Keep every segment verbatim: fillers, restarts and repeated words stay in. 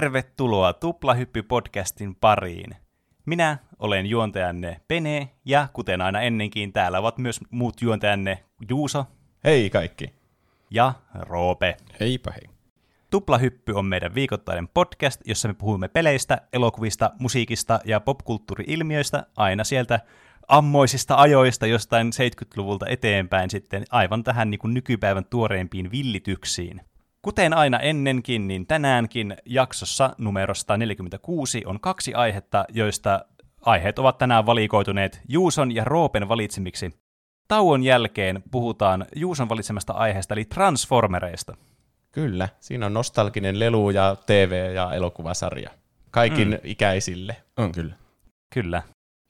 Tervetuloa Tuplahyppy-podcastin pariin. Minä olen juontajanne Pene, ja kuten aina ennenkin, täällä ovat myös muut juontajanne Juuso. Hei kaikki. Ja Roope. Heipä hei. Tuplahyppy on meidän viikoittainen podcast, jossa me puhumme peleistä, elokuvista, musiikista ja popkulttuuri-ilmiöistä aina sieltä ammoisista ajoista jostain seitsemänkymmentäluvulta eteenpäin sitten aivan tähän niin kuin nykypäivän tuoreimpiin villityksiin. Kuten aina ennenkin, niin tänäänkin jaksossa numero sata neljäkymmentäkuusi on kaksi aihetta, joista aiheet ovat tänään valikoituneet Juuson ja Roopen valitsemiksi. Tauon jälkeen puhutaan Juuson valitsemasta aiheesta, eli Transformereista. Kyllä, siinä on nostalginen lelu ja T V- ja elokuvasarja. Kaikin mm. ikäisille. On kyllä. Kyllä.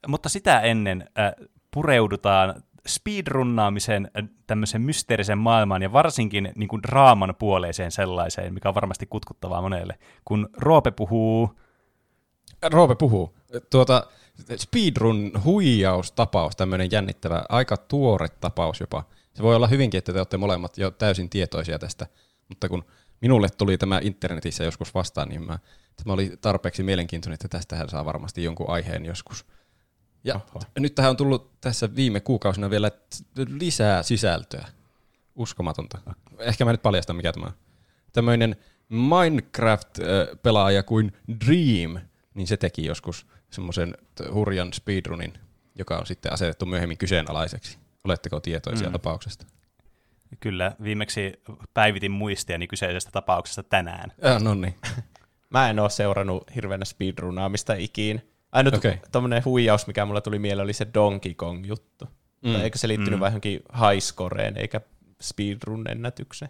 Mutta sitä ennen äh, pureudutaan speedrunnaamisen tämmöisen mysteerisen maailmaan ja varsinkin niin kuin draaman puoleiseen sellaiseen, mikä on varmasti kutkuttavaa monelle. Kun Roope puhuu... Roope puhuu. Tuota, speedrun-huijaustapaus, tämmöinen jännittävä, aika tuore tapaus jopa. Se voi olla hyvinkin, että te olette molemmat jo täysin tietoisia tästä, mutta kun minulle tuli tämä internetissä joskus vastaan, niin mä, tämä oli tarpeeksi mielenkiintoinen, että tästähän saa varmasti jonkun aiheen joskus. Ja nyt tähän on tullut tässä viime kuukausina vielä lisää sisältöä. Uskomatonta. Ehkä mä nyt paljastan, mikä tämä on. Tämmöinen Minecraft-pelaaja kuin Dream, niin se teki joskus semmoisen hurjan speedrunin, joka on sitten asetettu myöhemmin kyseenalaiseksi. Oletteko tietoisia mm. tapauksesta? Kyllä, viimeksi päivitin muistiani kyseisestä tapauksesta tänään. Äh, no niin. Mä en ole seurannut hirveänä speedrunaamista ikin. Ainut okay. Tuommoinen huijaus, mikä mulla tuli mieleen, oli se Donkey Kong-juttu. Mm. Eikö se liittynyt mm. vaihankin highscoreen eikä speedrun-ennätykseen?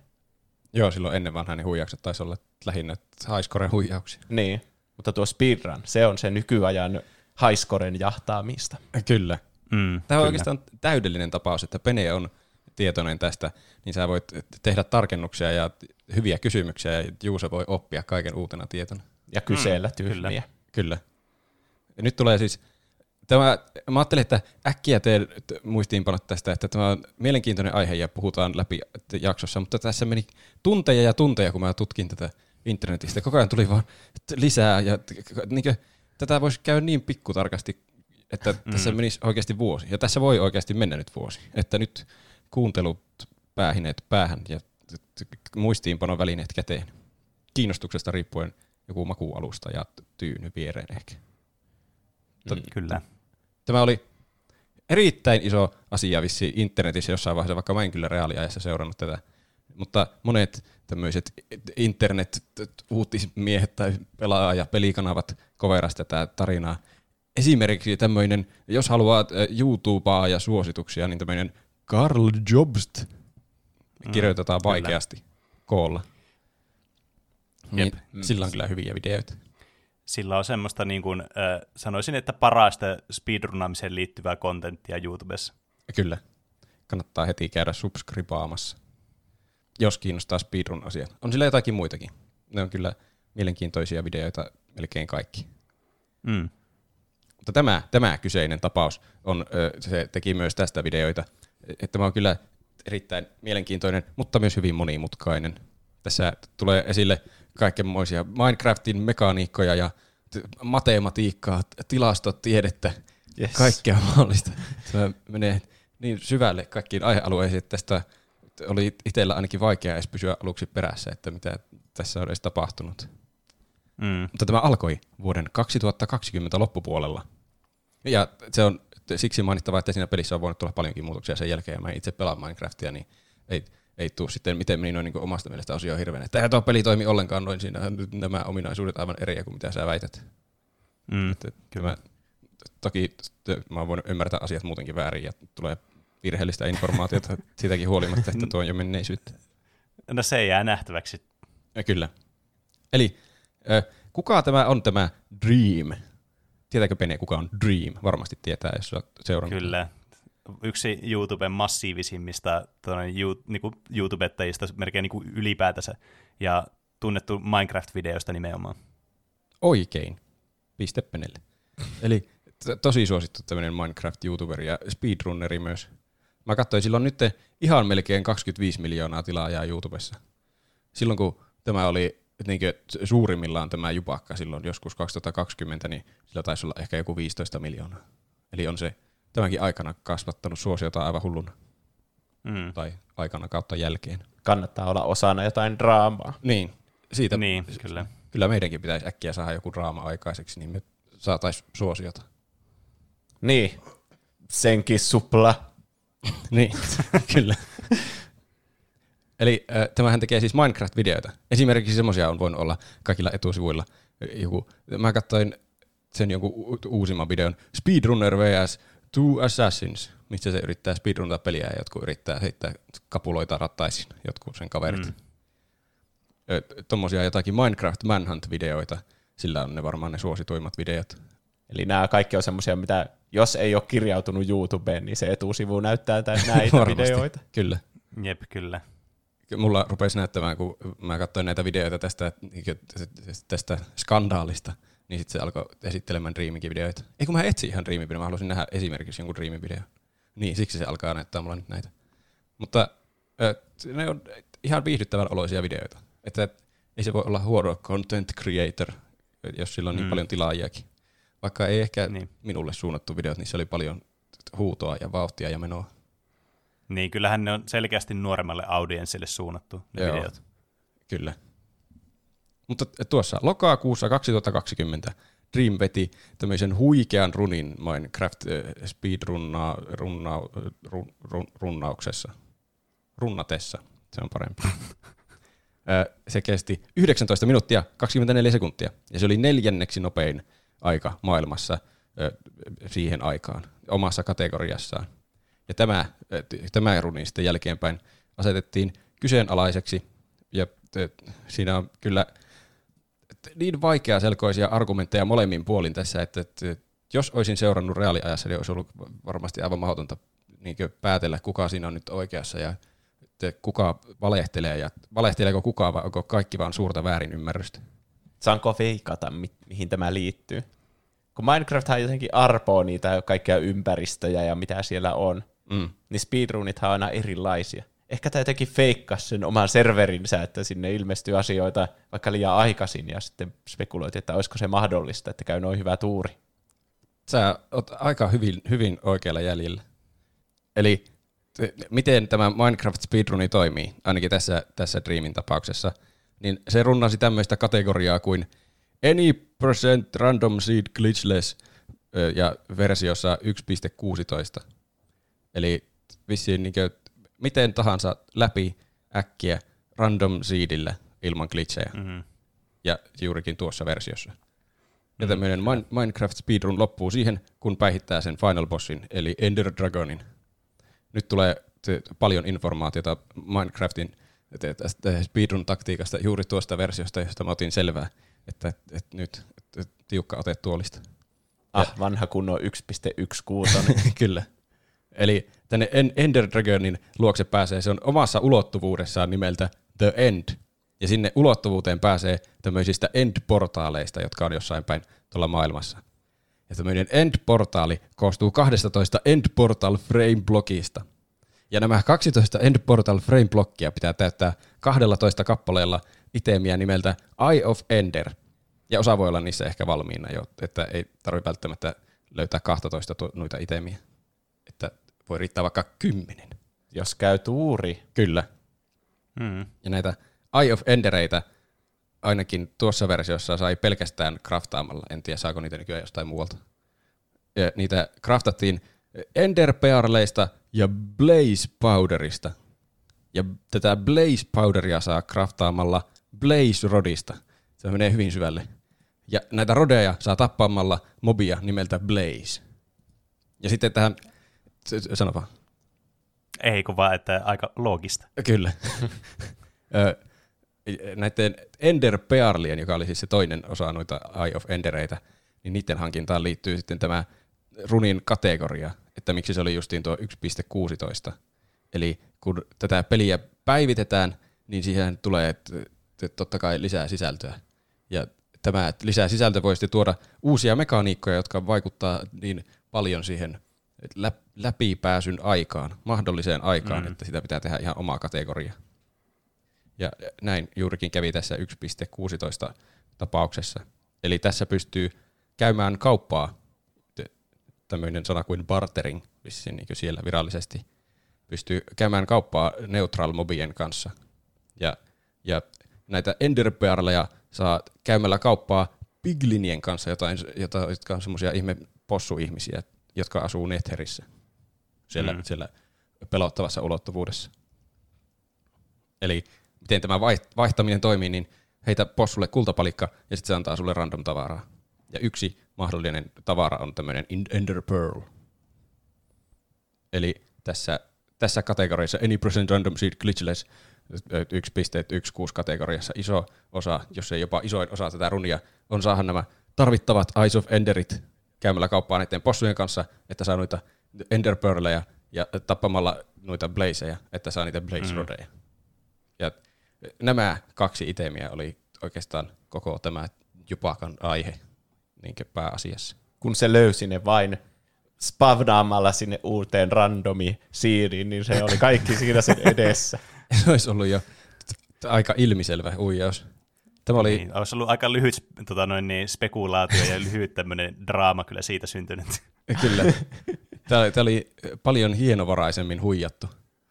Joo, silloin ennen vanhaa ne huijaukset taisi olla lähinnä highscoren huijauksia. Niin, mutta tuo speedrun, se on se nykyajan highscoren jahtaamista. Kyllä. Mm, Tämä on kyllä. Oikeastaan täydellinen tapaus, että Pene on tietoinen tästä, niin sä voit tehdä tarkennuksia ja hyviä kysymyksiä, ja Juuso voi oppia kaiken uutena tietona. Ja kysellä mm, tyhmiä. Kyllä. kyllä. Nyt tulee siis, tämä, mä ajattelin, että äkkiä teen muistiinpanot tästä, että tämä on mielenkiintoinen aihe ja puhutaan läpi jaksossa, mutta tässä meni tunteja ja tunteja, kun mä tutkin tätä internetistä. Koko ajan tuli vaan lisää ja niin kuin, tätä voisi käydä niin pikkutarkasti, että mm. tässä menisi oikeasti vuosi. Ja tässä voi oikeasti mennä nyt vuosi. Että nyt kuuntelut päähineet päähän ja muistiinpanon välineet käteen. Kiinnostuksesta riippuen joku makuualusta ja tyyny viereen ehkä. Mm, kyllä. Tämä oli erittäin iso asia vissiin internetissä jossain vaiheessa, vaikka mä en kyllä reaaliajassa seurannut tätä, mutta monet tämmöiset internet-uutismiehet tai pelaaja pelikanavat koverasivat tätä tarinaa. Esimerkiksi tämmöinen, jos haluaa YouTubea ja suosituksia, niin tämmöinen Carl Jobst kirjoitetaan mm, vaikeasti koolla. Niin, sillä on kyllä hyviä videoita. Sillä on semmoista, niin kuin, äh, sanoisin, että parasta speedrunaamiseen liittyvää kontenttia YouTubessa. Kyllä. Kannattaa heti käydä subscribaamassa, jos kiinnostaa speedrun-asiat. On sillä jotakin muitakin. Ne on kyllä mielenkiintoisia videoita melkein kaikki. Mm. Mutta tämä, tämä kyseinen tapaus, on, se teki myös tästä videoita. Tämä on kyllä erittäin mielenkiintoinen, mutta myös hyvin monimutkainen. Tässä tulee esille kaikenmoisia Minecraftin mekaniikkoja ja t- matematiikkaa, tilastotiedettä, yes. Kaikkea mahdollista. Tämä menee niin syvälle kaikkiin aihealueisiin, että tästä oli itsellä ainakin vaikea edes pysyä aluksi perässä, että mitä tässä on edes tapahtunut. Mm. Mutta tämä alkoi vuoden kaksituhattakaksikymmentä loppupuolella. Ja se on siksi mainittava, että siinä pelissä on voinut tulla paljonkin muutoksia sen jälkeen. Mä itse pelaan Minecraftia, niin ei... Ei tule sitten, miten meni noin niin kuin omasta mielestä osio hirveän. Että eihän tuo peli toimi ollenkaan noin, siinä nämä ominaisuudet aivan eri kuin mitä sä väität. Mm, että, kyllä. Mä, toki mä oon voinut ymmärtää asiat muutenkin väärin ja tulee virheellistä informaatiota siitäkin huolimatta, että tuo on jo menneisyyttä. No se jää nähtäväksi. Ja kyllä. Eli kuka tämä on tämä Dream? Tietääkö Pene, kuka on Dream? Varmasti tietää, jos olet seurannut. Kyllä. Yksi YouTuben massiivisimmista niinku, YouTubettajista merkeä niinku ylipäätänsä ja tunnettu Minecraft-videoista nimenomaan. Oikein. Piste Penelle. Eli to- tosi suosittu tämmöinen Minecraft-youtuberi ja speedrunneri myös. Mä katsoin, silloin nyt ihan melkein kaksikymmentäviisi miljoonaa tilaajaa YouTubessa. Silloin kun tämä oli niinkö suurimmillaan tämä jupakka silloin joskus kaksituhattakaksikymmentä, niin sillä taisi olla ehkä joku viisitoista miljoonaa. Eli on se tämänkin aikana kasvattanut suosiota aivan hulluna. Mm. Tai aikana kautta jälkeen. Kannattaa olla osana jotain draamaa. Niin, siitä niin, kyllä. Kyllä meidänkin pitäisi äkkiä saada joku draama aikaiseksi, niin me saataisiin suosiota. Niin, senkin supla. Niin, kyllä. Eli äh, tämähän tekee siis Minecraft-videoita. Esimerkiksi semmoisia on voinut olla kaikilla etusivuilla. Joku, mä katsoin sen jonkun u- uusimman videon Speedrunner versus Two Assassins, missä se yrittää speedruntaa peliä ja jotkut yrittää heittää kapuloita rattaisiin, jotkut sen kaverit. Mm. Tuommoisia jotakin Minecraft Manhunt-videoita, sillä on ne varmaan ne suosituimmat videot. Eli nämä kaikki on semmoisia, mitä jos ei ole kirjautunut YouTubeen, niin se etusivu näyttää näitä videoita. Kyllä. Jep, kyllä. Mulla rupesi näyttämään, kun mä katsoin näitä videoita tästä, tästä skandaalista, niin sitten se alkoi esittelemään Dreaminkin videoita. Ei kun mä etsin ihan Dreamin videon, mä halusin nähdä esimerkiksi jonkun Dreamin videon. Niin, siksi se alkaa näyttää mulla nyt näitä. Mutta ne on ihan viihdyttävän oloisia videoita. Että ei se voi olla huono content creator, jos sillä on niin mm. paljon tilaajiakin. Vaikka ei ehkä niin. minulle suunnattu videot, niin se oli paljon huutoa ja vauhtia ja menoa. Niin, kyllähän ne on selkeästi nuoremmalle audienssille suunnattu ne Joo, videot. Kyllä. Mutta tuossa lokakuussa kaksituhattakaksikymmentä Dream veti tämmöisen huikean runin Minecraft speedrunnauksessa. Runnatessa, se on parempi. Se kesti yhdeksäntoista minuuttia kaksikymmentäneljä sekuntia, ja se oli neljänneksi nopein aika maailmassa siihen aikaan, omassa kategoriassaan. Ja tämä, tämä runi sitten jälkeenpäin asetettiin kyseenalaiseksi, ja siinä on kyllä niin vaikeaselkoisia argumentteja molemmin puolin tässä, että jos olisin seurannut reaaliajassa, niin olisi ollut varmasti aivan mahdotonta niin kuin päätellä, kuka siinä on nyt oikeassa, ja kuka valehtelee ja valehteleeko kukaan vai onko kaikki vaan suurta väärinymmärrystä. Saanko veikata, mi- mihin tämä liittyy? Kun Minecrafthan jotenkin arpoo niitä kaikkia ympäristöjä ja mitä siellä on, mm. niin speedrunithan on aina erilaisia. Ehkä tämä jotenkin feikkasi sen oman serverinsä, että sinne ilmestyy asioita vaikka liian aikaisin ja sitten spekuloitiin, että olisiko se mahdollista, että käy noin hyvä tuuri. Sä oot aika hyvin, hyvin oikealla jäljellä. Eli miten tämä Minecraft speedruni toimii, ainakin tässä, tässä Dreamin tapauksessa, niin se runnasi tämmöistä kategoriaa kuin any percent random seed glitchless ja versiossa yksi pilkku kuusitoista. Eli vissiin niin kuin, miten tahansa läpi äkkiä random seedillä ilman glitchejä. Mm-hmm. Ja juurikin tuossa versiossa. Mm-hmm. Ja tämmöinen min- Minecraft speedrun loppuu siihen, kun päihittää sen final bossin, eli Ender Dragonin. Nyt tulee paljon informaatiota Minecraftin speedrun-taktiikasta juuri tuosta versiosta, josta mä otin selvää, että, että nyt että tiukka ote tuolista. Ah, ja vanha kunnon yksi pilkku kuusitoista. Kyllä. Eli tänne Ender Dragonin luokse pääsee, se on omassa ulottuvuudessaan nimeltä The End, ja sinne ulottuvuuteen pääsee tämmöisistä End-portaaleista, jotka on jossain päin tuolla maailmassa. Ja tämmöinen End-portaali koostuu kaksitoista End-portal frame-blokista. Ja nämä kaksitoista End-portal frame-blokkia pitää täyttää kahdellatoista kappaleella itemiä nimeltä Eye of Ender. Ja osa voi olla niissä ehkä valmiina jo, että ei tarvitse välttämättä löytää kaksitoista tu- noita itemiä. Että voi riittää vaikka kymmenen. Jos käy tuuri. Kyllä. Mm. Ja näitä Eye of Endereitä ainakin tuossa versiossa sai pelkästään craftaamalla. En tiedä, saako niitä nykyään jostain muualta. Ja niitä craftattiin Ender Pearleista ja Blaze Powderista. Ja tätä Blaze Powderia saa craftaamalla Blaze Rodista. Se menee hyvin syvälle. Ja näitä rodeja saa tappaamalla mobia nimeltä Blaze. Ja sitten tähän, sano vaan. Ei kun vaan, että aika loogista. Kyllä. Näiden Ender Pearlien, joka oli siis se toinen osa noita Eye of Endereitä, niin niiden hankintaan liittyy sitten tämä runin kategoria, että miksi se oli justiin tuo yksi pilkku kuusitoista. Eli kun tätä peliä päivitetään, niin siihen tulee totta kai lisää sisältöä. Ja tämä lisää sisältö voi sitten tuoda uusia mekaniikkoja, jotka vaikuttaa niin paljon siihen läpipääsyn aikaan, mahdolliseen aikaan, mm. että sitä pitää tehdä ihan omaa kategoriaa. Ja näin juurikin kävi tässä yksi pilkku kuusitoista tapauksessa. Eli tässä pystyy käymään kauppaa, tämmöinen sana kuin bartering, vissiin niin kuin siellä virallisesti, pystyy käymään kauppaa neutral mobien kanssa. Ja, ja näitä enderpearleja saa käymällä kauppaa piglinien kanssa, jotain, jota, jotka on semmoisia ihme possuihmisiä, jotka asuu Netherissä, siellä, mm. siellä pelottavassa ulottuvuudessa. Eli miten tämä vaihtaminen toimii, niin heitä possulle kultapalikka ja sitten se antaa sulle random tavaraa. Ja yksi mahdollinen tavara on tämmöinen Ender Pearl. Eli tässä, tässä kategoriassa Any Present Random Seed Glitchless yksi pilkku kuusitoista kategoriassa iso osa, jos ei jopa isoin osa tätä runia, on saada nämä tarvittavat Eyes of Enderit käymällä kauppaan näiden possujen kanssa, että saa noita Ender Pearleja ja tappamalla noita blazeja, että saa niitä blaze rodeja. Mm. Ja nämä kaksi itemiä oli oikeastaan koko tämä jupakan aihe niinkö pääasiassa. Kun se löysi ne vain spavnaamalla sinne uuteen randomi siiriin, niin se oli kaikki siinä sen edessä. Se olisi ollut jo aika ilmiselvä uijaus. Tämä oli... Niin, olisi ollut aika lyhyt tota noin, niin spekulaatio ja lyhyt tämmöinen draama kyllä siitä syntynyt. Kyllä. Tämä oli, tämä oli paljon hienovaraisemmin huijattu,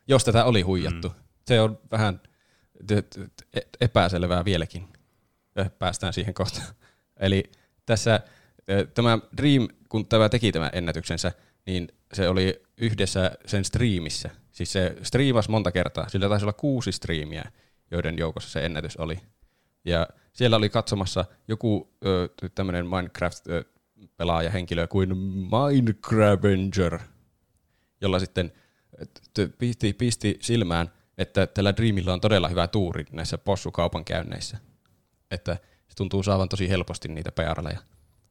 jos tätä oli huijattu. Mm. Se on vähän epäselvää vieläkin. Päästään siihen kohtaan. Eli tässä tämä Dream, kun tämä teki tämän ennätyksensä, niin se oli yhdessä sen striimissä. Siis se striimasi monta kertaa. Sillä taisi olla kuusi striimiä, joiden joukossa se ennätys oli. Ja siellä oli katsomassa joku tämmöinen Minecraft-pelaajahenkilö kuin Minecravenger, jolla sitten pisti, pisti silmään, että tällä Dreamilla on todella hyvä tuuri näissä possukaupankäynneissä. Että se tuntuu saavan tosi helposti niitä pearleja.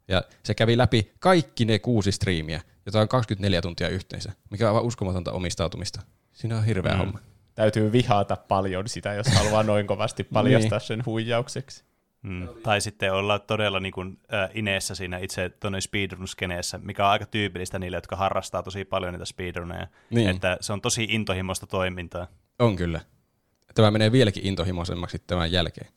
Ja se kävi läpi kaikki ne kuusi striimiä, jota on kaksikymmentäneljä tuntia yhteensä, mikä on aivan uskomatonta omistautumista. Siinä on hirveä mm. homma. Täytyy vihata paljon sitä, jos haluaa noin kovasti paljastaa niin. sen huijaukseksi. Mm. Tai sitten olla todella niin kuin, äh, ineessä siinä itse tuonne speedrun-skeneessä, mikä on aika tyypillistä niille, jotka harrastaa tosi paljon niitä speedruneja. Niin. Että se on tosi intohimoista toimintaa. On kyllä. Tämä menee vieläkin intohimoisemmaksi tämän jälkeen.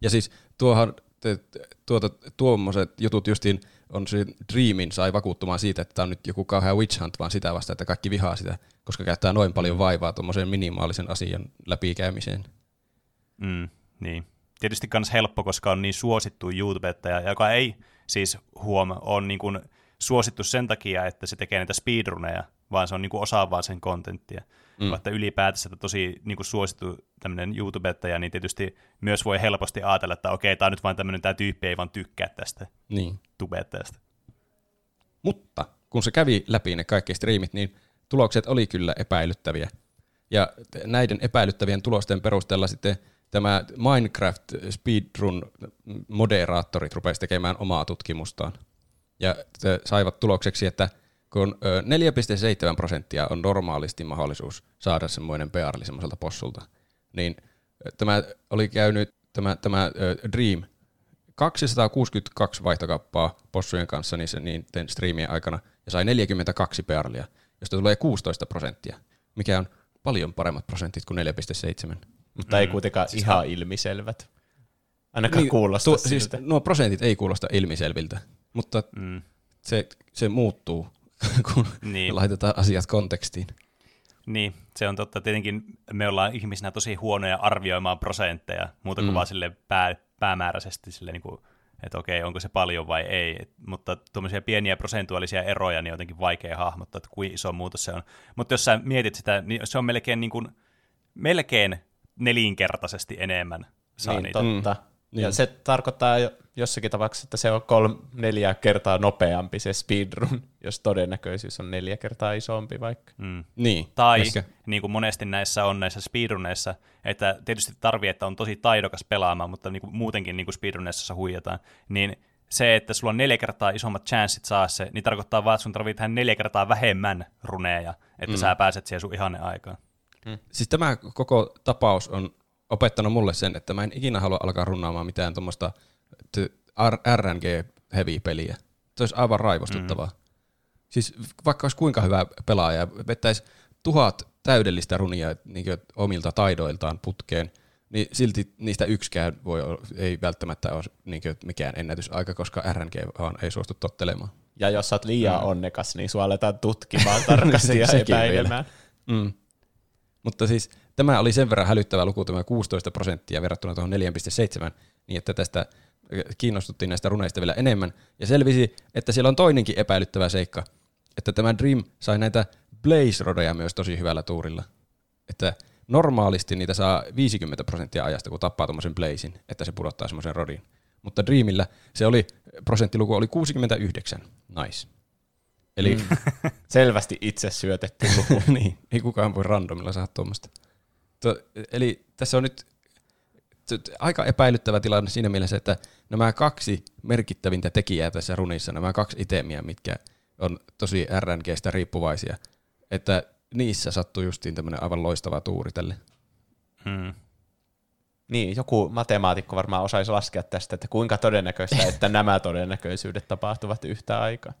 Ja siis tuohan, te, tuota, tuommoiset jutut justiin on se Dreamin sai vakuuttumaan siitä, että tämä on nyt joku kauhean witch hunt, vaan sitä vasta, että kaikki vihaa sitä, koska käyttää noin paljon vaivaa tuommoisen minimaalisen asian läpikäymiseen. Mm, niin. Tietysti myös helppo, koska on niin suosittu YouTubettaja, joka ei siis huoma, on niin kuin suosittu sen takia, että se tekee näitä speedruneja, vaan se on niin kuin osaavaa sen kontenttia. Mm. Vaikka ylipäätänsä että tosi niin kuin suosittu tämmöinen YouTubettaja, niin tietysti myös voi helposti ajatella, että okei, tämä on nyt vain tämmöinen, tämä tyyppi ei vaan tykkää tästä niin. tubettajasta. Mutta kun se kävi läpi ne kaikki striimit, niin tulokset oli kyllä epäilyttäviä. Ja näiden epäilyttävien tulosten perusteella sitten tämä Minecraft Speedrun-moderaattorit rupesivat tekemään omaa tutkimustaan. Ja saivat tulokseksi, että kun neljä pilkku seitsemän prosenttia on normaalisti mahdollisuus saada semmoinen pearli semmoiselta possulta, niin tämä oli käynyt tämä, tämä Dream kaksisataakuusikymmentäkaksi vaihtokappaa possujen kanssa niiden striimien aikana ja sai neljäkymmentäkaksi pearlia, josta tulee kuusitoista prosenttia, mikä on paljon paremmat prosentit kuin neljä pilkku seitsemän. Mutta mm. ei kuitenkaan siis ihan ilmiselvät. Ainakaan niin, kuulosta tu- siis nuo prosentit ei kuulosta ilmiselviltä, mutta mm. se, se muuttuu, kun niin. laitetaan asiat kontekstiin. Niin, se on totta. Tietenkin me ollaan ihmisinä tosi huonoja arvioimaan prosentteja, muuta kuin mm. vaan silleen pää, päämääräisesti, silleen niin kuin, että okei, onko se paljon vai ei. Et, mutta tuommoisia pieniä prosentuaalisia eroja, niin on jotenkin vaikea hahmottaa, että kuinka iso muutos se on. Mutta jos sä mietit sitä, niin se on melkein, niin kuin, melkein nelinkertaisesti enemmän. Saa niin, niitä. Totta. Ja mm. se tarkoittaa jossakin tapauksessa, että se on kolme, neljä kertaa nopeampi se speedrun, jos todennäköisyys on neljä kertaa isompi vaikka. Mm. Niin. Tai ehkä, niin kuin monesti näissä on näissä speedruneissa, että tietysti tarvii, että on tosi taidokas pelaamaan, mutta niin kuin muutenkin niin kuin speedruneissa huijataan, niin se, että sulla on neljä kertaa isommat chanssit saa se, niin tarkoittaa vaan, että sun tarvitsee tehdä neljä kertaa vähemmän runeja, että mm. sä pääset siihen sun ihanne aikaan. Mm. Siis tämä koko tapaus on opettanut mulle sen, että mä en ikinä halua alkaa runnaamaan mitään tuommoista R N G-heavy-peliä. Se olisi aivan raivostuttavaa. Mm. Siis vaikka olisi kuinka hyvä pelaaja, vettäisi tuhat täydellistä runia niin kuin omilta taidoiltaan putkeen, niin silti niistä yksikään voi olla, ei välttämättä ole niin kuin mikään ennätysaika, koska R N G vaan ei suostu tottelemaan. Ja jos sä oot liian mm. onnekas, niin sua aletaan tutkimaan tarkasti ja epäilemään. Mm. Mutta siis tämä oli sen verran hälyttävä luku, tämä kuusitoista prosenttia verrattuna tuohon neljä pilkku seitsemän, niin että tästä kiinnostuttiin näistä runeista vielä enemmän. Ja selvisi, että siellä on toinenkin epäilyttävä seikka, että tämä Dream sai näitä Blaze-rodeja myös tosi hyvällä tuurilla. Että normaalisti niitä saa viisikymmentä prosenttia ajasta, kun tappaa tuommoisen Blazein, että se pudottaa semmoisen rodin. Mutta Dreamillä se oli, prosenttiluku oli kuusikymmentäyhdeksän. Nice. Eli mm. selvästi itse syötetty luku. Niin, ei kukaan voi randomilla saada tuommoista. To, eli tässä on nyt aika epäilyttävä tilanne siinä mielessä, että nämä kaksi merkittävintä tekijää tässä runissa, nämä kaksi itemiä, mitkä on tosi R N G:stä riippuvaisia, että niissä sattuu justiin tämmöinen aivan loistava tuuri tälle. Hmm. Niin, joku matemaatikko varmaan osaisi laskea tästä, että kuinka todennäköistä, että nämä todennäköisyydet tapahtuvat yhtä aikaa.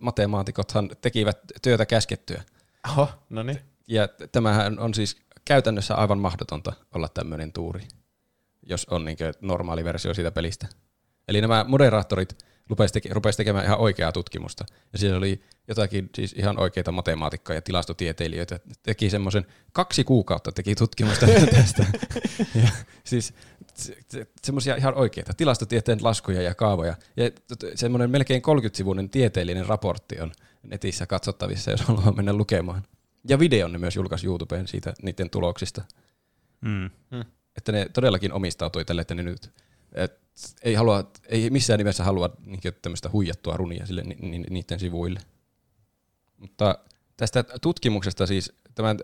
Matemaatikothan tekivät työtä käskettyä. Oho, no niin. Ja tämähän on siis käytännössä aivan mahdotonta olla tämmöinen tuuri, jos on niin kuin normaali versio siitä pelistä. Eli nämä moderaattorit rupesivat tekemään ihan oikeaa tutkimusta. Ja siellä oli jotakin siis ihan oikeita matemaatikkoja ja tilastotieteilijöitä. Teki semmoisen kaksi kuukautta teki tutkimusta tästä. Ja siis semmoisia ihan oikeita tilastotieteen laskuja ja kaavoja. Ja semmoinen melkein kolmekymmentäsivuinen tieteellinen raportti on netissä katsottavissa, jos haluaa mennä lukemaan. Ja videon ne myös julkaisi YouTubeen siitä niiden tuloksista. Mm. Mm. Että ne todellakin omistautui tälle, että ne nyt et ei, halua, ei missään nimessä halua tämmöistä huijattua runia sille, ni, ni, niiden sivuille. Mutta tästä tutkimuksesta siis tämän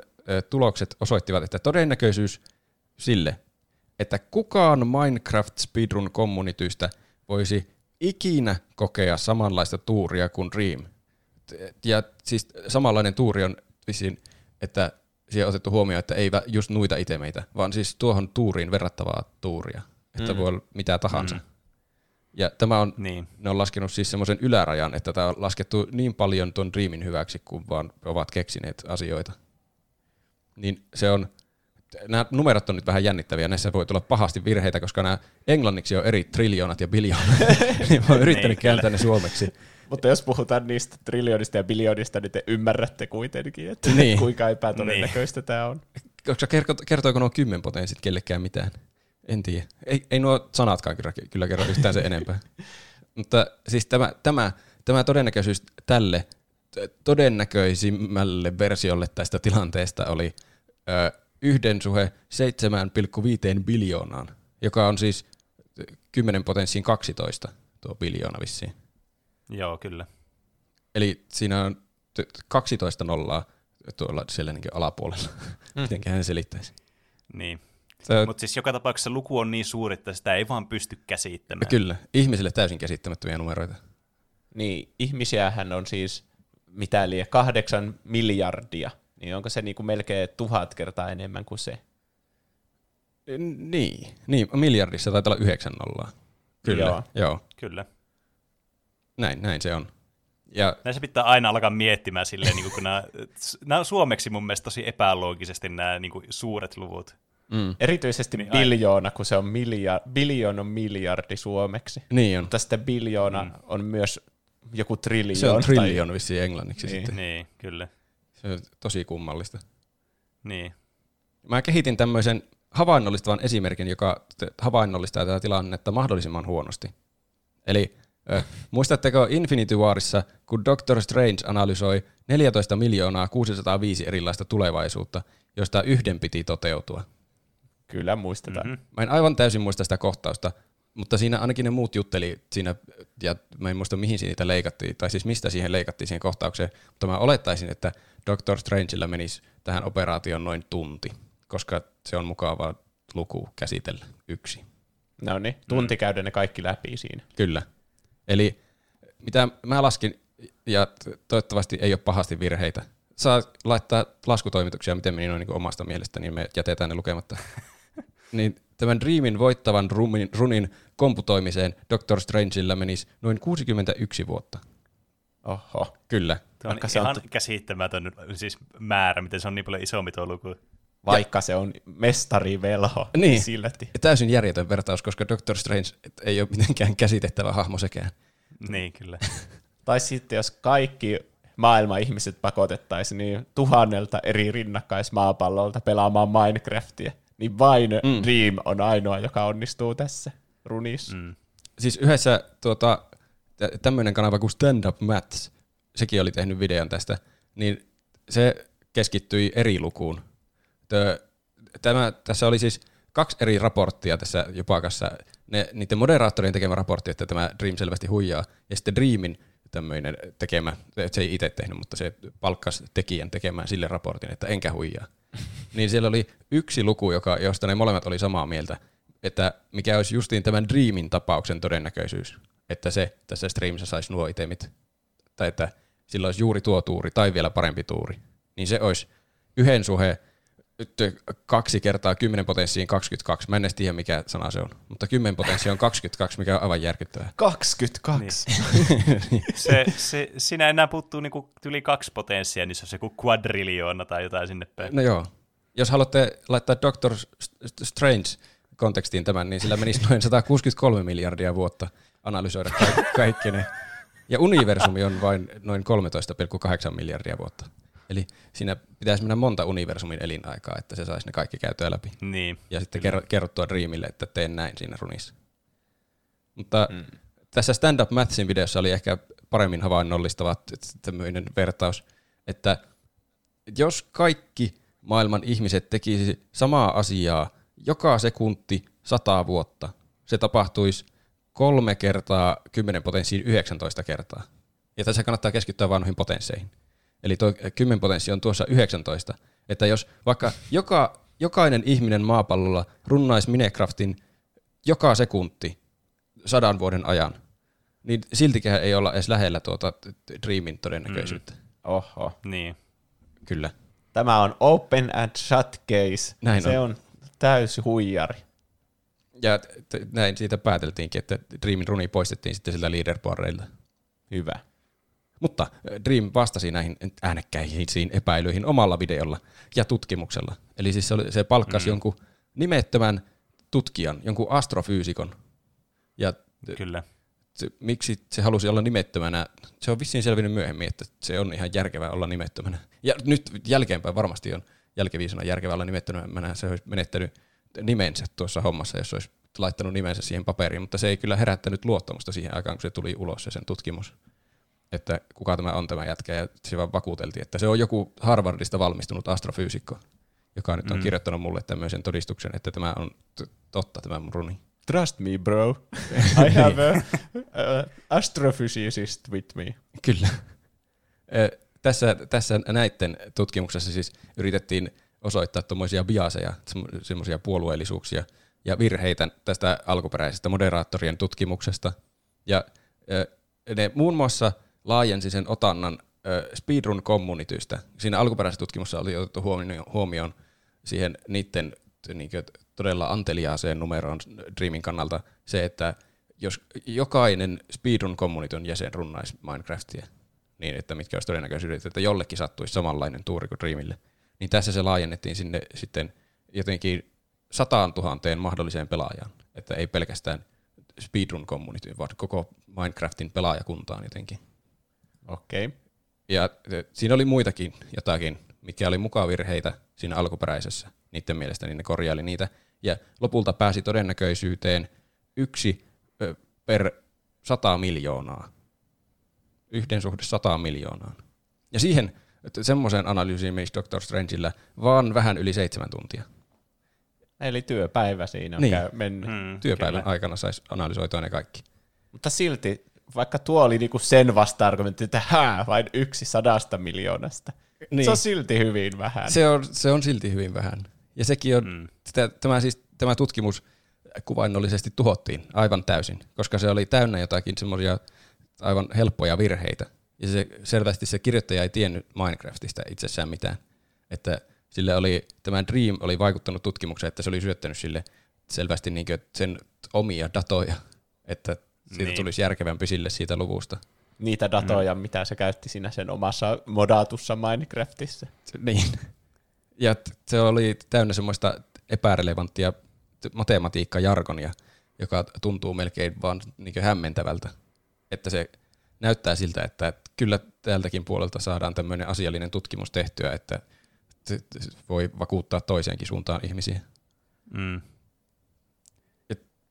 tulokset osoittivat, että todennäköisyys sille, että kukaan Minecraft Speedrun communitystä voisi ikinä kokea samanlaista tuuria kuin Dream. Ja siis samanlainen tuuri on vissiin, että siihen on otettu huomioon, että ei just nuita itemeitä, vaan siis tuohon tuuriin verrattavaa tuuria, että mm. voi olla mitä tahansa. Mm. Ja tämä on, niin. ne on laskenut siis semmoisen ylärajan, että tämä on laskettu niin paljon tuon Dreamin hyväksi, kun vaan ovat keksineet asioita. Niin se on, nämä numerot on nyt vähän jännittäviä, näissä voi tulla pahasti virheitä, koska nämä englanniksi on eri triljoonat ja biljoonat, niin mä oon yrittänyt kääntää ne suomeksi. Mutta jos puhutaan niistä triljoonista ja biljoonista, niin te ymmärrätte kuitenkin, että niin. kuinka epätodennäköistä niin. tämä on. Kertoiko nuo kymmenpotenssit kellekään mitään? En tiedä. Ei, ei nuo sanatkaan kyllä, kyllä kerro yhtään sen enempää. Mutta siis tämä, tämä, tämä todennäköisyys tälle todennäköisimmälle versiolle tästä tilanteesta oli ö, yhden suhe seitsemän pilkku viisi biljoonaan, joka on siis kymmenen potenssiin kaksitoista tuo biljoona vissiin. Joo, kyllä. Eli siinä on kaksitoista nollaa tuolla siellä niin alapuolella. Mm. Mitenköhän hän selittäisi? Niin. So, mutta siis joka tapauksessa luku on niin suuri, että sitä ei vaan pysty käsittämään. Kyllä, ihmisille täysin käsittämättömiä numeroita. Niin, ihmisiähän on siis mitä liian kahdeksan miljardia. Niin onko se niinku melkein tuhat kertaa enemmän kuin se? Niin, niin miljardissa taitaa olla yhdeksän nollaa. Kyllä, joo. joo. Kyllä. Näin, näin se on. Ja näissä pitää aina alkaa miettimään silleen, niin kun nämä, nämä on suomeksi mun mielestä tosi epäloogisesti nämä niin suuret luvut. Mm. Erityisesti niin biljoona, aina. Kun se on miljardi, biljoon on miljardi suomeksi. Niin on. Mutta sitten biljoona mm. on myös joku triljoon. Se on triljoon tai vissiin englanniksi niin. sitten. Niin, kyllä. Se on tosi kummallista. Niin. Mä kehitin tämmöisen havainnollistavan esimerkin, joka havainnollistaa tätä tilannetta mahdollisimman huonosti. Eli Ö, muistatteko Infinity Warissa, kun Doctor Strange analysoi neljätoista miljoonaa kuusisataaviisi erilaista tulevaisuutta, josta yhden piti toteutua? Kyllä muistetaan. Mm-hmm. Mä en aivan täysin muista sitä kohtausta, mutta siinä ainakin ne muut jutteli siinä, ja mä en muista mihin siitä leikattiin, tai siis mistä siihen leikattiin siihen kohtaukseen, mutta mä olettaisin, että Doctor Strangella menisi tähän operaatioon noin tunti, koska se on mukava luku käsitellä yksi. No niin, tunti mm. käydä ne kaikki läpi siinä. Kyllä. Eli mitä mä laskin, ja toivottavasti ei ole pahasti virheitä. Saa laittaa laskutoimituksia, miten meni noin niin kuin omasta mielestä, niin me jätetään ne lukematta. Niin tämän Dreamin voittavan runin, runin komputoimiseen Doctor Strangella menisi noin kuusikymmentäyksi vuotta. Oho. Kyllä. Tuo on Aika ihan on t- käsittämätön siis määrä, miten se on niin paljon isompi tuo luku. Vaikka ja. se on mestarivelho niin. silti. Täysin järjetön vertaus, koska Doctor Strange ei ole mitenkään käsitettävä hahmo sekään. Niin kyllä. Tai sitten jos kaikki maailman ihmiset pakotettaisiin niin tuhannelta eri rinnakkaismaapallolta pelaamaan Minecraftia, niin vain mm. Dream on ainoa, joka onnistuu tässä runissa. Mm. Siis yhdessä tuota, tämmöinen kanava kuin Stand Up Maths, sekin oli tehnyt videon tästä, niin se keskittyi eri lukuun. Tämä, tässä oli siis kaksi eri raporttia tässä Jopakassa. Ne, niiden moderaattorien tekemä raportti, että tämä Dream selvästi huijaa, ja sitten Dreamin tämmöinen tekemä, että se ei itse tehnyt, mutta se palkkasi tekijän tekemään sille raportin, että enkä huijaa. Niin siellä oli yksi luku, joka, josta ne molemmat oli samaa mieltä, että mikä olisi justiin tämän Dreamin tapauksen todennäköisyys, että se tässä Streamissa saisi nuo itemit, tai että sillä olisi juuri tuo tuuri, tai vielä parempi tuuri, niin se olisi yhden suhe kaksi kertaa kymmenen potenssiin kaksikymmentäkaksi. Mä en edes tiedä, mikä sana se on. Mutta kymmenen potenssi on kaksikymmentäkaksi, mikä on aivan järkyttävää. kaksikymmentäkaksi? Niin. se, se, sinä enää puuttuu niinku yli kaksi potenssia, niin se on se kuin quadriljoona tai jotain sinne päin. No joo. Jos haluatte laittaa Doctor Strange kontekstiin tämän, niin sillä menisi noin sata kuusikymmentäkolme miljardia vuotta analysoida ka- kaikki ne. Ja universumi on vain noin kolmetoista pilkku kahdeksan miljardia vuotta. Eli siinä pitäisi mennä monta universumin elinaikaa, että se saisi ne kaikki käytyä läpi. Niin, ja sitten kyllä. kerrottua Dreamille, että teen näin siinä runissa. Mutta mm. tässä Stand Up Mathsin videossa oli ehkä paremmin havainnollistava tämmöinen vertaus, että jos kaikki maailman ihmiset tekisi samaa asiaa joka sekunti sata vuotta, se tapahtuisi kolme kertaa kymmenen potenssiin yhdeksäntoista kertaa. Ja tässä kannattaa keskittyä vain noihin potensseihin. Eli tuo kymmenen potenssi on tuossa yhdeksäntoista. Että jos vaikka joka, jokainen ihminen maapallolla runnaisi Minecraftin joka sekunti sadan vuoden ajan, niin siltikään ei olla edes lähellä tuota Dreamin todennäköisyyttä. Mm. Oho. Niin. Kyllä. Tämä on open and shut case. Näin Se on, on täysi huijari. Ja t- t- näin siitä pääteltiinkin, että Dreamin runi poistettiin sitten sillä leaderboardeilla. Hyvä. Mutta Dream vastasi näihin äänekkäisiin epäilyihin omalla videolla ja tutkimuksella. Eli siis se, oli, se palkkasi mm. jonkun nimettömän tutkijan, jonkun astrofyysikon. Ja Kyllä. Se, miksi se halusi olla nimettömänä? Se on vissiin selvinnyt myöhemmin, että se on ihan järkevää olla nimettömänä. Ja nyt jälkeenpäin varmasti on jälkiviisana järkevää olla nimettömänä. Se olisi menettänyt nimensä tuossa hommassa, jos olisi laittanut nimensä siihen paperiin. Mutta se ei kyllä herättänyt luottamusta siihen aikaan, kun se tuli ulos se sen tutkimus. Että kuka tämä on tämä jätkä, ja se vaan vakuuteltiin, että se on joku Harvardista valmistunut astrofyysikko, joka nyt on mm. kirjoittanut mulle tämmöisen todistuksen, että tämä on t- totta, tämä mun runi. Trust me, bro. I have an astrophysicist with me. Kyllä. Tässä, tässä näiden tutkimuksessa siis yritettiin osoittaa tuommoisia biaseja, semmoisia puolueellisuuksia ja virheitä tästä alkuperäisestä moderaattorien tutkimuksesta. Ja ne muun muassa laajensi sen otannan speedrun communitystä. Siinä alkuperäisessä tutkimuksessa oli otettu huomioon siihen niiden niin kuin, todella anteliaaseen numeroon Dreamin kannalta se, että jos jokainen speedrun communityn jäsen runnaisi Minecraftia, niin että mitkä olisi todennäköisyydet, että jollekin sattuisi samanlainen tuuri kuin Dreamille, niin tässä se laajennettiin sinne sitten jotenkin sataan tuhanteen mahdolliseen pelaajaan, että ei pelkästään speedrun community, vaan koko Minecraftin pelaajakuntaan jotenkin. Okei. Okay. Ja siinä oli muitakin jotakin, mitkä oli mukaan virheitä siinä alkuperäisessä niiden mielestä, niin ne korjaili niitä. Ja lopulta pääsi todennäköisyyteen yksi per sata miljoonaa. Yhden suhde sata miljoonaan. Ja siihen semmoiseen analyysiin meisi Doctor Strangella vaan vähän yli seitsemän tuntia. Eli työpäivä siinä on niin. käy mennyt. Hmm, Työpäivän kyllä. aikana saisi analysoitua ne kaikki. Mutta silti, vaikka tuo oli niinku sen vasta-argumentti, että hää, vain yksi sadasta miljoonasta. Niin. Se on silti hyvin vähän. Se on, se on silti hyvin vähän. Ja sekin on, hmm. sitä, tämä, siis, tämä tutkimus kuvainnollisesti tuhottiin aivan täysin, koska se oli täynnä jotakin semmoisia aivan helppoja virheitä. Ja se, selvästi se kirjoittaja ei tiennyt Minecraftista itsessään mitään. Että sille oli, tämä Dream oli vaikuttanut tutkimukseen, että se oli syöttänyt sille selvästi niin kuin sen omia datoja, että siitä niin. tulisi järkevämpi sille siitä luvusta. Niitä datoja, mm. mitä se käytti siinä sen omassa modatussa Minecraftissa. Niin. Ja se oli täynnä semmoista epärelevanttia matematiikkajargonia, joka tuntuu melkein vaan niin kuin hämmentävältä. Että se näyttää siltä, että kyllä tältäkin puolelta saadaan tämmöinen asiallinen tutkimus tehtyä, että voi vakuuttaa toiseenkin suuntaan ihmisiä. Mm.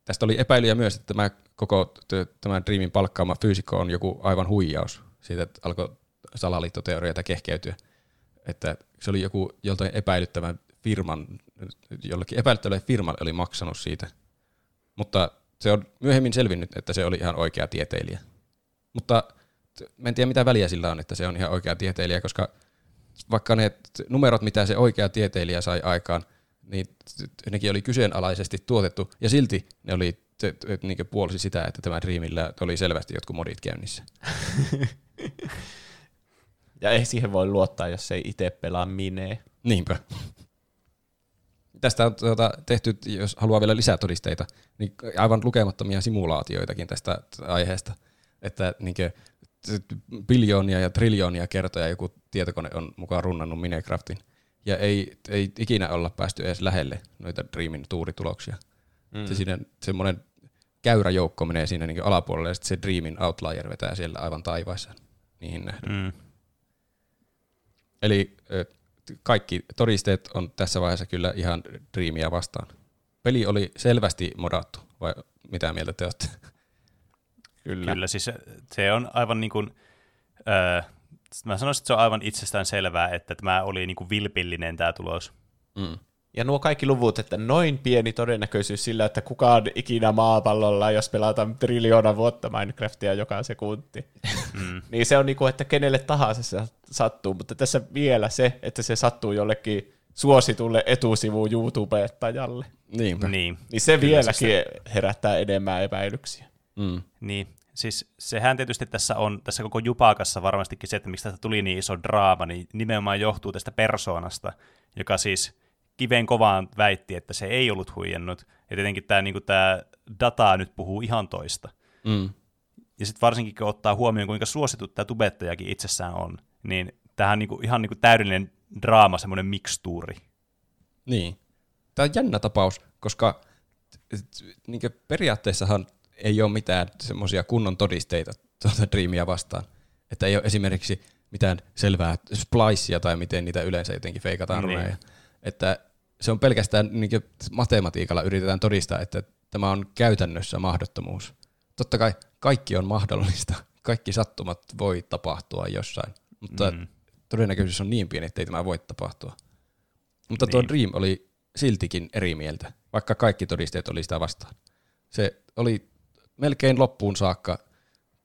Tästä oli epäilyjä myös, että tämä koko tämän Dreamin palkkaama fyysikko on joku aivan huijaus siitä, että alkoi salaliittoteorioita kehkeytyä. Että se oli joku joltain epäilyttävän firman, jollekin epäilyttävälle firmalle oli maksanut siitä. Mutta se on myöhemmin selvinnyt, että se oli ihan oikea tieteilijä. Mutta mä en tiedä mitä väliä sillä on, että se on ihan oikea tieteilijä, koska vaikka ne numerot, mitä se oikea tieteilijä sai aikaan, niin nekin oli kyseenalaisesti tuotettu, ja silti ne oli niin kuin puolsi sitä, että tämä Dreamillä oli selvästi jotkut modit käynnissä. Ja ei siihen voi luottaa, jos ei itse pelaa minee. Niinpä. Tästä on tuota, tehty, jos haluaa vielä lisää todisteita, niin aivan lukemattomia simulaatioitakin tästä aiheesta, että niin kuin biljoonia ja triljoonia kertoja joku tietokone on mukaan runnannut Minecraftin. Ja ei, ei ikinä olla päästy edes lähelle noita Dreamin tuurituloksia. Mm. Se siinä semmoinen käyräjoukko menee siinä niin alapuolelle, ja sitten se Dreamin outlier vetää siellä aivan taivaissa niihin nähden. Mm. Eli kaikki todisteet on tässä vaiheessa kyllä ihan Dreamia vastaan. Peli oli selvästi modattu, vai mitä mieltä te olette? Kyllä, kyllä siis se on aivan niin kuin... Öö, Mä sanoisin, että se on aivan itsestään selvää, että tämä oli niinku vilpillinen tämä tulos. Mm. Ja nuo kaikki luvut, että noin pieni todennäköisyys sillä, että kukaan ikinä maapallolla, jos pelataan triljoona vuotta Minecraftia joka sekunti. Mm. Niin se on niinku, että kenelle tahansa se sattuu, mutta tässä vielä se, että se sattuu jollekin suositulle etusivuun YouTubettajalle. Niinpä. Niin. Niin se kyllä vieläkin se herättää enemmän epäilyksiä. Mm. Niin. Siis sehän tietysti tässä on, tässä koko jupakassa varmastikin se, että miksi tästä tuli niin iso draama, niin nimenomaan johtuu tästä persoonasta, joka siis kiveen kovaan väitti, että se ei ollut huijannut. Ja tietenkin tämä, niin kuin tämä data nyt puhuu ihan toista. Mm. Ja sitten varsinkin, kun ottaa huomioon, kuinka suosittu tämä tubettajakin itsessään on, niin tämähän on niin kuin, ihan niin kuin täydellinen draama, semmoinen mikstuuri. Niin. Tämä on jännä tapaus, koska niin kuin periaatteessahan ei ole mitään semmoisia kunnon todisteita tuota Dreamia vastaan. Että ei ole esimerkiksi mitään selvää splicea tai miten niitä yleensä jotenkin feikataan niin runeja. Että se on pelkästään niin kuin matematiikalla yritetään todistaa, että tämä on käytännössä mahdottomuus. Totta kai kaikki on mahdollista. Kaikki sattumat voi tapahtua jossain. Mutta mm. todennäköisyys on niin pieni, että ei tämä voi tapahtua. Mutta niin, tuo Dream oli siltikin eri mieltä, vaikka kaikki todisteet oli sitä vastaan. Se oli melkein loppuun saakka,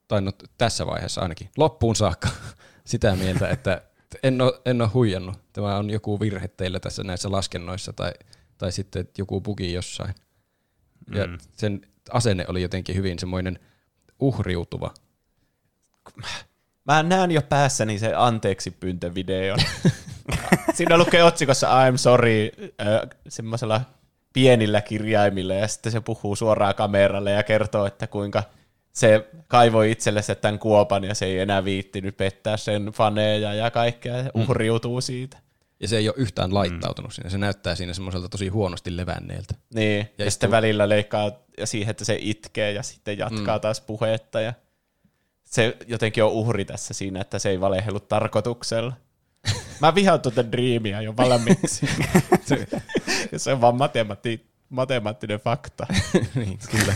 tai no tässä vaiheessa ainakin, loppuun saakka sitä mieltä, että en ole, en ole huijannut. Tämä on joku virhe teillä tässä näissä laskennoissa tai, tai sitten joku bugi jossain. Ja mm. sen asenne oli jotenkin hyvin semmoinen uhriutuva. Mä näen jo päässäni se anteeksi pyyntövideon. Siinä lukee otsikossa I'm sorry äh, semmoisella pienillä kirjaimilla, ja sitten se puhuu suoraan kameralle ja kertoo, että kuinka se kaivoi itsellensä tämän kuopan, ja se ei enää viittinyt pettää sen faneja ja kaikkea, ja uhriutuu mm. siitä. Ja se ei ole yhtään laittautunut mm. sinne, se näyttää siinä semmoiselta tosi huonosti levänneeltä. Niin, ja, ja, ja sitten välillä leikkaa ja siihen, että se itkee, ja sitten jatkaa mm. taas puhetta, ja se jotenkin on uhri tässä siinä, että se ei valehellut tarkoituksella. Mä vihaan tuota Dreamia jo valmiiksi. Se on vaan matemati- matemaattinen fakta. Niin, kyllä.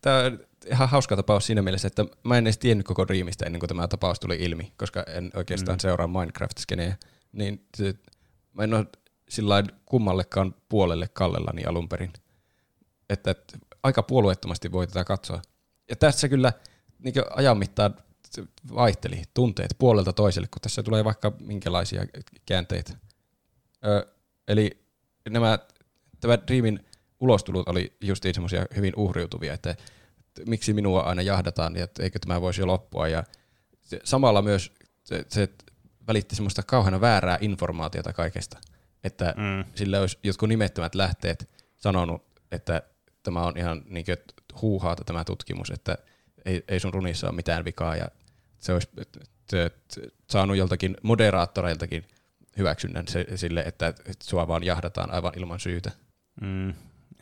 Tämä on ihan hauska tapaus siinä mielessä, että mä en edes tiennyt koko Dreamista ennen kuin tämä tapaus tuli ilmi, koska en oikeastaan mm. seuraa Minecraft-skenejä. Niin se, mä en ole sillain kummallekaan puolelle kallellani alun perin. Että aika puolueettomasti voi tätä katsoa. Ja tässä kyllä niin ajan mittaan vaihteli tunteet puolelta toiselle, kun tässä tulee vaikka minkälaisia käänteitä. Ö, eli nämä, tämä Dreamin ulostulut oli justiin semmoisia hyvin uhriutuvia, että miksi minua aina jahdataan, ja eikö tämä voisi jo loppua. Ja se, samalla myös se, se välitti semmoista kauheana väärää informaatiota kaikesta, että mm. sillä olisi jotkut nimettömät lähteet sanonut, että tämä on ihan niin kuin huuhaata tämä tutkimus, että ei, ei sun runissa ole mitään vikaa, ja se olisi saanut joltakin moderaattoreiltakin hyväksynnän se, sille, että, että sua vaan jahdataan aivan ilman syytä. Mm,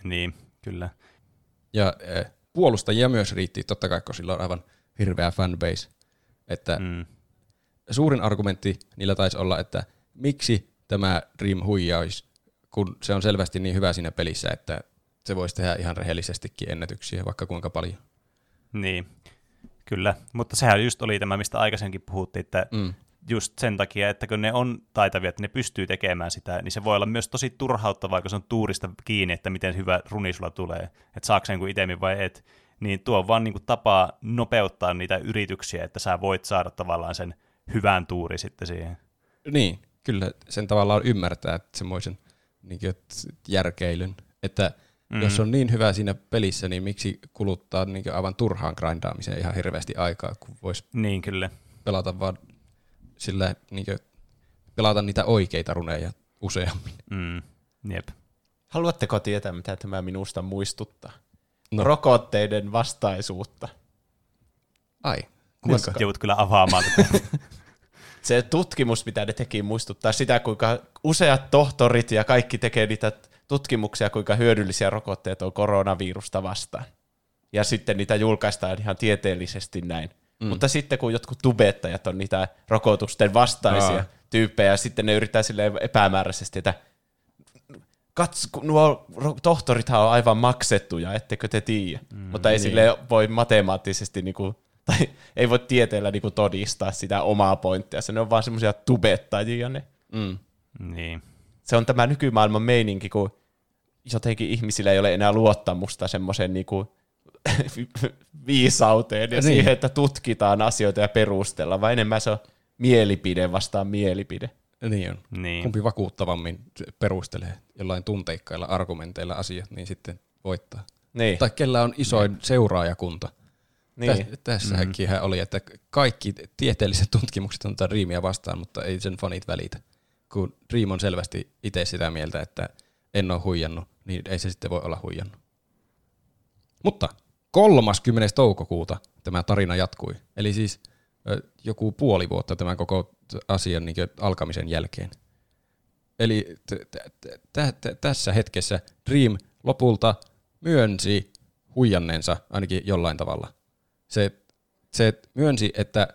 niin, kyllä. Ja e, puolustajia myös riitti, totta kai, kun sillä on aivan hirveä fanbase. Että mm. Suurin argumentti niillä taisi olla, että miksi tämä Dream huijaisi, kun se on selvästi niin hyvä siinä pelissä, että se voisi tehdä ihan rehellisestikin ennätyksiä, vaikka kuinka paljon. Niin, kyllä. Mutta sehän just oli tämä, mistä aikaisemmin puhuttiin, että mm. just sen takia, että kun ne on taitavia, että ne pystyy tekemään sitä, niin se voi olla myös tosi turhauttavaa, kun se on tuurista kiinni, että miten hyvä runi sulla tulee, että saako sen kuin itemmin vai et. Niin tuo on vaan niin kuin tapa nopeuttaa niitä yrityksiä, että sä voit saada tavallaan sen hyvän tuuri sitten siihen. Niin, kyllä sen tavallaan ymmärtää semmoisen niin kuin järkeilyn, että mm-hmm. jos on niin hyvä siinä pelissä, niin miksi kuluttaa niin kuin aivan turhaan grindaamiseen ihan hirveästi aikaa, kun voisi niin, kyllä. pelata vaan sillä niin kuin, pelata niitä oikeita runeja useammin. Mm, jep. Haluatteko tietää, mitä tämä minusta muistuttaa? No. Rokotteiden vastaisuutta. Ai, kuinka? Joudut kyllä avaamaan. Se tutkimus, mitä ne teki, muistuttaa sitä, kuinka useat tohtorit ja kaikki tekee niitä tutkimuksia, kuinka hyödyllisiä rokotteet on koronavirusta vastaan. Ja sitten niitä julkaistaan ihan tieteellisesti näin. Mm. Mutta sitten kun jotkut tubettajat on niitä rokotusten vastaisia no. tyyppejä, sitten ne yrittää silleen epämääräisesti, että katso, nuo tohtorithan on aivan maksettuja, ettekö te tiedä. Mm, mutta ei niin. sille voi matemaattisesti, niinku, tai ei voi tieteellä niinku todistaa sitä omaa pointtia. Ne on vaan semmoisia tubettajia ne. Mm. Niin. Se on tämä nykymaailman meininki, kun jotenkin ihmisillä ei ole enää luottamusta semmoiseen niinku viisauteen ja niin. siihen, että tutkitaan asioita ja perustellaan, vaan enemmän se on mielipide vastaan mielipide. Niin on. Niin. Kumpi vakuuttavammin perustelee jollain tunteikkailla argumenteilla asiat, niin sitten voittaa. Niin. Tai kellä on isoin niin. seuraajakunta. Niin. Täs, tässäkin mm-hmm. oli, että kaikki tieteelliset tutkimukset on tätä Dreamia vastaan, mutta ei sen fanit välitä. Kun Dream on selvästi itse sitä mieltä, että en ole huijannut, niin ei se sitten voi olla huijannut. Mutta kolmaskymmenes toukokuuta tämä tarina jatkui. Eli siis joku puoli vuotta tämän koko asian niin alkamisen jälkeen. Eli t- t- t- t- tässä hetkessä Dream lopulta myönsi huijanneensa ainakin jollain tavalla. Se, se myönsi, että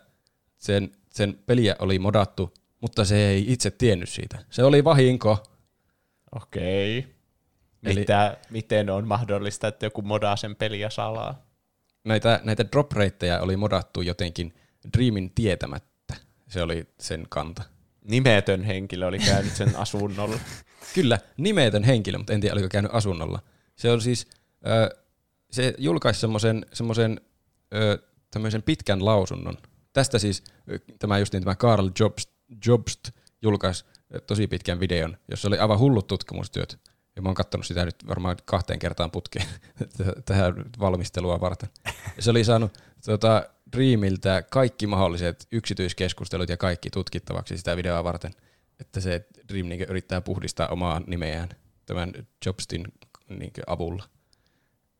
sen, sen peliä oli modattu, mutta se ei itse tiennyt siitä. Se oli vahinko. Okei. Mitä, Eli, miten on mahdollista, että joku modaa sen peliä salaa? Näitä, näitä drop rateja oli modattu jotenkin Dreamin tietämättä. Se oli sen kanta. Nimetön henkilö oli käynyt sen asunnolla. Kyllä, nimetön henkilö, mutta en tiedä, oliko käynyt asunnolla. Se on siis, äh, se julkaisi semmoisen, semmoisen äh, tämmöisen pitkän lausunnon. Tästä siis tämä just niin, tämä Carl Jobst, Jobst julkaisi tosi pitkän videon, jossa oli aivan hullut tutkimustyöt. Ja mä oon katsonut sitä nyt varmaan kahteen kertaan putkeen tähän valmistelua varten. Se oli saanut tuota, Dreamiltä kaikki mahdolliset yksityiskeskustelut ja kaikki tutkittavaksi sitä videoa varten, että se Dream niin kuin yrittää puhdistaa omaa nimeään tämän Jobstin niin kuin avulla.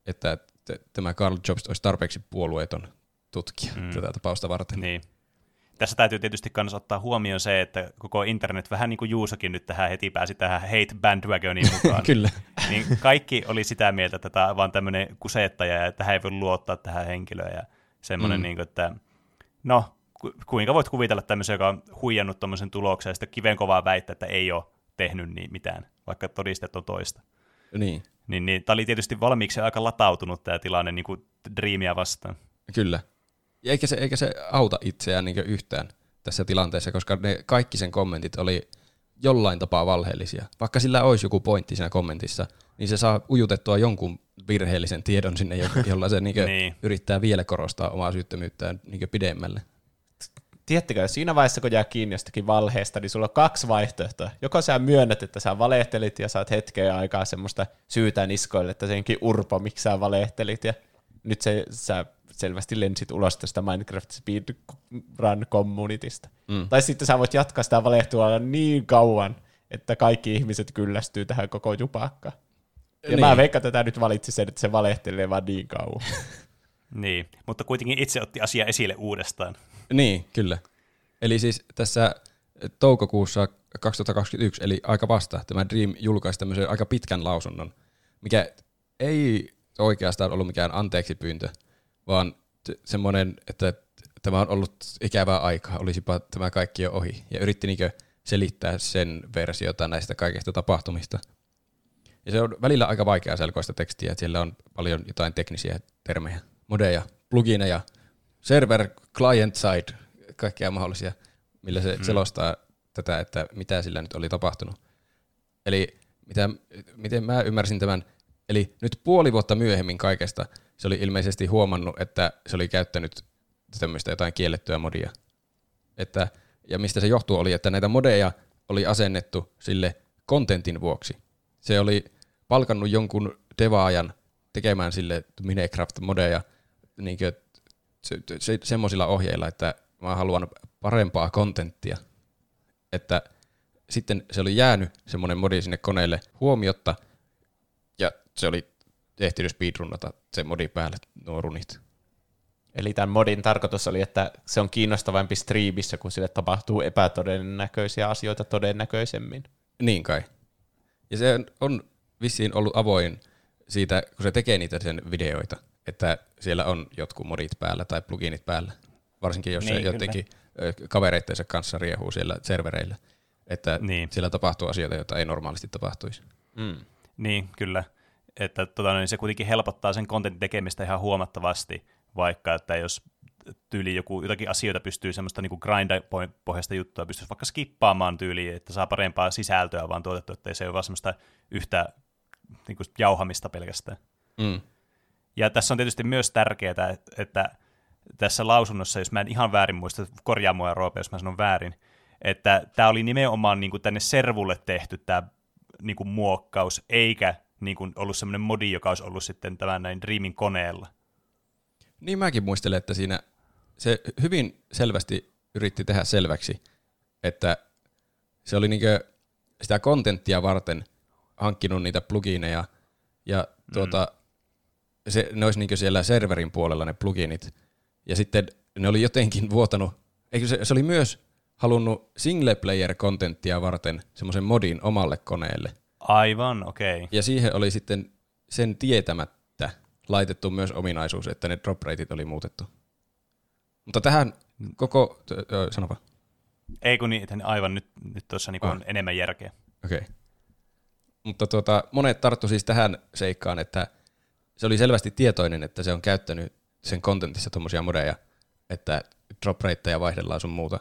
Että t- tämä Carl Jobst olisi tarpeeksi puolueeton tutkija mm. tätä tapausta varten. Niin. Tässä täytyy tietysti myös ottaa huomioon se, että koko internet, vähän niin kuin Juusokin nyt tähän heti pääsi tähän hate bandwagoniin mukaan. Kyllä. Niin kaikki oli sitä mieltä, että tämä on vaan tämmöinen kuseettaja ja tähän ei voi luottaa tähän henkilöön ja semmoinen, mm. niin kuin, että no ku, kuinka voit kuvitella tämmöisen, joka on huijannut tuommoisen tuloksen ja sitten kivenkovaa väittää, että ei ole tehnyt niin mitään, vaikka todistet on toista. Niin. Niin, niin tämä oli tietysti valmiiksi aika latautunut tämä tilanne niin kuin Dreamia vastaan. Kyllä. Eikä se, eikä se auta itseään niin yhtään tässä tilanteessa, koska ne kaikki sen kommentit oli jollain tapaa valheellisia. Vaikka sillä olisi joku pointti siinä kommentissa, niin se saa ujutettua jonkun virheellisen tiedon sinne, jolla se niin niin. yrittää vielä korostaa omaa syyttömyyttään niin pidemmälle. Tiedättekö, siinä vaiheessa kun jää kiinni jostakin valheesta, niin sulla on kaksi vaihtoehtoa. Joko sä myönnät, että sä valehtelit ja saat hetkeä aikaa semmoista syytä niskoille, että senkin urpo, miksi sä valehtelit ja nyt se, sä selvästi lensit ulos tästä Minecraft Speedrun communitysta. Mm. Tai sitten sä voit jatkaa sitä valehtua niin kauan, että kaikki ihmiset kyllästyy tähän koko jupakkaan. Ja niin. mä veikkaan, että tää nyt valitsi sen, että se valehtelee vaan niin kauan. Niin, mutta kuitenkin itse otti asiaa esille uudestaan. Niin, kyllä. Eli siis tässä toukokuussa kaksituhattakaksikymmentäyksi, eli aika vasta, tämä Dream julkaisi tämmöisen aika pitkän lausunnon, mikä ei oikeastaan ollut mikään anteeksipyyntö, vaan t- semmoinen, että tämä on ollut ikävää aikaa, olisipa tämä kaikki jo ohi, ja yritti niinkö selittää sen versiota näistä kaikista tapahtumista. Ja se on välillä aika vaikeaa selkoista tekstiä, että siellä on paljon jotain teknisiä termejä, modeja, plugineja, server, client side, kaikkea mahdollisia, millä se hmm. selostaa tätä, että mitä sillä nyt oli tapahtunut. Eli mitä, miten mä ymmärsin tämän, eli nyt puoli vuotta myöhemmin kaikesta se oli ilmeisesti huomannut, että se oli käyttänyt tämmöistä jotain kiellettyä modia. Että, ja mistä se johtuu oli, että näitä modeja oli asennettu sille kontentin vuoksi. Se oli palkannut jonkun devaajan tekemään sille Minecraft-modeja niin kuin se, se, semmoisilla ohjeilla, että mä haluan parempaa kontenttia. Että sitten se oli jäänyt semmoinen modi sinne koneelle huomiotta, ja se oli ehtinyt speedrunnata se modi päälle nuo runit. Eli tämän modin tarkoitus oli, että se on kiinnostavampi striimissä, kun sille tapahtuu epätodennäköisiä asioita todennäköisemmin. Niin kai. Ja se on vissiin ollut avoin siitä, kun se tekee niitä sen videoita, että siellä on jotkut modit päällä tai pluginit päällä, varsinkin jos niin, se jotenkin kavereittensa kanssa riehuu siellä servereillä, että niin. siellä tapahtuu asioita, joita ei normaalisti tapahtuisi. Mm. Niin, kyllä. Että, tota, niin se kuitenkin helpottaa sen kontentin tekemistä ihan huomattavasti, vaikka että jos tyyli joku, jotakin asioita pystyy semmoista niin grind-pohjasta juttua, pystyisi vaikka skippaamaan tyyliin, että saa parempaa sisältöä vaan tuotettu, ettei se ole vaan semmoista yhtä niin kuin jauhamista pelkästään. Mm. Ja tässä on tietysti myös tärkeää, että tässä lausunnossa, jos mä en ihan väärin muista, korjaa mua Roope, jos mä sanon väärin, että tämä oli nimenomaan niin kuin tänne servulle tehty tämä niin kuin muokkaus, eikä niin kuin ollut semmoinen modi, joka olisi ollut sitten tämän näin Dreamin koneella. Niin mäkin muistelen, että siinä se hyvin selvästi yritti tehdä selväksi, että se oli niin kuin sitä kontenttia varten hankkinut niitä plugineja, ja tuota, mm. se, ne olisi niin kuin siellä serverin puolella ne pluginit, ja sitten ne oli jotenkin vuotanut, eikö se, se oli myös halunnut single player contenttia varten semmoisen modin omalle koneelle. Aivan, okei. Okay. Ja siihen oli sitten sen tietämättä laitettu myös ominaisuus, että ne drop rateit oli muutettu. Mutta tähän koko, sanova. Ei kun niin, aivan, nyt, nyt tuossa niinku on enemmän järkeä. Okei. Okay. Mutta tuota, monet tarttu siis tähän seikkaan, että se oli selvästi tietoinen, että se on käyttänyt sen contentissa tuommoisia modeja, että drop rateja vaihdellaan sun muuta,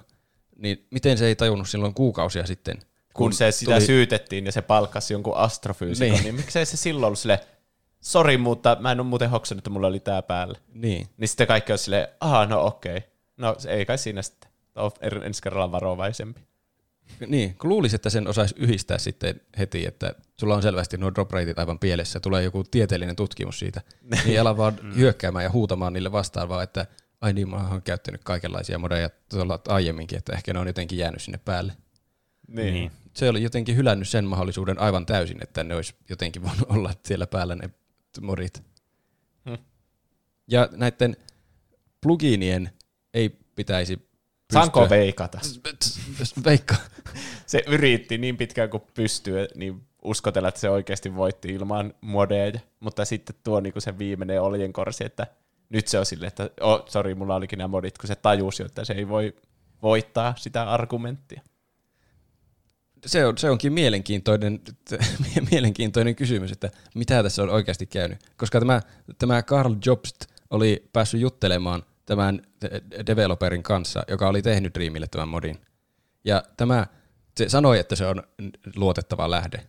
niin miten se ei tajunnut silloin kuukausia sitten? Kun, kun se sitä tuli... syytettiin ja se palkkasi jonkun astrofyysikon, niin, niin miksei se silloin ollut silleen, sori, mutta mä en ole muuten hoksannut, että mulla oli tää päällä. Niin. Niin sitten kaikki on silleen, aha, no okei. Okay. No ei kai siinä sitten, on ensi kerralla varovaisempi. Niin, kun luulisi, että sen osaisi yhdistää sitten heti, että sulla on selvästi nuo drop rateit aivan pielessä, tulee joku tieteellinen tutkimus siitä, niin ala vaan hyökkäämään ja huutamaan niille vastaan, vaan että ai niin, mä oon käyttänyt kaikenlaisia modeja tuolla aiemminkin, että ehkä ne on jotenkin jäänyt sinne päälle. Niin. Se oli jotenkin hylännyt sen mahdollisuuden aivan täysin, että ne olisi jotenkin voinut olla siellä päällä ne modit. Hmm. Ja näiden pluginien ei pitäisi pystyä. Saanko veikata? Veikka. Se yritti niin pitkään kuin pystyy, niin uskotella, että se oikeasti voitti ilman modeja, mutta sitten tuo niin kuin se viimeinen oljenkorsi, että nyt se on silleen, että oh, sori, mulla olikin nämä modit, kun se tajusi, että se ei voi voittaa sitä argumenttia. Se, on, se onkin mielenkiintoinen, mielenkiintoinen kysymys, että mitä tässä on oikeasti käynyt, koska tämä, tämä Carl Jobst oli päässyt juttelemaan tämän developerin kanssa, joka oli tehnyt Dreamille tämän modin. Ja tämä se sanoi, että se on luotettava lähde.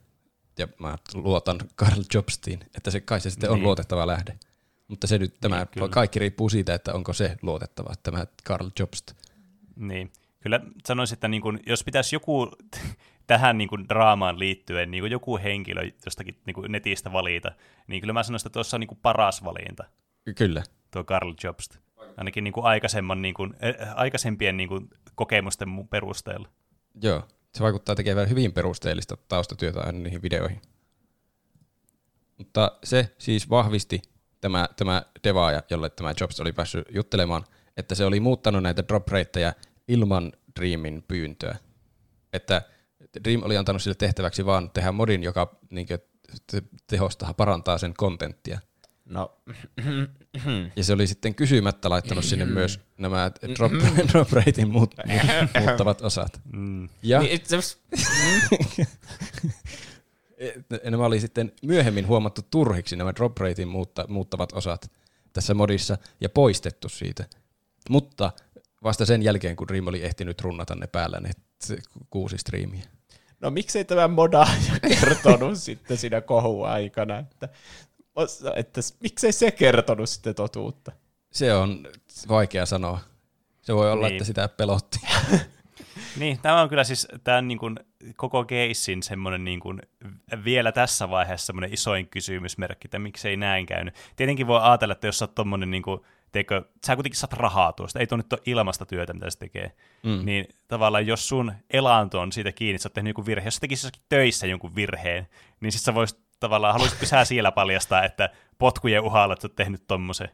Ja mä luotan Carl Jobstiin, että se kai se sitten niin. on luotettava lähde. Mutta se nyt tämä niin, kaikki riippuu siitä, että onko se luotettava, tämä Carl Jobst. Niin, kyllä sanoisin, että niin kun, jos pitäisi joku tähän niin kun draamaan liittyen, niin kun joku henkilö jostakin niin kun netistä valita, niin kyllä mä sanoisin, että tuossa on niin kun paras valinta. Kyllä. Tuo Carl Jobst. Ainakin niin kuin aikaisemman, niin kuin, aikaisempien niin kuin kokemusten perusteella. Joo, se vaikuttaa tekevän hyvin perusteellista taustatyötä aina niihin videoihin. Mutta se siis vahvisti tämä, tämä devaaja, jolle tämä Jobs oli päässyt juttelemaan, että se oli muuttanut näitä drop rateja ilman Dreamin pyyntöä. että Dream oli antanut sille tehtäväksi vaan tehdä modin, joka niinkö tehostaa, parantaa sen kontenttia. No. Ja se oli sitten kysymättä laittanut sinne myös nämä drop, drop ratein muut, muuttavat osat. Mm. Ja nämä oli sitten myöhemmin huomattu turhiksi nämä drop ratein muutta, muuttavat osat tässä modissa ja poistettu siitä. Mutta vasta sen jälkeen, kun Dream oli ehtinyt runnata ne päällä ne kuusi striimiä. No miksei tämä modaaja kertonut sitten siinä kohuaikana, että, että miksei se kertonut sitten totuutta? Se on vaikea sanoa. Se voi olla, niin. Että sitä pelotti. Niin, tämä on kyllä siis tämän niin kuin koko keissin semmoinen niin kuin vielä tässä vaiheessa semmoinen isoin kysymysmerkki, että miksei näin käynyt. Tietenkin voi ajatella, että jos sä oot tommoinen niin kuin teikö, sä kuitenkin saat rahaa tuosta, ei tuo nyt ole ilmaista työtä, mitä se tekee. Mm. Niin tavallaan jos sun elanto on siitä kiinni, että sä oot tehnyt jonkun virheen, jos sä tekisit töissä jonkun virheen, niin sit sä voisit tavallaan, haluaisitko sä siellä paljastaa, että potkujen uhalla, että sä oot tehnyt tommosen.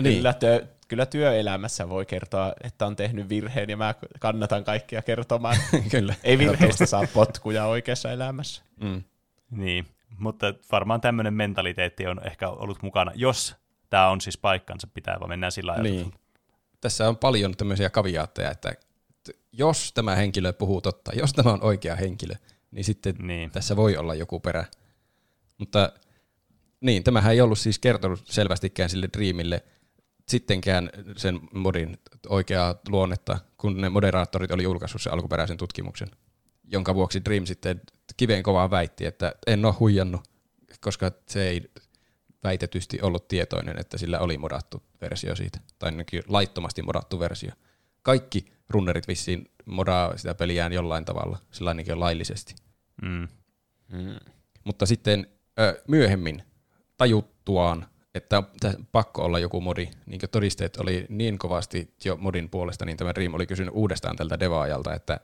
Niin. Kyllä, tö, kyllä työelämässä voi kertoa, että on tehnyt virheen, ja mä kannatan kaikkia kertomaan. Kyllä. Ei virheistä saa potkuja oikeassa elämässä. Mm. Niin, mutta varmaan tämmöinen mentaliteetti on ehkä ollut mukana, jos tämä on siis paikkansa pitää, vaan mennään sillä ajatuksella. Niin. Tässä on paljon tämmöisiä kaviaatteja, että jos tämä henkilö puhuu totta, jos tämä on oikea henkilö, niin sitten niin. Tässä voi olla joku perä. Mutta niin, tämähän ei ollut siis kertonut selvästikään sille Dreamille sittenkään sen modin oikeaa luonnetta, kun ne moderaattorit oli julkaissut sen alkuperäisen tutkimuksen, jonka vuoksi Dream sitten kiveen kovaan väitti, että en ole huijannut, koska se ei väitetysti ollut tietoinen, että sillä oli modattu versio siitä, tai laittomasti modattu versio. Kaikki runnerit vissiin modaa sitä peliään jollain tavalla, sillä ainakin laillisesti. Mm. Mm. Mutta sitten ö, myöhemmin tajuttuaan, että pakko olla joku modi, niin kuin todisteet oli niin kovasti jo modin puolesta, niin tämä Dream oli kysynyt uudestaan tältä devaajalta, että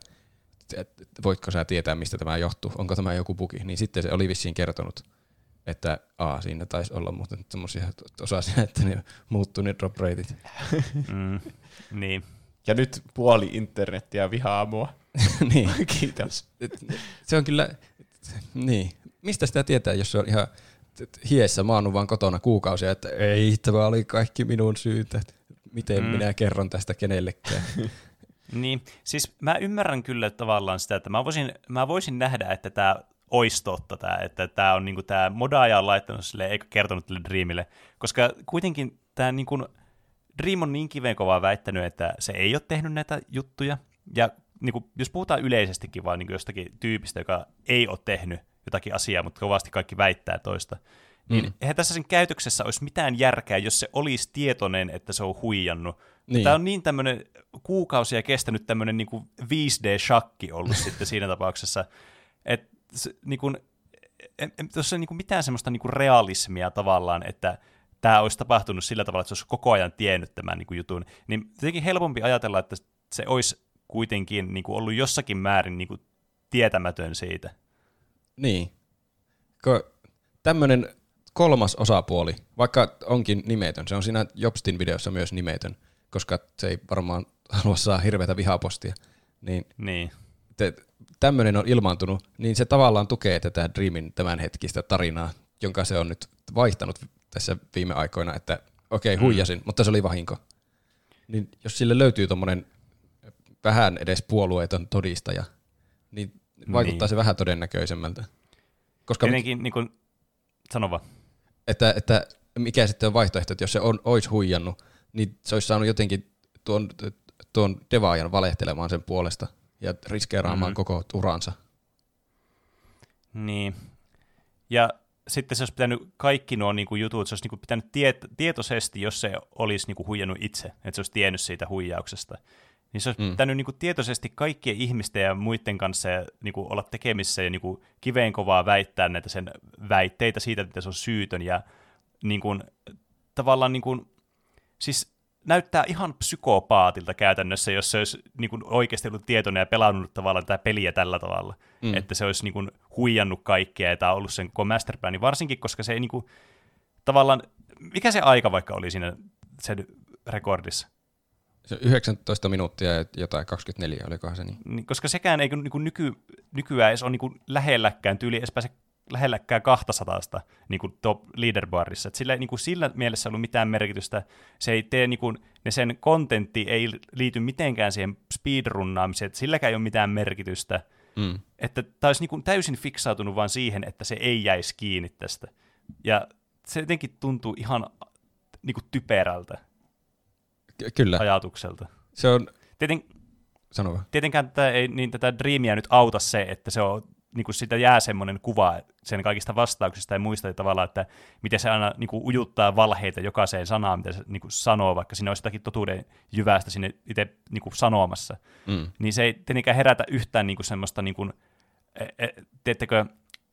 voitko sä tietää, mistä tämä johtuu, onko tämä joku bugi, niin sitten se oli vissiin kertonut, että aa, siinä taisi olla muuten semmoisia osasia, että ne muuttuu ne drop rateit. Mm, niin. Ja nyt puoli internettiä vihaa mua. Niin. Kiitos. Se on kyllä, niin. Mistä sitä tietää, jos se on ihan hiessä maannut vaan kotona kuukausia, että ei, tämä oli kaikki minun syytä. Miten mm. minä kerron tästä kenellekään? Niin, siis mä ymmärrän kyllä tavallaan sitä, että mä voisin, mä voisin nähdä, että tämä ois totta tämä, että tämä on niinku tämä modaaja on laittanut silleen, eikä kertonut tälle Dreamille, koska kuitenkin tämä niinku, Dream on niin kiveen kovaa väittänyt, että se ei ole tehnyt näitä juttuja, ja niinku, jos puhutaan yleisestikin vaan niinku jostakin tyypistä, joka ei ole tehnyt jotakin asiaa, mutta kovasti kaikki väittää toista, niin mm. eihän tässä sen käytöksessä olisi mitään järkeä, jos se olisi tietoinen, että se on huijannut. Niin. Tämä on niin tämmöinen kuukausia kestänyt tämmöinen niinku viisi D-shakki ollut sitten siinä tapauksessa, että se, niin kun, en, en, tuossa ei niin mitään semmoista niin realismia tavallaan, että tämä olisi tapahtunut sillä tavalla, että se olisi koko ajan tiennyt tämän niin jutun, niin jotenkin helpompi ajatella, että se olisi kuitenkin niin ollut jossakin määrin niin tietämätön siitä. Niin. Tämmöinen kolmas osapuoli, vaikka onkin nimetön, se on siinä Jobstin videossa myös nimetön, koska se ei varmaan halua saa hirveätä vihapostia, niin, niin. Te, tämmöinen on ilmaantunut, niin se tavallaan tukee tätä Dreamin tämänhetkistä tarinaa, jonka se on nyt vaihtanut tässä viime aikoina, että okei, okay, huijasin, mm. mutta se oli vahinko. Niin jos sille löytyy tommonen vähän edes puolueeton todistaja, niin vaikuttaa niin. Se vähän todennäköisemmältä. Koska tietenkin, niin kuin, sano vaan. Että, että mikä sitten on vaihtoehto, että jos se on, olisi huijannut, niin se olisi saanut jotenkin tuon, tuon devaajan valehtelemaan sen puolesta. Ja riskeeraamaan mm-hmm. koko uransa. Niin. Ja sitten se olisi pitänyt kaikki nuo niinku jutut, se olisi niinku pitänyt tiet- tietoisesti, jos se olisi niinku huijannut itse, että se olisi tiennyt siitä huijauksesta. Niin se olisi mm. pitänyt niinku tietoisesti kaikkien ihmisten ja muiden kanssa ja niinku olla tekemissä ja niinku kiveen kovaa väittää näitä sen väitteitä siitä, että se on syytön. Ja niinku, tavallaan niinku, siis näyttää ihan psykopaatilta käytännössä, jos se olisi niin kuin oikeasti ollut tietoinen ja pelannut tavallaan tätä peliä tällä tavalla. Mm. Että se olisi niin kuin huijannut kaikkea ja tämä on ollut sen koko masterplan, varsinkin, koska se ei niin kuin, tavallaan, mikä se aika vaikka oli siinä sen rekordissa? Se yhdeksäntoista minuuttia ja jotain kaksikymmentäneljä, olikohan se niin? Koska sekään ei niinku nyky, nykyään edes ole niinku lähelläkään, tyyli edes pääse lähelläkään kahtasatasta niinku top leaderboardissa. Et sillä, niinku, sillä mielessä ei ollut mitään merkitystä. Se ei tee, niinku, ne sen kontentti ei liity mitenkään siihen speedrunnaamiseen, että silläkään ei ole mitään merkitystä. Mm. Että tämä olisi niinku täysin fiksautunut vaan siihen, että se ei jäisi kiinni tästä. Ja se jotenkin tuntuu ihan niinku typerältä. Kyllä. Ajatukselta. Se on... Tieten... Sano vaan. Tietenkään tätä, ei, niin tätä Dreamia nyt auta se, että se on, niin kuin sitä jää semmoinen kuva sen kaikista vastauksista ja muista tavallaan, että miten se aina niin kuin ujuttaa valheita jokaiseen sanaan, mitä se niin kuin sanoo, vaikka siinä olisi jotakin totuuden jyvästä sinne itse niin kuin sanomassa. Mm. Niin se ei tietenkään herätä yhtään niin kuin semmoista, niin kuin, teettekö,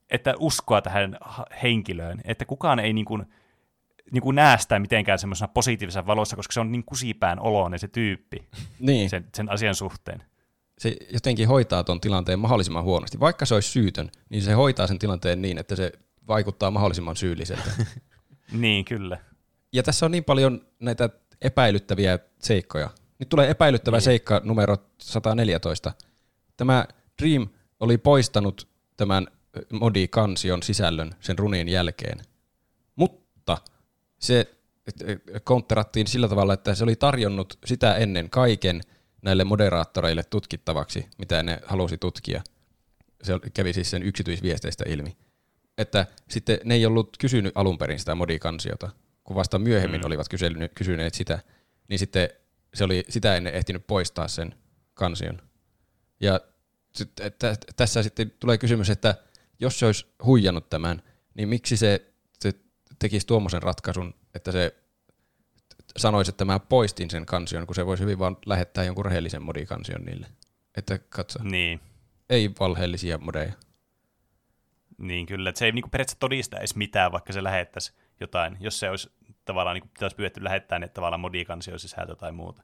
että uskoa tähän henkilöön, että kukaan ei... Niin kuin, niin kuin näe sitä mitenkään semmoisena positiivisessa valossa, koska se on niin kusipään oloinen se tyyppi niin. sen, sen asian suhteen. Se jotenkin hoitaa ton tilanteen mahdollisimman huonosti. Vaikka se olisi syytön, niin se hoitaa sen tilanteen niin, että se vaikuttaa mahdollisimman syylliseltä. Niin, kyllä. Ja tässä on niin paljon näitä epäilyttäviä seikkoja. Nyt tulee epäilyttävä niin. seikka numero sata neljätoista. Tämä Dream oli poistanut tämän modi-kansion sisällön sen runin jälkeen, mutta... Se kontterattiin sillä tavalla, että se oli tarjonnut sitä ennen kaiken näille moderaattoreille tutkittavaksi, mitä ne halusi tutkia. Se kävi siis sen yksityisviesteistä ilmi. Että sitten ne ei ollut kysynyt alun perin sitä modikansiota, kun vasta myöhemmin mm. olivat kysyneet, kysyneet sitä, niin sitten se oli sitä ennen ehtinyt poistaa sen kansion. Ja että tässä sitten tulee kysymys, että jos se olisi huijannut tämän, niin miksi se... tekisi tuommoisen ratkaisun, että se sanoisi, että mä poistin sen kansion, kun se voisi hyvin vaan lähettää jonkun rehellisen modikansion niille. Että katso, niin. ei valheellisia modeja. Niin kyllä, että se ei niinku periaatteessa todista edes mitään, vaikka se lähettäisi jotain, jos se olisi tavallaan niinku pitäisi pyydetty lähettää ne tavallaan modikansion sisältö tai muuta.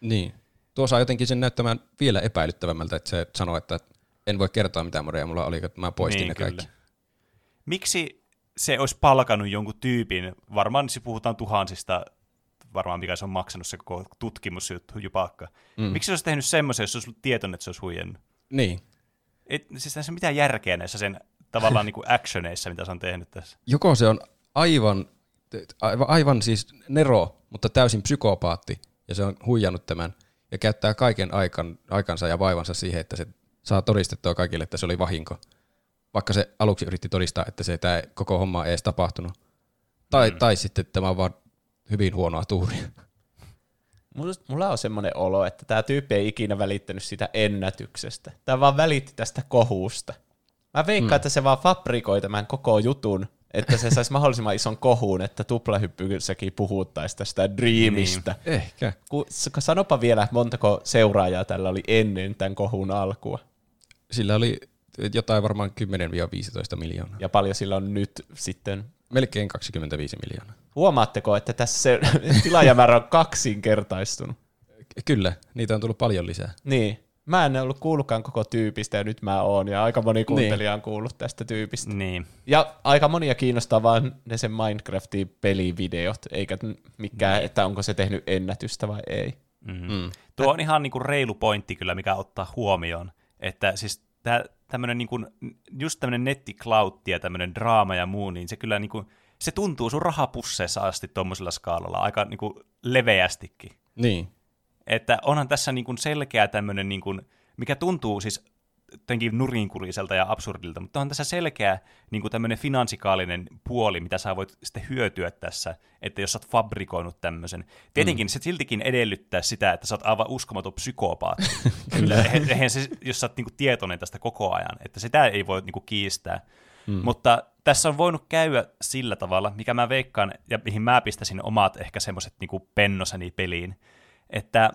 Niin, tuo saa jotenkin sen näyttämään vielä epäilyttävämmältä, että se sanoo, että en voi kertoa mitään modeja mulla oli, että mä poistin niin, ne kyllä. kaikki. Miksi... se olisi palkanut jonkun tyypin, varmaan siis puhutaan tuhansista, varmaan mikä se on maksanut se koko tutkimusjuttu jupakka. Mm. Miksi se olisi tehnyt semmoisen, jos se olisi ollut tietoinen, että se olisi huijannut? Niin. Et, siis tässä ei ole mitään järkeä näissä sen tavallaan niin kuin actioneissa, mitä se on tehnyt tässä. Joko se on aivan, aivan, aivan siis nero, mutta täysin psykopaatti, ja se on huijannut tämän, ja käyttää kaiken aikan, aikansa ja vaivansa siihen, että se saa todistettua kaikille, että se oli vahinko. Vaikka se aluksi yritti todistaa, että se tämä koko homma ei edes tapahtunut. Tai, mm. tai sitten tämä on vaan hyvin huonoa tuuria. Mulla on semmoinen olo, että tämä tyyppi ei ikinä välittänyt sitä ennätyksestä. Tämä vaan välitti tästä kohusta. Mä veikkaan, mm. että se vaan fabrikoi tämän koko jutun, että se saisi mahdollisimman ison kohun, että Tuplahyppysäkin puhuttaisi tästä Dreamista. Niin. Ehkä. Kun, sanopa vielä, montako seuraajaa tällä oli ennen tämän kohun alkua. Sillä oli... jotain varmaan kymmenen viisitoista miljoonaa. Ja paljon sillä on nyt sitten? Melkein kaksikymmentäviisi miljoonaa. Huomaatteko, että tässä se tilaajamäärä on kaksinkertaistunut? Kyllä, niitä on tullut paljon lisää. Niin. Mä en ollut kuullutkaan koko tyypistä ja nyt mä oon. Ja aika moni kuuntelija niin. on kuullut tästä tyypistä. Niin. Ja aika monia kiinnostaa vaan ne sen Minecraftin pelivideot, eikä mikään, niin. että onko se tehnyt ennätystä vai ei. Mm-hmm. Mm. Tuo on ihan niinku reilu pointti kyllä, mikä ottaa huomioon. Että siis tää... tämmönen niin kuin, just tämmöinen nettiklautti ja tämmöinen draama ja muu, niin se kyllä niin kuin, se tuntuu sun rahapusseessa asti tuommoisella skaalalla aika niin kuin leveästikin. Niin. Että onhan tässä niin kuin selkeä tämmöinen, niin kuin, mikä tuntuu siis jotenkin nurinkuriselta ja absurdilta, mutta onhan tässä selkeä niin kuin tämmöinen finanssikaalinen puoli, mitä sä voit sitten hyötyä tässä, että jos sä oot fabrikoinut tämmöisen. Tietenkin mm. se siltikin edellyttää sitä, että sä oot aivan uskomaton psykopaatti. Kyllä. Eihän se, jos sä oot niin kuin tietoinen tästä koko ajan, että sitä ei voi niin kuin kiistää. Mm. Mutta tässä on voinut käydä sillä tavalla, mikä mä veikkaan, ja mihin mä pistäisin omat ehkä semmoiset niin kuin pennoseni peliin, että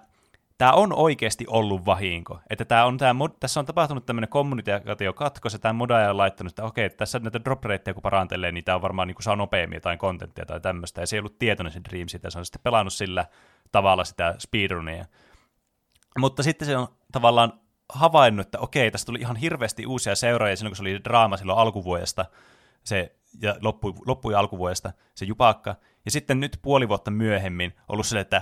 tämä on oikeasti ollut vahinko. Että tää on, tää mod, tässä on tapahtunut tämmöinen kommunikaatiokatkos, ja tämä modaaja on laittanut, että okei, tässä näitä drop rateja kun parantelee, niin tämä on varmaan niin kuin saa nopeammin jotain kontenttia tai tämmöistä, ja se ei ollut tietoinen se Dream siitä, se on sitten pelannut sillä tavalla sitä speedrunia. Mutta sitten se on tavallaan havainnut, että okei, tässä tuli ihan hirveästi uusia seuraajia silloin, kun se oli draama silloin alkuvuodesta, se ja loppu, loppui alkuvuodesta, se jupakka, ja sitten nyt puoli vuotta myöhemmin ollut sille, että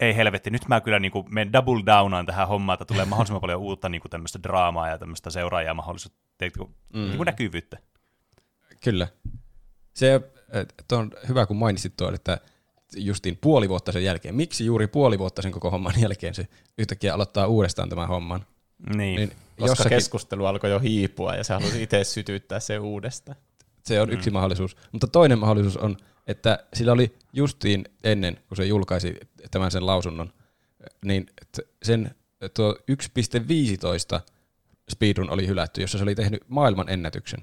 ei helvetti, nyt mä kyllä niin kuin menen double downaan tähän hommaan, että tulee mahdollisimman paljon uutta niin kuin tämmöistä draamaa ja tämmöistä seuraajaa mahdollisuutta, mm. niin kuin näkyvyyttä. Kyllä. Se on hyvä, kun mainitsit tuon, että justiin puoli vuotta sen jälkeen. Miksi juuri puoli vuotta sen koko homman jälkeen se yhtäkkiä aloittaa uudestaan tämän homman? Niin, niin koska jossakin... keskustelu alkoi jo hiipua ja se halusi itse sytyttää sen uudestaan. Se on yksi mm. mahdollisuus. Mutta toinen mahdollisuus on, että sillä oli justiin ennen, kun se julkaisi tämän sen lausunnon, niin sen tuo yksi pilkku viisitoista speedrun oli hylätty, jossa se oli tehnyt maailman ennätyksen.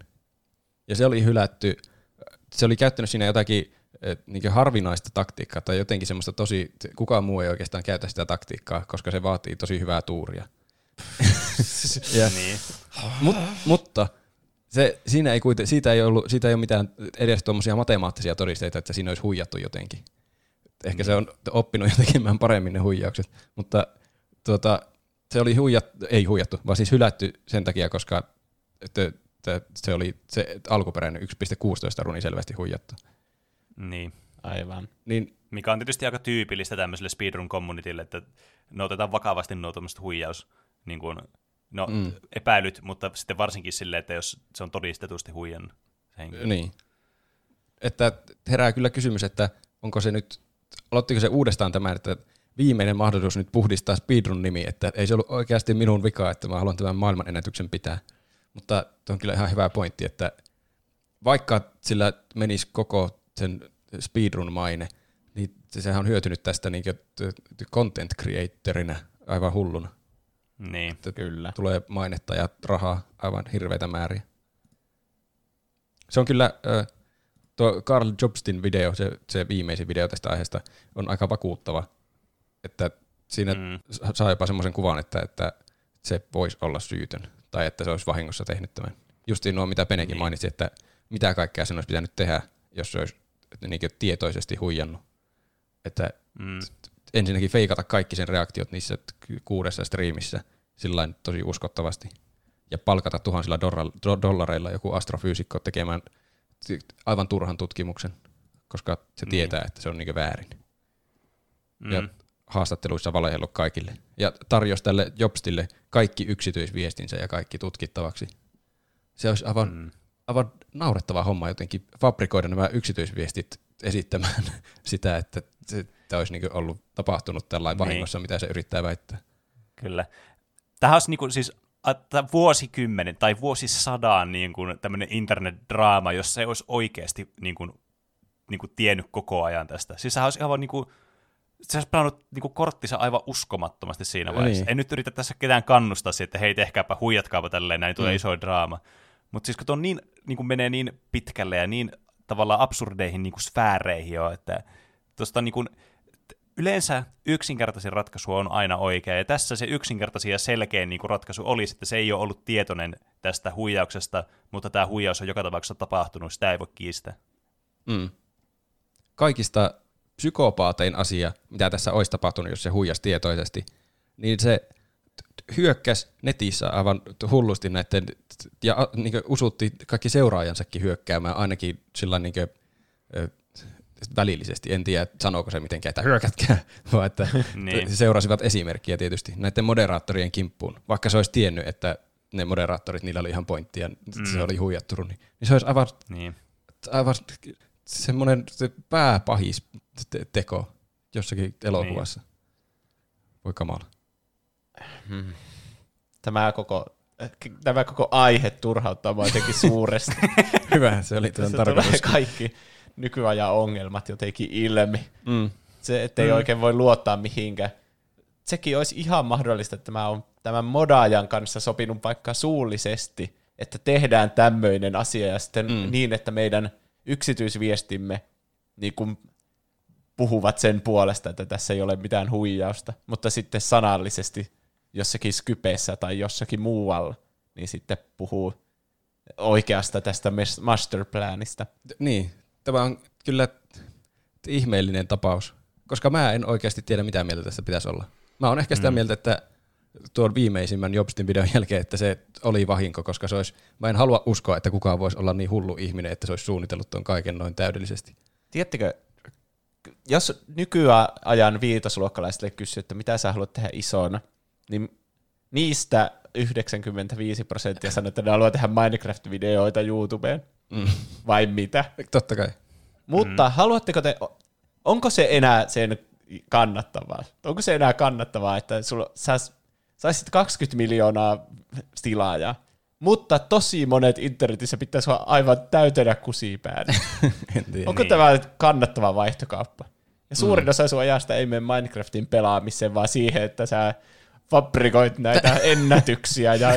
Ja se oli hylätty, se oli käyttänyt siinä jotakin niin harvinaista taktiikkaa tai jotenkin semmoista tosi, kukaan muu ei oikeastaan käytä sitä taktiikkaa, koska se vaatii tosi hyvää tuuria. ja, niin. mut, mutta se, siinä ei kuiten, siitä, ei ollut, siitä ei ole mitään edes tuommoisia matemaattisia todisteita, että siinä olisi huijattu jotenkin. Ehkä mm. se on oppinut jotenkin vähän paremmin ne huijaukset, mutta tuota, se oli huijattu, ei huijattu, vaan siis hylätty sen takia, koska te, te, se oli se alkuperäinen yksi pilkku kuusitoista runi selvästi huijattu. Niin, aivan. Niin, mikä on tietysti aika tyypillistä tämmöiselle speedrun-communitylle, että ne otetaan vakavasti nuo tuommoiset huijaus, niin kuin, no mm. epäilyt, mutta sitten varsinkin silleen, että jos se on todistetusti huijannut. Niin. Että herää kyllä kysymys, että onko se nyt, aloittiko se uudestaan tämän, että viimeinen mahdollisuus nyt puhdistaa speedrun-nimi, että ei se ollut oikeasti minun vika, että mä haluan tämän maailman ennätyksen pitää. Mutta tuo on kyllä ihan hyvä pointti, että vaikka sillä menisi koko sen speedrun maine, niin sehän on hyötynyt tästä niin content creatorinä aivan hulluna. Niin, että kyllä. Tulee mainetta ja rahaa aivan hirveitä määriä. Se on kyllä, tuo Carl Jobstin video, se, se viimeisin video tästä aiheesta, on aika vakuuttava. Että siinä mm. saa jopa semmoisen kuvan, että, että se voisi olla syytön tai että se olisi vahingossa tehnyt tämän. Justiin nuo, mitä Penekin niin. mainitsi, että mitä kaikkea sen olisi pitänyt tehdä, jos se olisi niin kuin tietoisesti huijannut. Että mm. ensinnäkin feikata kaikki sen reaktiot niissä kuudessa striimissä sillain tosi uskottavasti ja palkata tuhansilla dollareilla joku astrofyysikko tekemään aivan turhan tutkimuksen, koska se mm. tietää, että se on niin kuin väärin. Mm. Ja haastatteluissa valehdellut kaikille. Ja tarjosi tälle Jobstille kaikki yksityisviestinsä ja kaikki tutkittavaksi. Se olisi aivan... Mm. aivan naurettava homma jotenkin fabrikoida nämä yksityisviestit esittämään sitä, että tämä olisi niinku ollut tapahtunut tällainen vahingossa, niin. mitä se yrittää väittää. Kyllä. Tähän olisi niinku siis vuosikymmenen tai vuosisadan niinku tämmöinen internetdraama, jossa ei olisi oikeasti niinku, niinku tiennyt koko ajan tästä. Siis sehän olisi aivan niinku, se olisi pelannut niinku korttinsa aivan uskomattomasti siinä vaiheessa. Niin. En nyt yritä tässä ketään kannustaa siihen, että hei tehkääpä, huijatkaapa tälleen, näin tulee mm. iso draama. Mutta siis kun tuo niin, niin menee niin pitkälle ja niin tavallaan absurdeihin niin sfääreihin jo, että tuosta niin kuin, yleensä yksinkertaisin ratkaisu on aina oikea, ja tässä se yksinkertaisin ja selkein niin ratkaisu olisi, että se ei ole ollut tietoinen tästä huijauksesta, mutta tämä huijaus on joka tapauksessa tapahtunut, sitä ei voi kiistää. Mm. Kaikista psykopaatein asia, mitä tässä olisi tapahtunut, jos se huijasi tietoisesti, niin se... hyökkäsi netissä aivan hullusti näiden, ja niin kuin usutti kaikki seuraajansakin hyökkäämään, ainakin sillä niin kuin, välillisesti. En tiedä, sanooko se mitenkään, että hyökätkää, vaan että niin. seurasivat esimerkkiä tietysti näiden moderaattorien kimppuun. Vaikka se olisi tiennyt, että ne moderaattorit, niillä oli ihan pointti ja mm. se oli huijattu, niin se olisi aivan, niin. aivan semmoinen pääpahis teko jossakin elokuvassa. Niin. Voi kamala. Hmm. Tämä koko, tämä koko aihe turhauttaa minua jotenkin suuresti. Hyvä, se oli tämän tarkoitus. Kaikki nykyajan ongelmat jotenkin ilmi. Mm. Se, ettei mm. oikein voi luottaa mihinkään. Sekin olisi ihan mahdollista, että tämä on tämän modaajan kanssa sopinut vaikka suullisesti, että tehdään tämmöinen asia ja sitten mm. niin, että meidän yksityisviestimme niin kuin puhuvat sen puolesta, että tässä ei ole mitään huijausta, mutta sitten sanallisesti jossakin Skypeissä tai jossakin muualla, niin sitten puhuu oikeasta tästä masterplanista. Niin, tämä on kyllä ihmeellinen tapaus, koska mä en oikeasti tiedä, mitä mieltä tästä pitäisi olla. Mä oon ehkä sitä mm. mieltä, että tuon viimeisimmän Jobstin videon jälkeen, että se oli vahinko, koska se olisi, mä en halua uskoa, että kukaan voisi olla niin hullu ihminen, että se olisi suunnitellut tuon kaiken noin täydellisesti. Tiedättekö, jos nykyajan viitosluokkalaisille kysyy, että mitä sä haluat tehdä isona, niin niistä yhdeksänkymmentäviisi prosenttia sanoo, että ne haluaa tehdä Minecraft-videoita YouTubeen. Mm. Vai mitä? Totta kai. Mutta mm. haluatteko te, onko se enää sen kannattavaa? Onko se enää kannattavaa, että sulla, sä saisit kaksikymmentä miljoonaa tilaajaa? Mutta tosi monet internetissä pitäisi olla aivan täytenä kusipäänä. Onko niin. tämä kannattava vaihtokauppa? Ja suurin mm. osa sun ajasta ei mene Minecraftin pelaamiseen, vaan siihen, että sä fabrikoit näitä ennätyksiä ja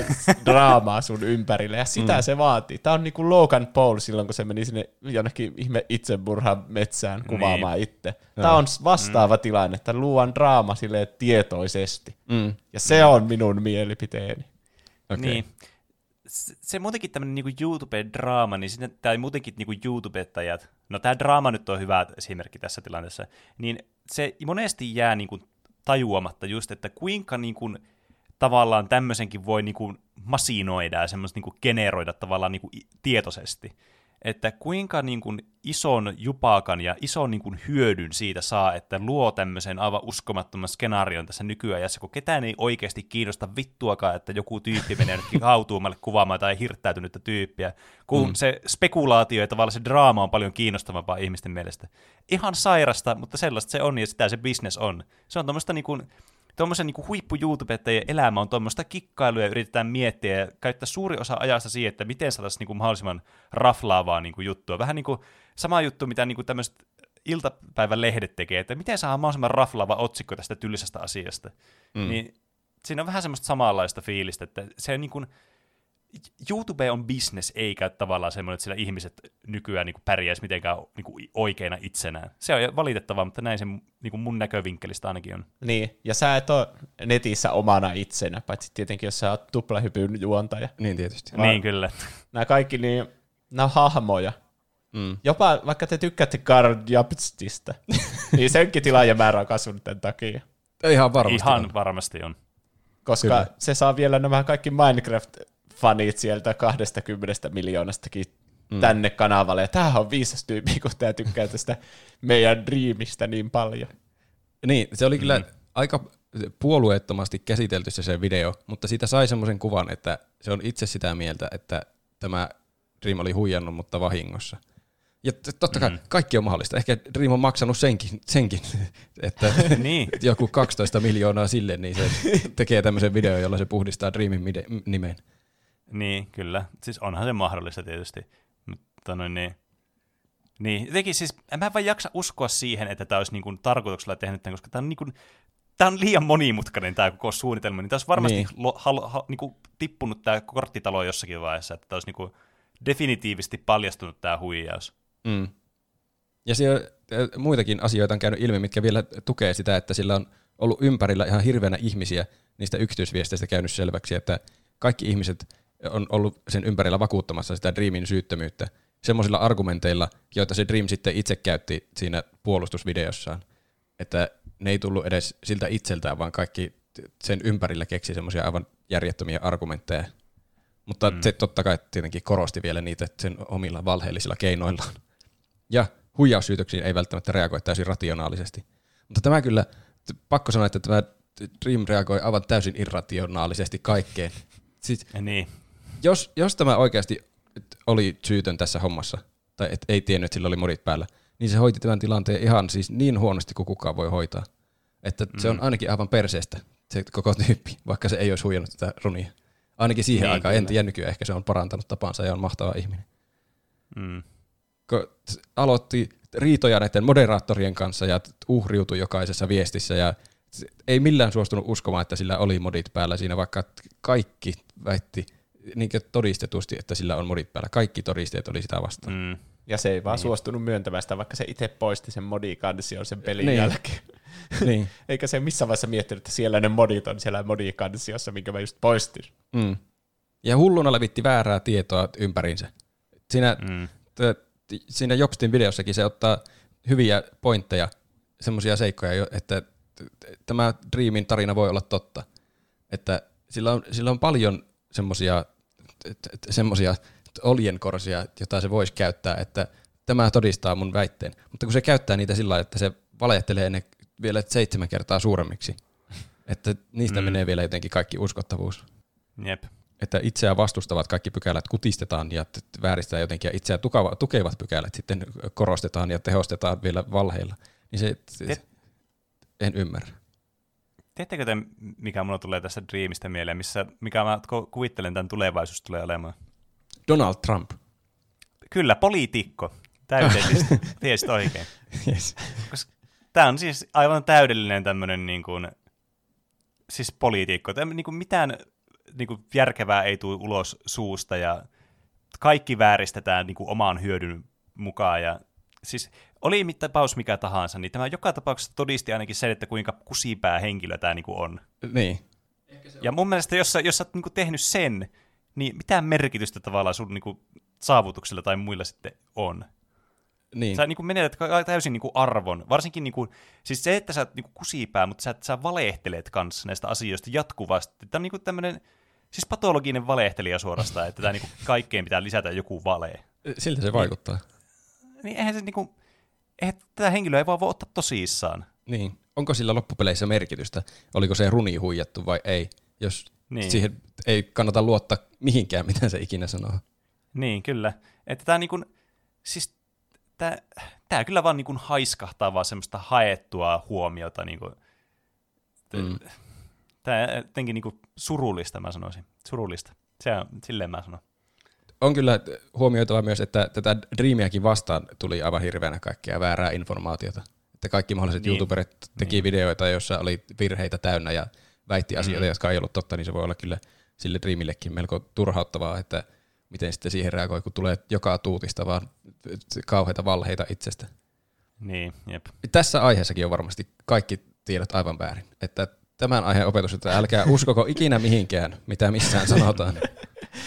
draamaa sun ympärille. Ja sitä mm. se vaatii. Tämä on niin kuin Logan Paul silloin, kun se meni sinne jonnekin ihme itsemurhan metsään kuvaamaan niin. itse. Tämä on vastaava mm. tilanne, että luon draama silleen tietoisesti. Mm. Ja se on minun mielipiteeni. Okay. Niin. Se muutenkin tämmöinen niinku YouTube-draama, niin sinne, tai muutenkin niinku YouTubettajat, no tämä draama nyt on hyvä esimerkki tässä tilanteessa, niin se monesti jää niinku tajuamatta just, että kuinka niinku tavallaan tämmöisenkin voi niinku masinoida ja semmoista niinku generoida tavallaan niinku tietoisesti. Että kuinka niinku ison jupakan ja ison niinku hyödyn siitä saa, että luo tämmöisen aivan uskomattoman skenaarion tässä nykyajassa, kun ketään ei oikeasti kiinnosta vittuakaan, että joku tyyppi menee nytkin hautuumalle kuvaamaan tai hirttäytynyttä tyyppiä, kun mm. se spekulaatio ja tavallaan se draama on paljon kiinnostavampaa ihmisten mielestä. Ihan sairasta, mutta sellaista se on ja sitä se business on. Se on tuommoista niinku... Tuommoisen niin huippu-youtubettajien elämä on tuommoista kikkailua, ja yritetään miettiä ja käyttää suuri osa ajasta siihen, että miten saataisiin niin mahdollisimman raflaavaa niin juttua. Vähän niin kuin sama juttu, mitä niin tämmöiset iltapäivän lehdet tekee, että miten saadaan mahdollisimman raflaava otsikko tästä tyllisestä asiasta. Mm. Niin siinä on vähän semmoista samanlaista fiilistä, että se on niin kuin, YouTube on business, eikä tavallaan semmoinen, että sillä ihmiset nykyään niin pärjäisi mitenkään niin oikeina itsenään. Se on valitettavaa, mutta näin se niin mun näkövinkkelistä ainakin on. Niin, ja sä et ole netissä omana itsenä, paitsi tietenkin, jos sä oot Tuplahypyn juontaja. Niin tietysti. Vaan niin kyllä. Nämä kaikki, niin, nämä on hahmoja. Mm. Jopa vaikka te tykkäätte Carl Jobstista, niin senkin tilaajamäärä on kasvanut tämän takia. Ihan varmasti Ihan on. varmasti on. Koska kyllä. se saa vielä nämä kaikki Minecraft fanit sieltä kaksikymmentä miljoonastakin mm. tänne kanavalle. Ja tämähän on viisas tyyppi, kun tämä tykkää tästä meidän Dreamista niin paljon. Niin, se oli kyllä mm. aika puolueettomasti käsitelty se, se video, mutta siitä sai semmoisen kuvan, että se on itse sitä mieltä, että tämä Dream oli huijannut, mutta vahingossa. Ja totta kai mm. kaikki on mahdollista. Ehkä Dream on maksanut senkin, senkin että niin. joku kaksitoista miljoonaa sille, niin se tekee tämmöisen videon, jolla se puhdistaa Dreamin mide- nimen. Niin, kyllä. Siis onhan se mahdollista tietysti. Mutta noin niin. Niin, jotenkin siis mä en vaan jaksa uskoa siihen, että tämä olisi niin kuin tarkoituksella tehnyt tämän, koska tämä on, niin kuin, tämä on liian monimutkainen tämä koko suunnitelma. Niin tämä olisi varmasti niin. Lo, hal, hal, niin kuin tippunut tämä korttitalo jossakin vaiheessa, että tämä olisi niin kuin definitiivisesti paljastunut tämä huijaus. Mm. Ja siellä muitakin asioita on käynyt ilmi, mitkä vielä tukee sitä, että sillä on ollut ympärillä ihan hirveänä ihmisiä niistä yksityisviesteistä käynyt selväksi, että kaikki ihmiset on ollut sen ympärillä vakuuttamassa sitä Dreamin syyttömyyttä semmoisilla argumenteilla, joita se Dream sitten itse käytti siinä puolustusvideossaan. Että ne ei tullut edes siltä itseltään, vaan kaikki sen ympärillä keksi semmoisia aivan järjettömiä argumentteja. Mutta mm. se totta kai tietenkin korosti vielä niitä sen omilla valheellisilla keinoillaan. Ja huijaussyytöksiin ei välttämättä reagoi täysin rationaalisesti. Mutta tämä kyllä, pakko sanoa, että tämä Dream reagoi aivan täysin irrationaalisesti kaikkeen. Siis, niin. Jos, jos tämä oikeasti oli syytön tässä hommassa, tai et ei tiennyt, että sillä oli modit päällä, niin se hoiti tämän tilanteen ihan siis niin huonosti kuin kukaan voi hoitaa. Että mm. se on ainakin aivan perseestä, se koko tyyppi, vaikka se ei olisi huijannut tätä runia. Ainakin siihen niin, aikaan, en tiedä nykyään, ehkä se on parantanut tapansa ja on mahtava ihminen. Mm. Kun aloitti riitoja näiden moderaattorien kanssa ja uhriutui jokaisessa viestissä ja ei millään suostunut uskomaan, että sillä oli modit päällä siinä, vaikka kaikki väitti niin todistetusti, että sillä on modit päällä. Kaikki todisteet oli sitä vastaan. Mm. Ja se ei vaan niin. suostunut myöntämään sitä, vaikka se itse poisti sen modikansion sen pelin niin. jälkeen. Niin. Eikä se missään vaiheessa miettinyt, että siellä ne modit on siellä modikansiossa, minkä mä just poistin. Mm. Ja hulluna levitti väärää tietoa ympäriinsä. Siinä, mm. t- siinä Jobstin videossakin se ottaa hyviä pointteja, semmoisia seikkoja, että tämä Dreamin tarina voi olla totta, että sillä on, sillä on paljon semmoisia semmoisia oljenkorsia, joita se voisi käyttää, että tämä todistaa mun väitteen, mutta kun se käyttää niitä sillä lailla, että se valehtelee ne vielä seitsemän kertaa suuremmiksi. Että niistä mm. menee vielä jotenkin kaikki uskottavuus. Jep. Että itseään vastustavat kaikki pykälät kutistetaan ja vääristää jotenkin, ja itseään tukava, tukevat pykälät sitten korostetaan ja tehostetaan vielä valheilla. Niin se, Te- en ymmärrä. Teettekö te, mikä mulla tulee tästä Dreamistä mieleen, missä, mikä mä kuvittelen tämän tulevaisuus tulee olemaan? Donald Trump. Kyllä, poliitikko. Täydellisesti. Tiesit oikein. Yes. Tämä on siis aivan täydellinen tämmöinen niin kuin, siis poliitikko. Tämä, niin kuin mitään niin kuin järkevää ei tule ulos suusta ja kaikki vääristetään niin kuin omaan hyödyn mukaan. Ja, siis oli tapaus mikä tahansa, niin tämä joka tapauksessa todisti ainakin sen, että kuinka kusipää henkilö tämä niin kuin on. Niin. Ja mun mielestä, jos, jos sä oot niin kuin tehnyt sen, niin mitään merkitystä tavallaan sun niin kuin saavutuksilla tai muilla sitten on. Niin. Sä niin menetät täysin niin arvon. Varsinkin niin kuin, siis se, että sä oot niin kusipää, mutta sä, sä valehtelet kanssa näistä asioista jatkuvasti. Tämä on niin tämmöinen siis patologinen valehtelija suorastaan, että tämä niin kaikkeen pitää lisätä joku vale. Siltä se vaikuttaa. Niin, niin eihän se niin kuin, eihän tätä henkilöä ei vaan voi ottaa tosissaan. Niin. Onko sillä loppupeleissä merkitystä? Oliko se runi huijattu vai ei? Jos niin. Siihen ei kannata luottaa mihinkään, mitä se ikinä sanoo. Niin, kyllä. Että tämä niin kuin, siis Tää, tää kyllä vaan niinku haiskahtaa vaan semmoista haettua huomiota. Niinku. Mm. Tää on jotenkin niinku surullista, mä sanoisin. Surullista. Se on, silleen mä sanon. On kyllä huomioitava myös, että tätä Dreamiäkin vastaan tuli aivan hirveänä kaikkea väärää informaatiota. Että kaikki mahdolliset niin. YouTuberit teki niin. videoita, joissa oli virheitä täynnä ja väitti asioita, mm. jotka ei ollut totta, niin se voi olla kyllä sille Dreamillekin melko turhauttavaa, että miten sitten siihen reagoi, kun tulee joka tuutista vaan kauheita valheita itsestä. Niin, jep. Tässä aiheessakin on varmasti kaikki tiedot aivan väärin. Että tämän aiheen opetus, että älkää uskoko ikinä mihinkään, mitä missään sanotaan.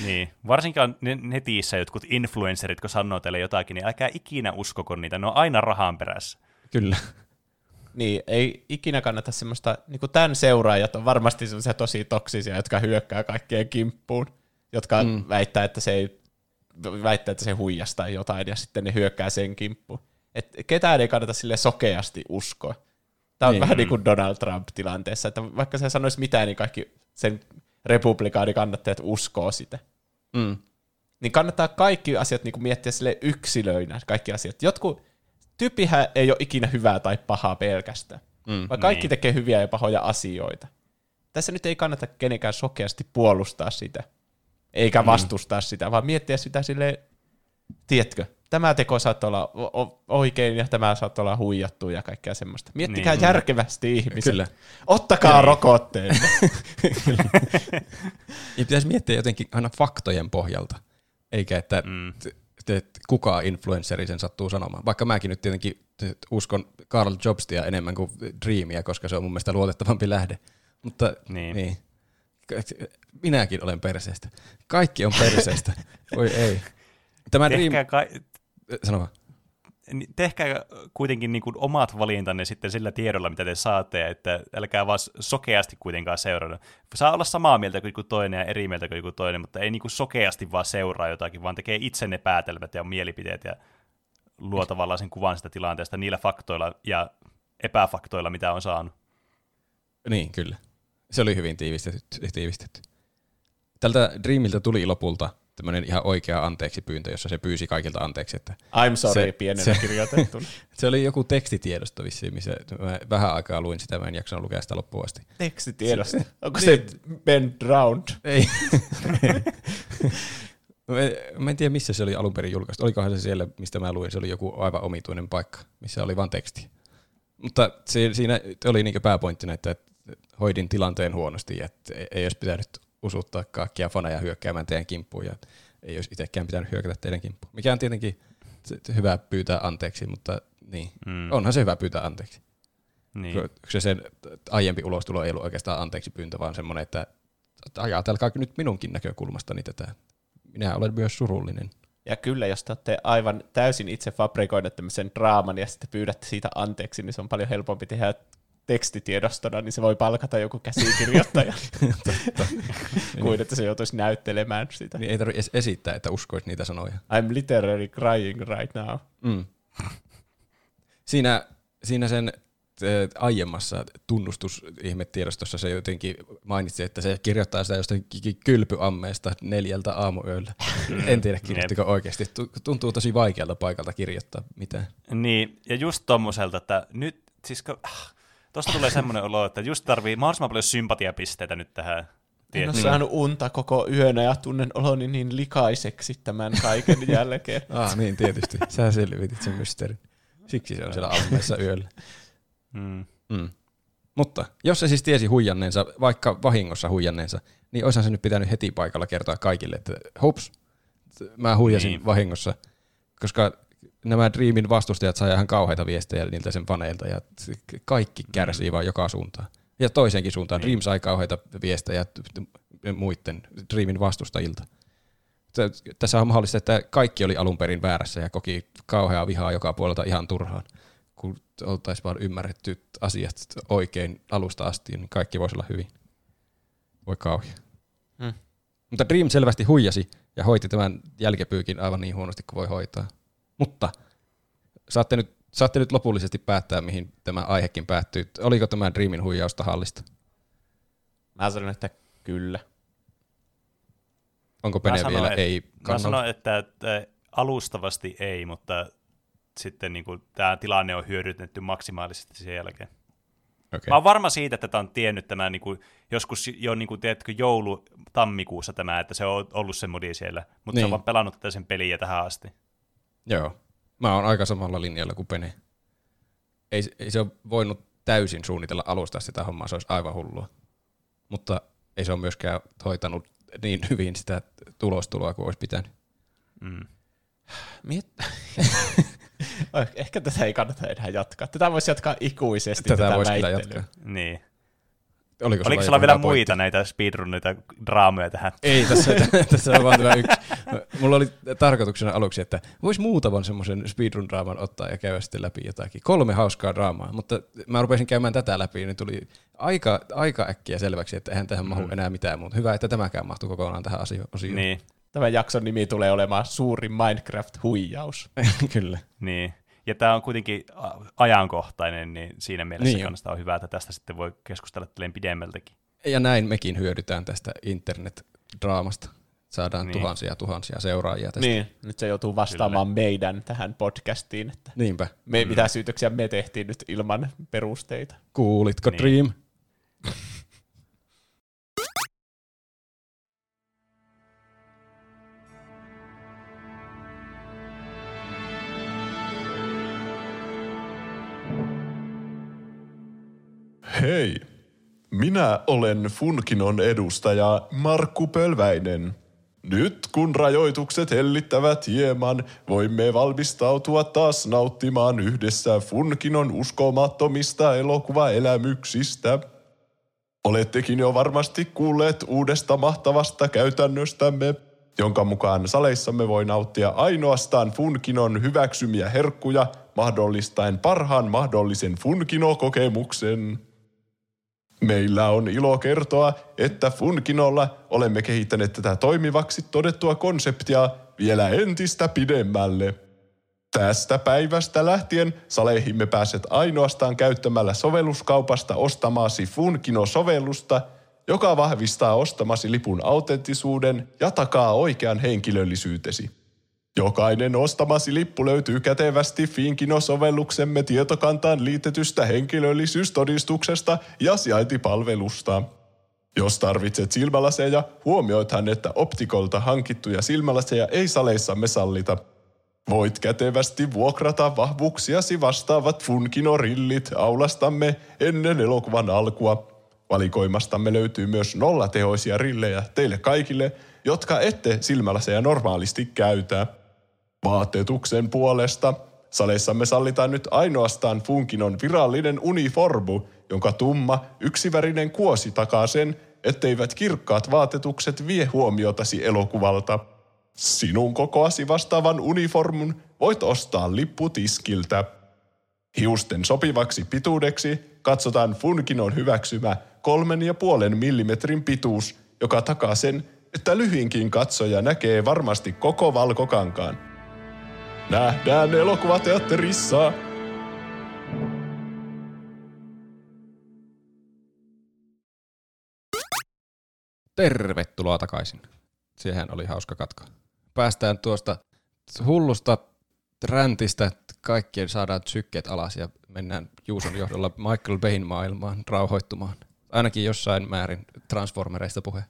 Niin, varsinkin netissä jotkut influencerit, kun sanoo teille jotakin, niin älkää ikinä uskoko niitä, ne on aina rahan perässä. Kyllä. Niin, ei ikinä kannata semmoista, niin kuin tämän seuraajat on varmasti semmoisia tosi toksisia, jotka hyökkää kaikkien kimppuun. Jotka mm. väittää, että se ei, väittää, että se huijastaa jotain, ja sitten ne hyökkää sen kimppuun. Et ketään ei kannata sille sokeasti uskoa. Tämä on niin. vähän niin kuin Donald Trump-tilanteessa, että vaikka se sanoisi mitään, niin kaikki sen republikaanikannattajat uskoo sitä. Mm. Niin kannattaa kaikki asiat niin kuin miettiä sille yksilöinä, kaikki asiat. Jotkut tyyppihän ei ole ikinä hyvää tai pahaa pelkästään, mm. vaan kaikki niin. tekee hyviä ja pahoja asioita. Tässä nyt ei kannata kenenkään sokeasti puolustaa sitä. Eikä vastustaa mm. sitä, vaan miettiä sitä silleen, tiedätkö, tämä teko saattaa olla oikein ja tämä saattaa olla huijattu ja kaikkea semmoista. Miettikää niin. järkevästi ihmisille. Ottakaa niin. rokotteen. Kyllä. Ja pitäisi miettiä jotenkin aina faktojen pohjalta, eikä että mm. te, te, kuka influensseri sen sattuu sanomaan. Vaikka mäkin nyt tietenkin uskon Carl Jobstia enemmän kuin Dreamia, koska se on mun mielestä luotettavampi lähde. Mutta niin. niin. Minäkin olen perseestä. Kaikki on perseestä. Voi ei. Tämä Dream... Ka... Sano vaan. Tehkää kuitenkin niin kuin omat valintanne sitten sillä tiedolla, mitä te saatte, että älkää vaan sokeasti kuitenkaan seurata. Saa olla samaa mieltä kuin joku toinen ja eri mieltä kuin joku toinen, mutta ei niin kuin sokeasti vaan seuraa jotakin, vaan tekee itse ne päätelmät ja mielipiteet ja luo tavallaan sen kuvan sitä tilanteesta niillä faktoilla ja epäfaktoilla, mitä on saanut. Niin, kyllä. Se oli hyvin tiivistetty, tiivistetty. Tältä Dreamiltä tuli lopulta tämmöinen ihan oikea anteeksi pyyntö, jossa se pyysi kaikilta anteeksi. Että I'm sorry, se, pienenä kirjoitettu. Se oli joku tekstitiedosto vissiin, missä mä vähän aikaa luin sitä, mä en jaksanut lukea sitä loppuun asti. Tekstitiedosto? Se, onko niin. se bend round? Ei. Mä en tiedä, missä se oli alun perin julkaistu. Olikohan se siellä, mistä mä luin, se oli joku aivan omituinen paikka, missä oli vaan teksti. Mutta se, siinä oli niin kuin pääpointtina, että hoidin tilanteen huonosti, että ei olisi pitänyt usuttaa kaikkia faneja hyökkäämään teidän kimppuun, ja ei olisi itsekään pitänyt hyökätä teidän kimppuun. Mikä on tietenkin hyvä pyytää anteeksi, mutta niin, mm. onhan se hyvä pyytää anteeksi. Niin. Se sen aiempi ulostulo ei ollut oikeastaan anteeksi pyyntö, vaan semmoinen, että ajatelkaa nyt minunkin näkökulmastani tätä. Minä olen myös surullinen. Ja kyllä, jos te olette aivan täysin itse fabrikoineet tämmöisen draaman ja sitten pyydätte siitä anteeksi, niin se on paljon helpompi tehdä tekstitiedostona, niin se voi palkata joku käsikirjoittaja, kuin että se joutuisi näyttelemään sitä. Niin ei tarvitse edes esittää, että uskoisi niitä sanoja. I'm literally crying right now. Mm. Siinä siinä sen aiemmassa tunnustusihmetiedostossa se jotenkin mainitsi, että se kirjoittaa sitä jostain kylpyammeesta neljältä aamuyöllä. Mm. En tiedä, kirjoittiko oikeasti. Tuntuu tosi vaikealta paikalta kirjoittaa mitään. Niin, ja just tommoselta, että nyt, siis kun, ah, tosta tulee semmoinen olo, että just tarvii mahdollisimman paljon sympatiapisteitä nyt tähän. En ole saanut unta koko yönä ja tunnen oloni niin likaiseksi tämän kaiken jälkeen. Ah, niin tietysti. Sä selvitit sen mysteerin. Siksi se on siellä ammeessa yöllä. Mm. Mm. Mutta jos se siis tiesi huijanneensa, vaikka vahingossa huijanneensa, niin oishan se nyt pitänyt heti paikalla kertoa kaikille, että hups, mä huijasin niin. vahingossa, koska nämä Dreamin vastustajat sai ihan kauheita viestejä niiltä sen faneilta ja kaikki kärsii mm. vaan joka suuntaan. Ja toiseenkin suuntaan niin. Dream sai kauheita viestejä muiden Dreamin vastustajilta. Tässä on mahdollista, että kaikki oli alun perin väärässä ja koki kauheaa vihaa joka puolelta ihan turhaan. Kun oltaisiin vaan ymmärretty asiat oikein alusta asti, niin kaikki voisi olla hyvin. Voi kauhea. Hmm. Mutta Dream selvästi huijasi ja hoiti tämän jälkipyykin aivan niin huonosti kuin voi hoitaa. Mutta saatte nyt, saatte nyt lopullisesti päättää, mihin tämä aihekin päättyy. Oliko tämä Dreamin huijaus tahallista? Mä sanon, että kyllä. Onko Pene sanon, vielä et, ei kannalla? Mä sanon, että, että alustavasti ei, mutta... sitten niin kuin, tämä tilanne on hyödynnetty maksimaalisesti sen jälkeen. Okay. Mä oon varma siitä, että tämä on tiennyt tämä niin kuin, joskus jo niin kuin, tiedätkö, joulu-tammikuussa tämä, että se on ollut se modi siellä, mutta niin. se on vaan pelannut tätä sen peliä tähän asti. Joo, mä oon aika samalla linjalla kuin Pene. Ei, ei se ole voinut täysin suunnitella alusta sitä hommaa, se olisi aivan hullua. Mutta ei se ole myöskään hoitanut niin hyvin sitä tulostuloa kuin olisi pitänyt. Mm. Miettä... Ehkä tätä ei kannata enää jatkaa. Tätä voisi jatkaa ikuisesti. Tätä, tätä voisi väittelyä. Jatkaa. Niin. Oliko, Oliko sulla vielä pointti? Muita näitä speedrunneita draamoja tähän? Ei, tässä, tässä on vaan tämä yksi. Mulla oli tarkoituksena aluksi, että voisi muutaman semmoisen speedrun-draaman ottaa ja käydä sitten läpi jotakin. Kolme hauskaa draamaa, mutta mä rupesin käymään tätä läpi, niin tuli aika, aika äkkiä selväksi, että eihän tähän mm. mahu enää mitään muuta. Hyvä, että tämäkään mahtuu kokonaan tähän osioon. Niin. Tämän jakson nimi tulee olemaan suuri Minecraft-huijaus. Kyllä. Niin. Ja tämä on kuitenkin ajankohtainen, niin siinä mielessä niin kannattaa on hyvä, että tästä sitten voi keskustella pidemmältäkin. Ja näin mekin hyödytään tästä internet-draamasta. Saadaan niin. tuhansia tuhansia seuraajia tästä. Niin. Nyt se joutuu vastaamaan Kyllä. meidän tähän podcastiin. Että Niinpä. Me, mitä syytöksiä me tehtiin nyt ilman perusteita. Kuulitko niin. Dream? Hei, minä olen Funkinon edustaja Markku Pölväinen. Nyt kun rajoitukset hellittävät hieman, voimme valmistautua taas nauttimaan yhdessä Funkinon uskomattomista elokuvaelämyksistä. Olettekin jo varmasti kuulleet uudesta mahtavasta käytännöstämme, jonka mukaan saleissamme voi nauttia ainoastaan Funkinon hyväksymiä herkkuja, mahdollistaen parhaan mahdollisen Funkino-kokemuksen. Meillä on ilo kertoa, että Funkinolla olemme kehittäneet tätä toimivaksi todettua konseptia vielä entistä pidemmälle. Tästä päivästä lähtien saleihimme pääset ainoastaan käyttämällä sovelluskaupasta ostamaasi Funkino-sovellusta, joka vahvistaa ostamasi lipun autenttisuuden ja takaa oikean henkilöllisyytesi. Jokainen ostamasi lippu löytyy kätevästi Finkino-sovelluksemme tietokantaan liitetystä henkilöllisyystodistuksesta ja sijaintipalvelusta. Jos tarvitset silmälaseja, huomioithan, että optikolta hankittuja silmälaseja ei saleissamme sallita. Voit kätevästi vuokrata vahvuuksiasi vastaavat Funkino-rillit aulastamme ennen elokuvan alkua. Valikoimastamme löytyy myös nollatehoisia rillejä teille kaikille, jotka ette silmälaseja normaalisti käytä. Vaatetuksen puolesta saleissamme sallitaan nyt ainoastaan Funkinon virallinen uniformu, jonka tumma, yksivärinen kuosi takaa sen, etteivät kirkkaat vaatetukset vie huomiotasi elokuvalta. Sinun kokoasi vastaavan uniformun voit ostaa lipputiskiltä. Hiusten sopivaksi pituudeksi katsotaan Funkinon hyväksymä kolme pilkku viisi millimetrin pituus, joka takaa sen, että lyhyinkin katsoja näkee varmasti koko valkokankaan. Nähdään elokuvateatterissa! Tervetuloa takaisin. Siihen oli hauska katko. Päästään tuosta hullusta räntistä, kaikkien saadaan sykkeet alas ja mennään Juuson johdolla Michael Bayn maailmaan rauhoittumaan. Ainakin jossain määrin Transformereista puhe.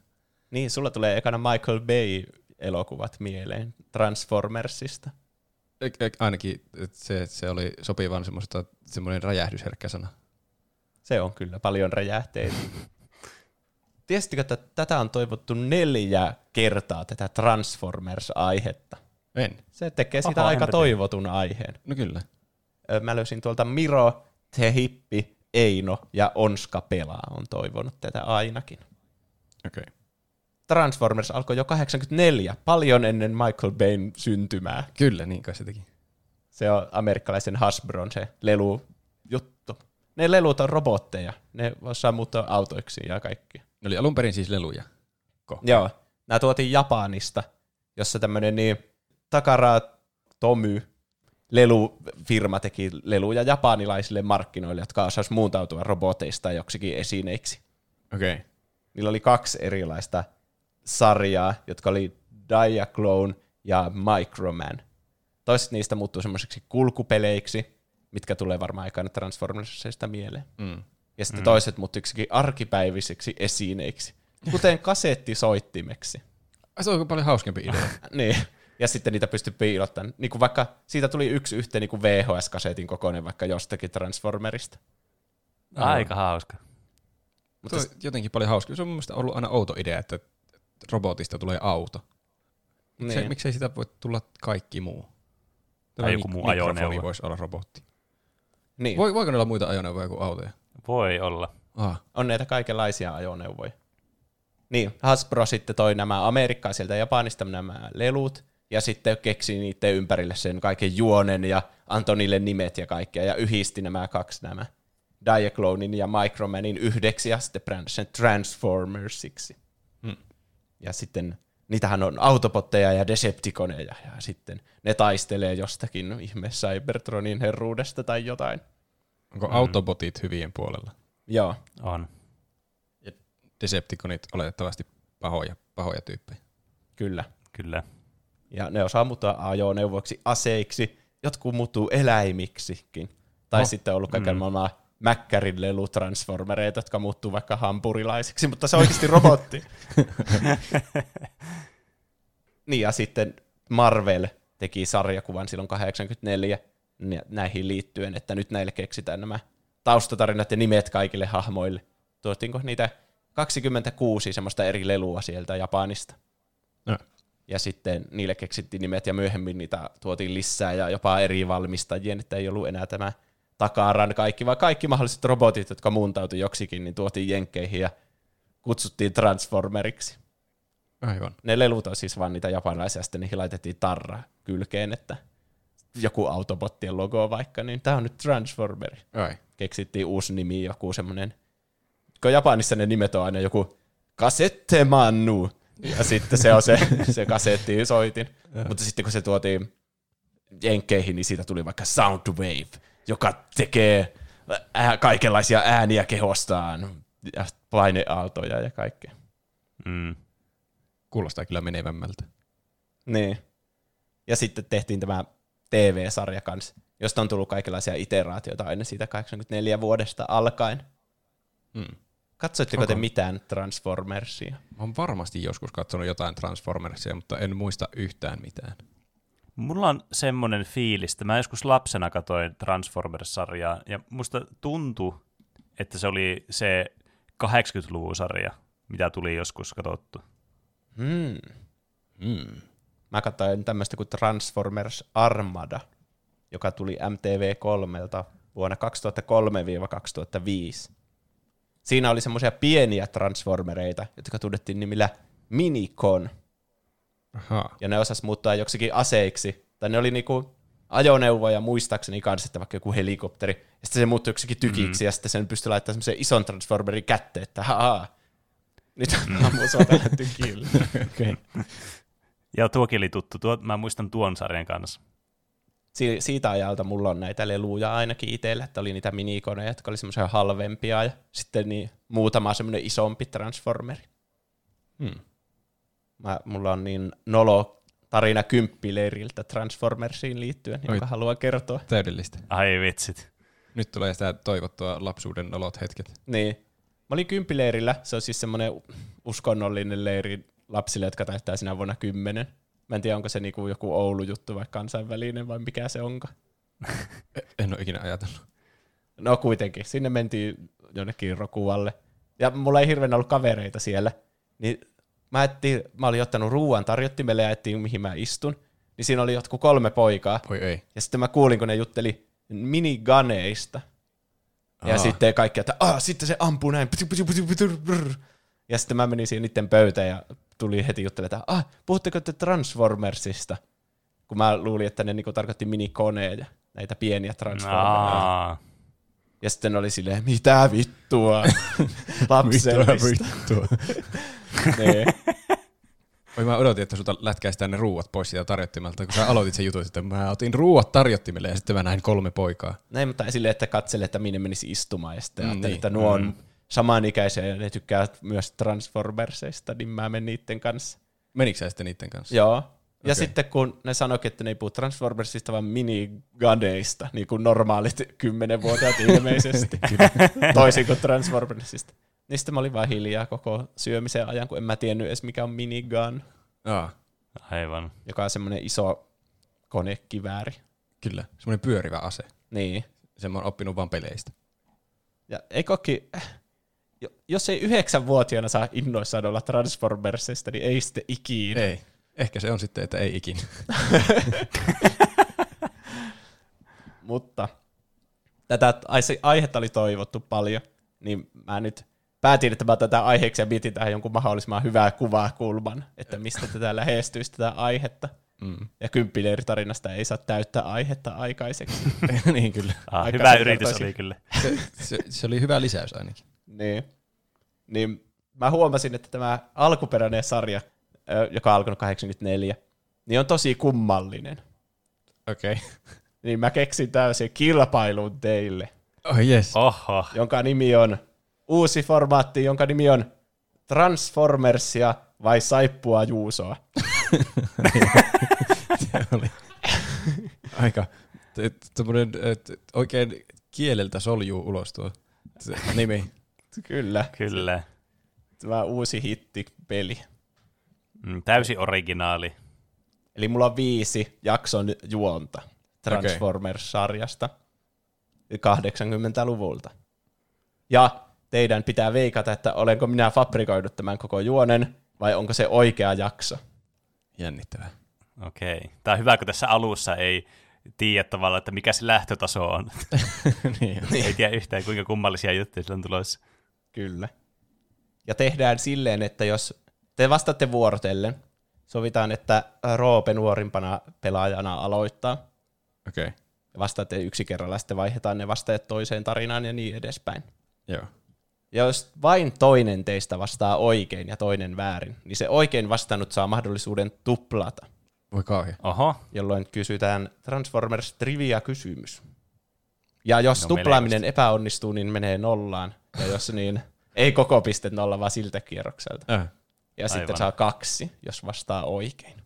Niin, sulla tulee ekana Michael Bay-elokuvat mieleen Transformersista. E- e- ainakin se, se oli sopivan semmoista, semmoinen räjähdysherkkä sana. Se on kyllä paljon räjähteitä. Tiesittekö, että tätä on toivottu neljä kertaa, tätä Transformers-aihetta? En. Se tekee sitä Aha, aika toivotun aiheen. No kyllä. Mä löysin tuolta Miro, Tehippi, Eino ja Onska Pelaa on toivonut tätä ainakin. Okei. Okay. Transformers alkoi jo kahdeksankymmentäneljä, paljon ennen Michael Bayn syntymää. Kyllä, niin kai se teki. Se on amerikkalaisen Hasbron se lelu-juttu. Ne lelut on robotteja, ne saa muuttaa autoiksi ja kaikki. Ne oli alun perin siis leluja. Ko. Joo, nämä tuotiin Japanista, jossa tämmöinen niin Takara Tomy lelufirma teki leluja japanilaisille markkinoille, jotka osasivat muuntautua roboteista joksikin esineiksi. Okei. Okay. Niillä oli kaksi erilaista sarjaa, jotka oli Diaclone ja Microman. Toiset niistä muuttuu semmoiseksi kulkupeleiksi, mitkä tulee varmaan aikana Transformersista mieleen. Mm. Ja sitten mm. toiset muuttuu yksikin arkipäivisiksi esineiksi, kuten kasettisoittimeksi. Se on paljon hauskempi idea. Niin. Ja sitten niitä pystyy piilottamaan. Niin vaikka siitä tuli yksi yhteen niin V H S-kasetin kokoinen vaikka jostakin Transformerista. Aika hauska. Mutta se on jotenkin paljon hauskaa. Se on mun mielestä ollut aina outo idea, että robotista tulee auto. Miksei, niin. miksei sitä voi tulla kaikki muu? Tämä joku mik- muu ajoneuvo. Voisi olla robotti. Niin. Voi, voiko ne olla muita ajoneuvoja kuin autoja? Voi olla. Aha. On näitä kaikenlaisia ajoneuvoja. Niin, Hasbro sitten toi nämä Amerikkaa sieltä Japanista nämä lelut, ja sitten keksi niiden ympärille sen kaiken juonen, ja antoi niille nimet ja kaikkea, ja yhdisti nämä kaksi nämä. Diaclonin ja Micromanin yhdeksi ja sitten brändisen Transformersiksi. Hmm. Ja sitten niitähän on Autobotteja ja Decepticoneja ja sitten ne taistelee jostakin ihme Cybertronin herruudesta tai jotain. Onko hmm. Autobotit hyvien puolella? Joo. On. Ja Decepticonit oletettavasti pahoja, pahoja tyyppejä. Kyllä. Kyllä. Ja ne osaa muuttaa ajoneuvoiksi, aseiksi, jotkut muuttuu eläimiksikin. Tai oh. sitten on ollut kaiken maailman mm. mäkkärin lelutransformereita, jotka muuttuu vaikka hampurilaisiksi, mutta se on oikeasti robotti. Niin, ja sitten Marvel teki sarjakuvan silloin kahdeksankymmentäneljä näihin liittyen, että nyt näille keksitään nämä taustatarinat ja nimet kaikille hahmoille. Tuotiinko niitä kaksikymmentäkuusi semmoista eri lelua sieltä Japanista? No. Ja sitten niille keksittiin nimet ja myöhemmin niitä tuotiin lisää ja jopa eri valmistajien, että ei ollut enää tämä Takaran kaikki, vaan kaikki mahdolliset robotit, jotka muuntautui joksikin, niin tuotiin jenkkeihin ja kutsuttiin Transformeriksi. Aivan. Ne lelut on siis vaan niitä japanilaisia, ja sitten niihin laitettiin tarra kylkeen, että joku Autobottien logo vaikka, niin tämä on nyt Transformeri. Ai. Keksittiin uusi nimi, joku semmoinen, kun Japanissa ne nimet on aina joku kasettemannu, ja sitten se on se, se kasetti soitin. Mutta sitten kun se tuotiin jenkkeihin, niin siitä tuli vaikka Soundwave, joka tekee ää, kaikenlaisia ääniä kehostaan, ja paineaaltoja ja kaikkea. Mm. Kuulostaa kyllä menevämmältä. Niin. Ja sitten tehtiin tämä T V-sarja kanssa, josta on tullut kaikenlaisia iteraatioita aina siitä kahdeksankymmentäneljä vuodesta alkaen. Mm. Katsoitteko te mitään Transformersia? Olen varmasti joskus katsonut jotain Transformersia, mutta en muista yhtään mitään. Mulla on semmoinen fiilis, että mä joskus lapsena katsoin Transformers-sarjaa, ja musta tuntui, että se oli se kahdeksankymmentäluvun sarja, mitä tuli joskus katsottu. Hmm. Hmm. Mä katsoin tämmöistä kuin Transformers Armada, joka tuli M T V kolmelta vuonna kaksituhattakolme kaksituhattaviisi. Siinä oli semmoisia pieniä transformereita, jotka tunnettiin nimillä Minicon. Aha. Ja ne osas muuttaa joksikin aseiksi. Tai ne oli niinku ajoneuvoja muistaakseni kanssa, että vaikka joku helikopteri. Ja sitten se muuttui joksikin tykiksi, mm. ja sitten sen pystyi laittamaan semmoisen ison transformerin kätteen, että hahaa, nyt on ammosua tällä tykillä. Okay. Ja tuokin oli tuttu. Tuo, mä muistan tuon sarjan kanssa. Si- siitä ajalta mulla on näitä leluja ainakin itsellä, että oli niitä minikoneja, jotka oli semmoisia halvempia, ja sitten niin, muutama semmoinen isompi transformeri. Hmm. Mä, mulla on niin nolo tarina kymppileiriltä Transformersiin liittyen, Oi. Joka haluaa kertoa. Täydellistä. Ai vitsit. Nyt tulee sitä toivottua lapsuuden nolot hetket. Niin. Mä olin kymppileirillä, se on siis semmoinen uskonnollinen leiri lapsille, jotka täyttää sinä vuonna kymmenen. Mä en tiedä, onko se niinku joku Oulu-juttu vai kansainvälinen vai mikä se onkaan. En ole ikinä ajatellut. No kuitenkin, sinne mentiin jonnekin Rokualle. Ja mulla ei hirveän ollut kavereita siellä. Niin mä, ettiin, mä olin ottanut ruuan tarjottimelle ja ettiin, mihin mä istun. Niin siinä oli jotkut kolme poikaa. Oi, ei. Ja sitten mä kuulin, kun ne jutteli miniguneista. Ja sitten kaikki, että aah, sitten se ampuu näin. Ja sitten mä menin siihen niiden pöytään ja tuli heti juttelemaan, että ah, puhutteko te Transformersista? Kun mä luulin, että ne niinku tarkoitti minikoneja, näitä pieniä Transformereja. No. Ja sitten oli silleen, mitä vittua, lapsellista. Niin. Oi, mä odotin, että sulta lätkäistään ne ruuat pois sieltä tarjottimelta, kun sä aloitit sen jutun, että mä otin ruuat tarjottimelle ja sitten mä näin kolme poikaa. Näin, mutta silleen, että katselin, että minne menisi istumaan ja sitten mm, ajattelin, niin. että nuo on mm. samanikäisiä ja ne tykkää myös Transformerseista, niin mä menin niiden kanssa. Menikö sä sitten niiden kanssa? Joo. Ja okay. sitten kun ne sanoikin, että ne ei puhu Transformersista, vaan miniguneista, niin kuin normaalit kymmenenvuotiaat ilmeisesti, toisin kuin Transformersista. Niin sitten mä olin vaan hiljaa koko syömisen ajan, kun en mä tiennyt edes mikä on minigun. Aa, aivan. Joka on semmoinen iso konekivääri. Kyllä, semmoinen pyörivä ase. Niin. Sen mä oon oppinut vaan peleistä. Ja eikö olekin, jos ei yhdeksänvuotiaana saa innoissaan olla Transformersista, niin ei sitten ikinä. Ei. Ehkä se on sitten, että ei ikinä. Mutta tätä aihetta oli toivottu paljon, niin mä nyt päätin, että mä otan tämän aiheeksi ja mietin tähän jonkun mahdollisimman hyvää kuvakulman, että mistä tätä lähestyisi tätä aihetta. Mm. Ja kymppileiritarinasta ei saa täyttää aihetta aikaiseksi. Niin kyllä. Ah, hyvä yritys kertoisin. Oli kyllä. se, se, se oli hyvä lisäys ainakin. Niin. Niin mä huomasin, että tämä alkuperäinen sarja, joka on alkanut kahdeksankymmentäneljä, niin on tosi kummallinen. Okei. Okay. Niin mä keksin täysin kilpailun teille. Oh yes. Oho. Jonka nimi on uusi formaatti, jonka nimi on Transformersia vai saippua Juusoa. Se oli aika tämmöinen oikein kieleltä soljuu ulos tuo nimi. Kyllä. Kyllä. Tämä uusi hittipeli. Mm, täysin originaali. Eli mulla on viisi jakson juonta Transformers-sarjasta kahdeksankymmentäluvulta. Ja teidän pitää veikata, että olenko minä fabrikoidut tämän koko juonen, vai onko se oikea jakso. Jännittävää. Okei. Tämä on hyvä, kun tässä alussa ei tiedä tavallaan, että mikä se lähtötaso on. Niin, ei tiedä yhtään, kuinka kummallisia juttuja sillä on tulossa. Kyllä. Ja tehdään silleen, että jos te vastaatte vuorotellen. Sovitaan, että Roope nuorimpana pelaajana aloittaa. Okei. Okay. Vastaatte yksi kerralla, sitten vaihdetaan ne vastaajat toiseen tarinaan ja niin edespäin. Joo. Ja jos vain toinen teistä vastaa oikein ja toinen väärin, niin se oikein vastannut saa mahdollisuuden tuplata. Voi kauhean. Aha. Jolloin kysytään Transformers trivia-kysymys. Ja jos no, tuplaaminen melkein epäonnistuu, niin menee nollaan. Ja jos niin, ei koko piste nolla, vaan siltä kierrokselta. Äh. Ja aivan. Sitten saa kaksi, jos vastaa oikein.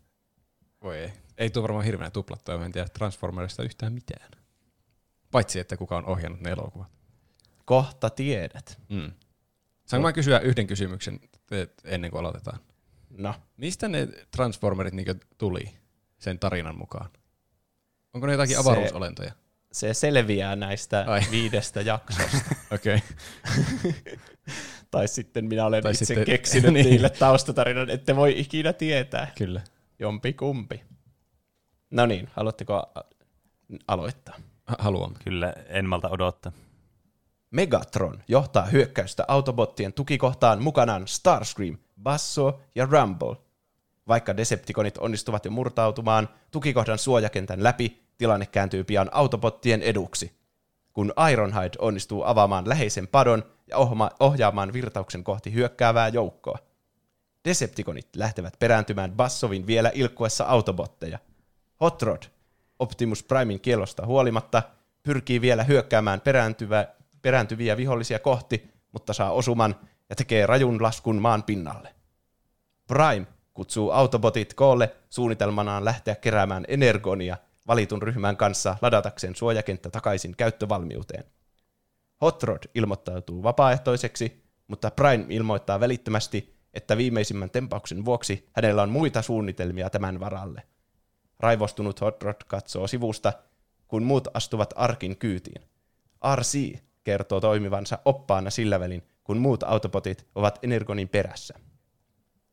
Voi ei. Ei tule varmaan hirveänä tuplattua, mä en tiedä Transformerista yhtään mitään. Paitsi, että kuka on ohjannut ne elokuvat. Kohta tiedät. Mm. Saanko mä kysyä yhden kysymyksen ennen kuin aloitetaan? No. Mistä ne Transformerit niinku tuli sen tarinan mukaan? Onko ne jotakin se, avaruusolentoja? Se selviää näistä Ai. viidestä jaksosta. Okei. Okay. Tai sitten minä olen tai itse sitten keksinyt niin niille taustatarinan, ette voi ikinä tietää. Kyllä. Jompi kumpi. No niin, haluatteko aloittaa? Haluan. Kyllä, en malta odottaa. Megatron johtaa hyökkäystä Autobottien tukikohtaan mukanaan Starscream, Basso ja Rumble. Vaikka Decepticonit onnistuvat jo murtautumaan tukikohdan suojakentän läpi, tilanne kääntyy pian Autobottien eduksi. Kun Ironhide onnistuu avaamaan läheisen padon ja ohjaamaan virtauksen kohti hyökkäävää joukkoa. Decepticonit lähtevät perääntymään Bassovin vielä ilkkuessa Autobotteja. Hot Rod, Optimus Primein kielosta huolimatta, pyrkii vielä hyökkäämään perääntyvä, perääntyviä vihollisia kohti, mutta saa osuman ja tekee rajun laskun maan pinnalle. Prime kutsuu Autobotit koolle suunnitelmanaan lähteä keräämään energonia valitun ryhmän kanssa ladatakseen suojakenttä takaisin käyttövalmiuteen. Hot Rod ilmoittautuu vapaaehtoiseksi, mutta Prime ilmoittaa välittömästi, että viimeisimmän tempauksen vuoksi hänellä on muita suunnitelmia tämän varalle. Raivostunut Hot Rod katsoo sivusta, kun muut astuvat Arkin kyytiin. R C kertoo toimivansa oppaana sillä välin, kun muut Autobotit ovat Energonin perässä.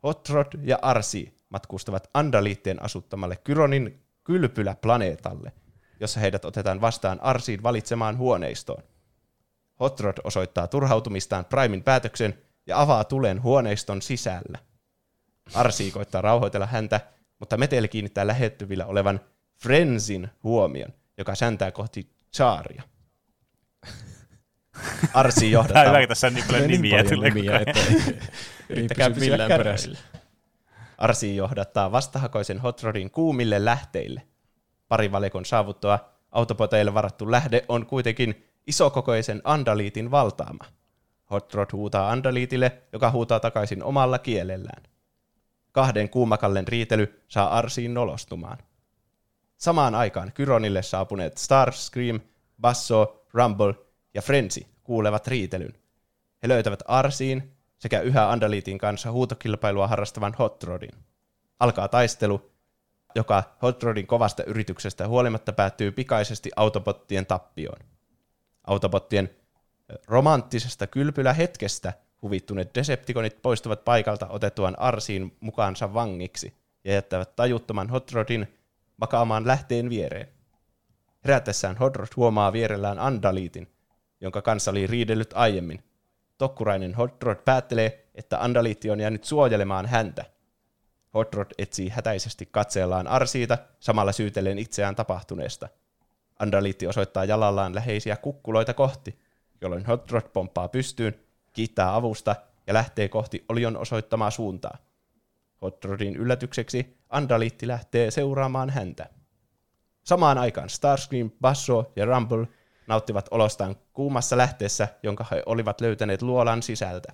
Hot Rod ja R C matkustavat Andaliitteen asuttamalle Kyronin kylpyläplaneetalle, jossa heidät otetaan vastaan R C:n valitsemaan huoneistoon. Hot Rod osoittaa turhautumistaan Primin päätöksen ja avaa tulen huoneiston sisällä. R C koittaa rauhoitella häntä, mutta meteli kiinnittää lähettyvillä olevan Frenzin huomion, joka säntää kohti Charia. Arsi johdattaa. Tää on hyvä, tässä on niin paljon nimiä. Niin paljon nimiä, että ei pysy millään perässä. Arsi johdattaa vastahakoisen Hot Rodin kuumille lähteille. Parivalikon saavuttua Autoboteille varattu lähde on kuitenkin isokokoisen Andaliitin valtaama. Hot Rod huutaa Andaliitille, joka huutaa takaisin omalla kielellään. Kahden kuumakallen riitely saa Arsiin nolostumaan. Samaan aikaan Kyronille saapuneet Starscream, Basso, Rumble ja Frenzy kuulevat riitelyn. He löytävät Arsiin sekä yhä Andaliitin kanssa huutokilpailua harrastavan Hot Rodin. Alkaa taistelu, joka Hot Rodin kovasta yrityksestä huolimatta päättyy pikaisesti Autobottien tappioon. Autobottien romanttisesta kylpylähetkestä huvittuneet Decepticonit poistuvat paikalta otettuaan Arsiin mukaansa vangiksi ja jättävät tajuttoman Hot Rodin makaamaan lähteen viereen. Herätessään Hot Rod huomaa vierellään Andaliitin, jonka kanssa oli riidellyt aiemmin. Tokkurainen Hot Rod päättelee, että Andaliitti on jäänyt suojelemaan häntä. Hot Rod etsii hätäisesti katseellaan Arsiita, samalla syytellen itseään tapahtuneesta. Andaliitti osoittaa jalallaan läheisiä kukkuloita kohti, jolloin Hot Rod pomppaa pystyyn, kiittää avusta ja lähtee kohti Olion osoittamaa suuntaa. Hot Rodin yllätykseksi Andaliitti lähtee seuraamaan häntä. Samaan aikaan Starscream, Basso ja Rumble nauttivat olostaan kuumassa lähteessä, jonka he olivat löytäneet luolan sisältä.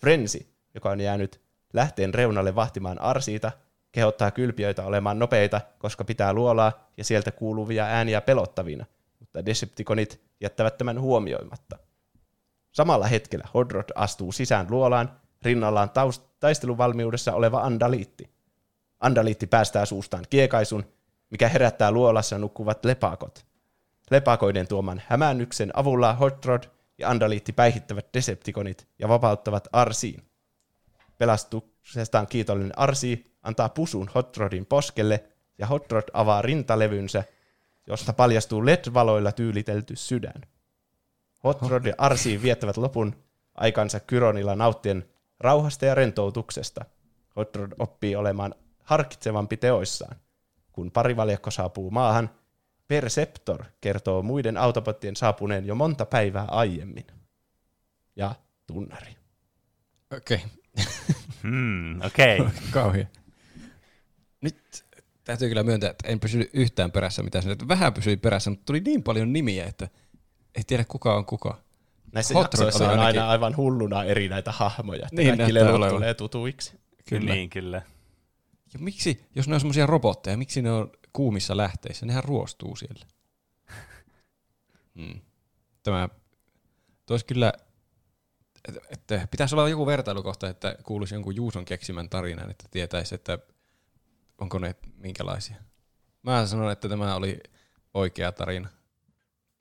Frenzy, joka on jäänyt lähteen reunalle vahtimaan Arsiita, kehottaa kylpijöitä olemaan nopeita, koska pitää luolaa ja sieltä kuuluvia ääniä pelottavina, mutta Decepticonit jättävät tämän huomioimatta. Samalla hetkellä Hot Rod astuu sisään luolaan, rinnallaan taust- taisteluvalmiudessa oleva Andaliitti. Andaliitti päästää suustaan kiekaisun, mikä herättää luolassa nukkuvat lepakot. Lepakoiden tuoman hämännyksen avulla Hot Rod ja Andaliitti päihittävät Decepticonit ja vapauttavat Arsiin. Pelastuksestaan kiitollinen Arsi antaa pusun Hot Rodin poskelle ja Hot Rod avaa rintalevynsä, josta paljastuu L E D-valoilla tyylitelty sydän. Hot Rod ja Arsi viettävät lopun aikansa Kyronilla nauttien rauhasta ja rentoutuksesta. Hot Rod oppii olemaan harkitsevampi teoissaan. Kun parivaljakko saapuu maahan, Perceptor kertoo muiden Autobottien saapuneen jo monta päivää aiemmin. Ja tunnari. Okei. Hmm, okei. Okay. Kauhea. Nyt täytyy kyllä myöntää, että en pysynyt yhtään perässä mitään. Vähän pysyin perässä, mutta tuli niin paljon nimiä, että ei tiedä kuka on kuka. Näissä jaksoissa on aina aivan hulluna eri näitä hahmoja, että niin, kaikki lelut tulee tutuiksi. Kyllä. Niin, kyllä. Ja miksi, jos ne on semmoisia robotteja, miksi ne on kuumissa lähteissä? Nehän ruostuu siellä. Mm. Tämä tois kyllä, että et, pitäisi olla joku vertailukohta, että kuuluisi jonkun Juuson keksimän tarinan, että tietäisi, että onko ne minkälaisia. Mä sanon, että tämä oli oikea tarina.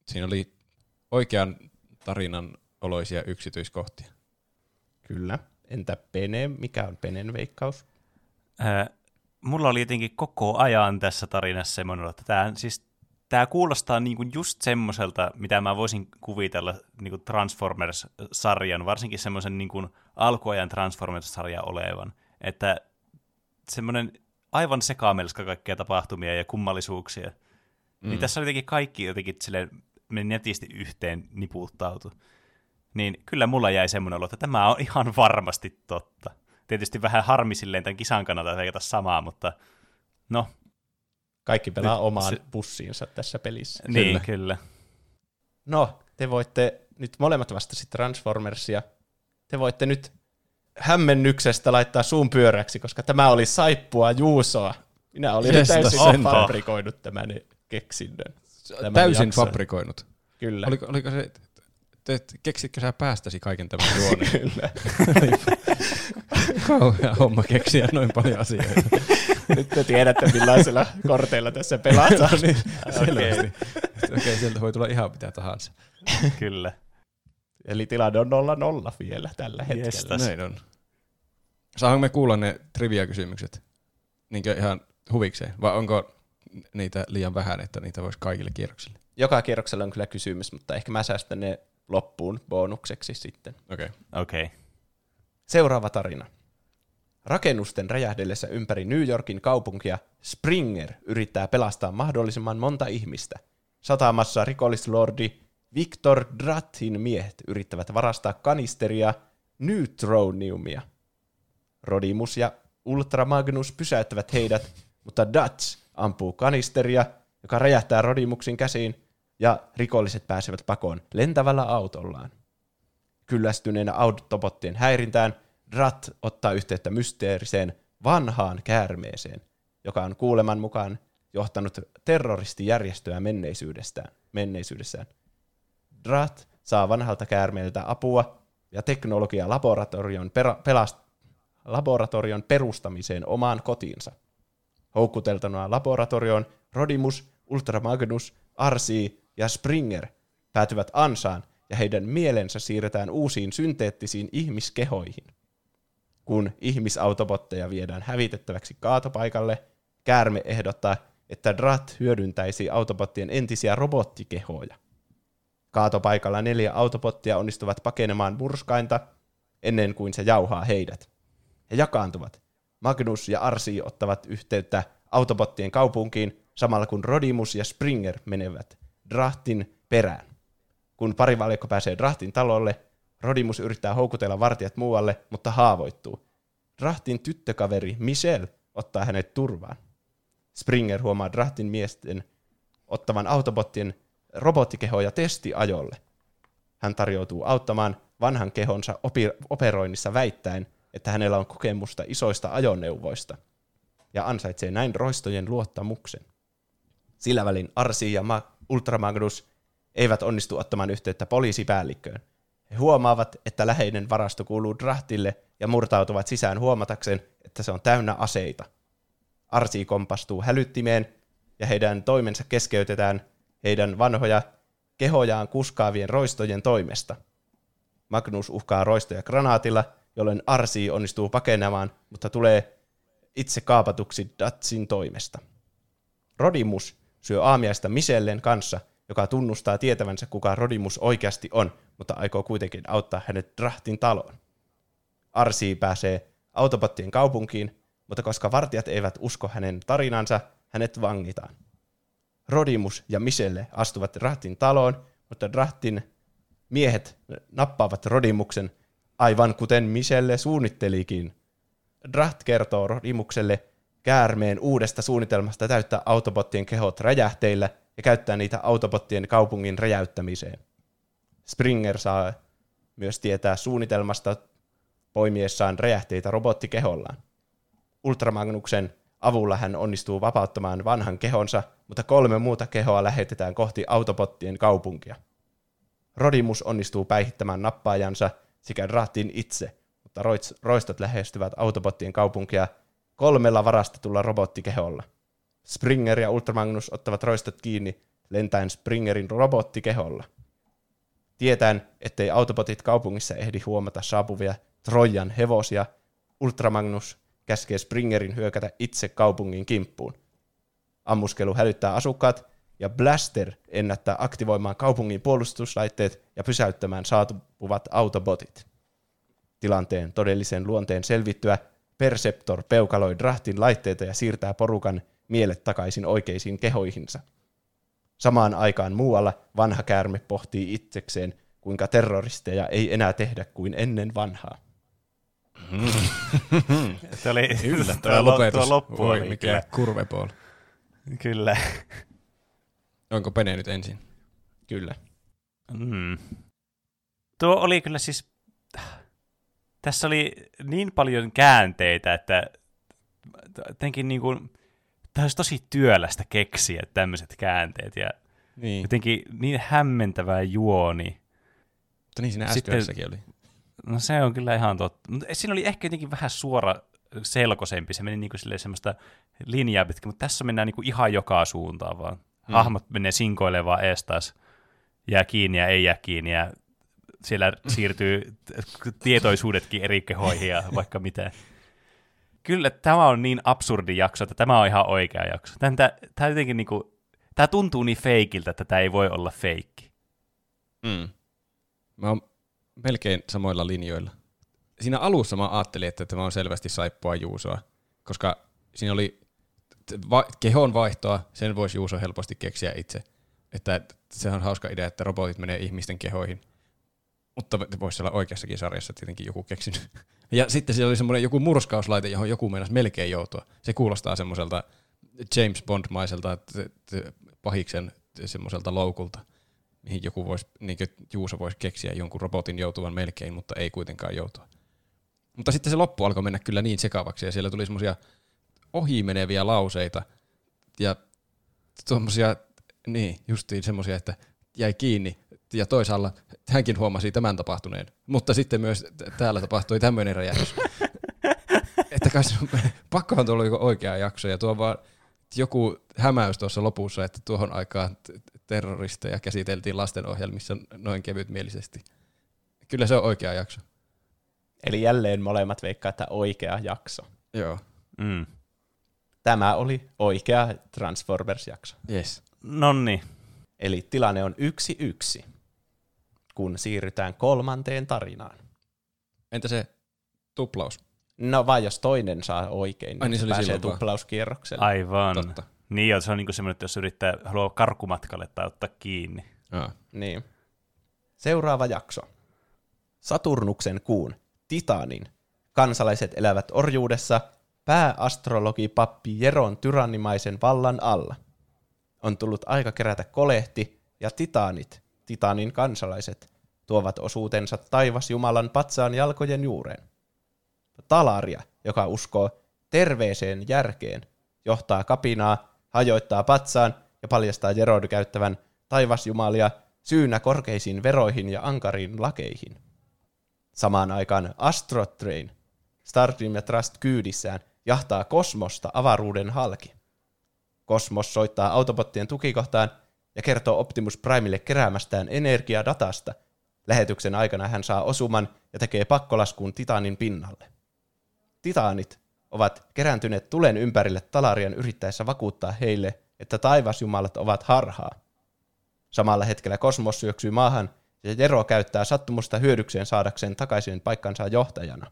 Siinä oli oikean tarinan oloisia yksityiskohtia. Kyllä. Entä Pene? Mikä on Penen veikkaus? Äh, mulla oli jotenkin koko ajan tässä tarinassa semmoinen, että tämä siis, kuulostaa niinku just semmoiselta, mitä mä voisin kuvitella niinku Transformers-sarjan, varsinkin semmoisen niinku alkuajan Transformers-sarjan olevan. Että semmoinen aivan sekamelska kaikkia tapahtumia ja kummallisuuksia. Mm. Niin tässä oli jotenkin kaikki jotenkin silleen, me netisti yhteen niputtautu. Niin kyllä mulla jäi semmoinen olo, että tämä on ihan varmasti totta. Tietysti vähän harmi silleen tämän kisan kannalta tehdä samaa, mutta no. Kaikki pelaa nyt omaan se pussiinsa tässä pelissä. Niin, kyllä. kyllä. No, te voitte nyt molemmat vastasi Transformersia. Te voitte nyt hämmennyksestä laittaa suun pyöräksi, koska tämä oli saippua Juusoa. Minä olin Jesta täysin senpa. fabrikoinut tämän keksinnön. Tämän täysin jakson. fabrikoinut? Kyllä. Oliko, oliko se, että keksitkö sä päästäsi kaiken tämän juoneen? Kyllä. Kauhea homma keksiä noin paljon asioita. Nyt te tiedätte millaisilla korteilla tässä pelataan. Niin Okei, okay. okay, sieltä voi tulla ihan mitä tahansa. Kyllä. Eli tilanne on nolla nolla vielä tällä hetkellä. Jestas. Näin on. Saanko me kuulla ne trivia-kysymykset niinkö ihan huvikseen? Vai onko niitä liian vähän, että niitä voisi kaikille kierroksille? Joka kierroksella on kyllä kysymys, mutta ehkä mä säästän ne loppuun bonukseksi sitten. Okei. Okay. Okay. Seuraava tarina. Rakennusten räjähdellessä ympäri New Yorkin kaupunkia Springer yrittää pelastaa mahdollisimman monta ihmistä. Satamassa rikollislordi Victor Drathin miehet yrittävät varastaa kanisteria neutroniumia. Rodimus ja Ultramagnus pysäyttävät heidät, mutta Dutch ampuu kanisteria, joka räjähtää Rodimuksin käsiin, ja rikolliset pääsevät pakoon lentävällä autollaan. Kyllästyneenä Autobottien häirintään Drath ottaa yhteyttä mysteeriseen vanhaan käärmeeseen, joka on kuuleman mukaan johtanut terroristijärjestöä menneisyydessään. menneisyydessään. Drath saa vanhalta käärmeeltä apua ja teknologialaboratorion pera- pelast- laboratorion perustamiseen omaan kotiinsa. Houkuteltuna laboratorioon Rodimus, Ultramagnus, Arsi ja Springer päätyvät ansaan ja heidän mielensä siirretään uusiin synteettisiin ihmiskehoihin. Kun ihmisautobotteja viedään hävitettäväksi kaatopaikalle, käärme ehdottaa, että Drath hyödyntäisi autobottien entisiä robottikehoja. Kaatopaikalla neljä autobottia onnistuvat pakenemaan murskainta ennen kuin se jauhaa heidät. He jakaantuvat. Magnus ja Arsi ottavat yhteyttä autobottien kaupunkiin samalla kun Rodimus ja Springer menevät Drahtin perään. Kun parivaljakko pääsee Drahtin talolle, Rodimus yrittää houkutella vartijat muualle, mutta haavoittuu. Drahtin tyttökaveri Michelle ottaa hänet turvaan. Springer huomaa Drahtin miesten ottavan autobottien robottikehoja testiajolle. Hän tarjoutuu auttamaan vanhan kehonsa opi- operoinnissa väittäen, että hänellä on kokemusta isoista ajoneuvoista ja ansaitsee näin roistojen luottamuksen. Sillä välin Arsi ja Ma- Ultramagnus eivät onnistu ottamaan yhteyttä poliisipäällikköön. He huomaavat, että läheinen varasto kuuluu Drahtille ja murtautuvat sisään huomatakseen, että se on täynnä aseita. Arsi kompastuu hälyttimeen ja heidän toimensa keskeytetään heidän vanhoja kehojaan kuskaavien roistojen toimesta. Magnus uhkaa roistoja granaatilla, jolloin Arsi onnistuu pakenemaan, mutta tulee itse kaapatuksi Datsin toimesta. Rodimus syö aamiaista Michellen kanssa, joka tunnustaa tietävänsä, kuka Rodimus oikeasti on, mutta aikoo kuitenkin auttaa hänet Drahtin taloon. Arsi pääsee autobottien kaupunkiin, mutta koska vartijat eivät usko hänen tarinansa, hänet vangitaan. Rodimus ja Michelle astuvat Drahtin taloon, mutta Drahtin miehet nappaavat Rodimuksen, aivan kuten Michelle suunnittelikin. Draht kertoo Rodimukselle käärmeen uudesta suunnitelmasta täyttää autobottien kehot räjähteillä ja käyttää niitä autobottien kaupungin räjäyttämiseen. Springer saa myös tietää suunnitelmasta poimiessaan räjähteitä robottikehollaan. Ultramagnuksen avulla hän onnistuu vapauttamaan vanhan kehonsa, mutta kolme muuta kehoa lähetetään kohti autobottien kaupunkia. Rodimus onnistuu päihittämään nappaajansa sekä Drahtin itse, mutta roistot lähestyvät autobottien kaupunkia kolmella varastetulla robottikeholla. Springer ja Ultramagnus ottavat roistot kiinni lentäen Springerin robottikeholla. Tietäen, ettei autobotit kaupungissa ehdi huomata saapuvia Trojan hevosia, Ultramagnus käskee Springerin hyökätä itse kaupungin kimppuun. Ammuskelu hälyttää asukkaat, ja Blaster ennättää aktivoimaan kaupungin puolustuslaitteet ja pysäyttämään saapuvat autobotit. Tilanteen todellisen luonteen selvittyä Perceptor peukaloi Drahtin laitteita ja siirtää porukan mielet takaisin oikeisiin kehoihinsa. Samaan aikaan muualla vanha käärme pohtii itsekseen, kuinka terroristeja ei enää tehdä kuin ennen vanhaa. Se oli yllättävä lopetus. Voi mikä kurvepool. Kyllä. Onko Pene nyt ensin? Kyllä. Mm. Tuo oli kyllä siis tässä oli niin paljon käänteitä, että jotenkin niin kuin, tämä olisi tosi työlästä keksiä tämmöiset käänteet ja niin. Jotenkin niin hämmentävää juoni. Mutta niin siinä S-työssäkin oli. No se on kyllä ihan totta. Mutta siinä oli ehkä jotenkin vähän suora selkosempi, se meni niin kuin semmoista linjaa pitkin, mutta tässä mennään niin kuin ihan joka suuntaan vaan. Hmm. Hahmot menee sinkoilevaan ees taas, jää kiinni ja ei jää kiinni ja siellä siirtyy tietoisuudetkin eri kehoihin ja vaikka mitä. Kyllä tämä on niin absurdi jakso, että tämä on ihan oikea jakso. Tämä, tämä, jotenkin niin kuin, tämä tuntuu niin feikiltä, että tämä ei voi olla feikki. Mm. Mä oon melkein samoilla linjoilla. Siinä alussa mä ajattelin, että tämä on selvästi saippua Juusoa, koska siinä oli va- kehon vaihtoa, sen voisi Juuso helposti keksiä itse. Että se on hauska idea, että robotit menee ihmisten kehoihin. Mutta voisi olla oikeassakin sarjassa tietenkin joku keksinyt. Ja sitten siellä oli semmoinen joku murskauslaite, johon joku meinasi melkein joutua. Se kuulostaa semmoiselta James Bond-maiselta pahiksen semmoiselta loukulta, mihin joku voisi, niin kuin Juuso voisi keksiä jonkun robotin joutuvan melkein, mutta ei kuitenkaan joutua. Mutta sitten se loppu alkoi mennä kyllä niin sekavaksi, ja siellä tuli semmoisia ohimeneviä lauseita, ja tuommoisia, niin, justiin semmoisia, että jäi kiinni, ja toisaalla hänkin huomasi tämän tapahtuneen, mutta sitten myös täällä tapahtui tämmöinen räjähdys. Että kai pakkohan tuolla oli oikea jakso, ja tuo on vaan joku hämäys tuossa lopussa, että tuohon aikaan terroristeja käsiteltiin lastenohjelmissa noin kevytmielisesti. Kyllä se on oikea jakso. Eli jälleen molemmat veikkaa, että oikea jakso. Joo. Mm. Tämä oli oikea Transformers-jakso. Yes. Nonni. Eli tilanne on yksi yksi, kun siirrytään kolmanteen tarinaan. Entä se tuplaus? No vaan jos toinen saa oikein, ai, niin se pääsee tuplauskierrokselle. Aivan. Totta. Niin, se on niin semmoinen, että jos yrittää, haluaa karkumatkalle tai ottaa kiinni. Aa. Niin. Seuraava jakso. Saturnuksen kuun, Titanin. Kansalaiset elävät orjuudessa pääastrologi pappi Jeron tyrannimaisen vallan alla. On tullut aika kerätä kolehti, ja titaanit, Titanin kansalaiset, tuovat osuutensa taivasjumalan patsaan jalkojen juureen. Talaria, joka uskoo terveeseen järkeen, johtaa kapinaa, hajoittaa patsaan ja paljastaa Jeron käyttävän taivasjumalia syynä korkeisiin veroihin ja ankariin lakeihin. Samaan aikaan Astrotrain, Starscream ja Trust kyydissään, jahtaa kosmosta avaruuden halki. Kosmos soittaa Autobottien tukikohtaan ja kertoo Optimus Primelle keräämästään energiadatasta. Lähetyksen aikana hän saa osuman ja tekee pakkolaskun Titanin pinnalle. Titaanit ovat kerääntyneet tulen ympärille Talarian yrittäessä vakuuttaa heille, että taivasjumalat ovat harhaa. Samalla hetkellä Kosmos syöksyy maahan ja Jero käyttää sattumusta hyödykseen saadakseen takaisin paikkansa johtajana.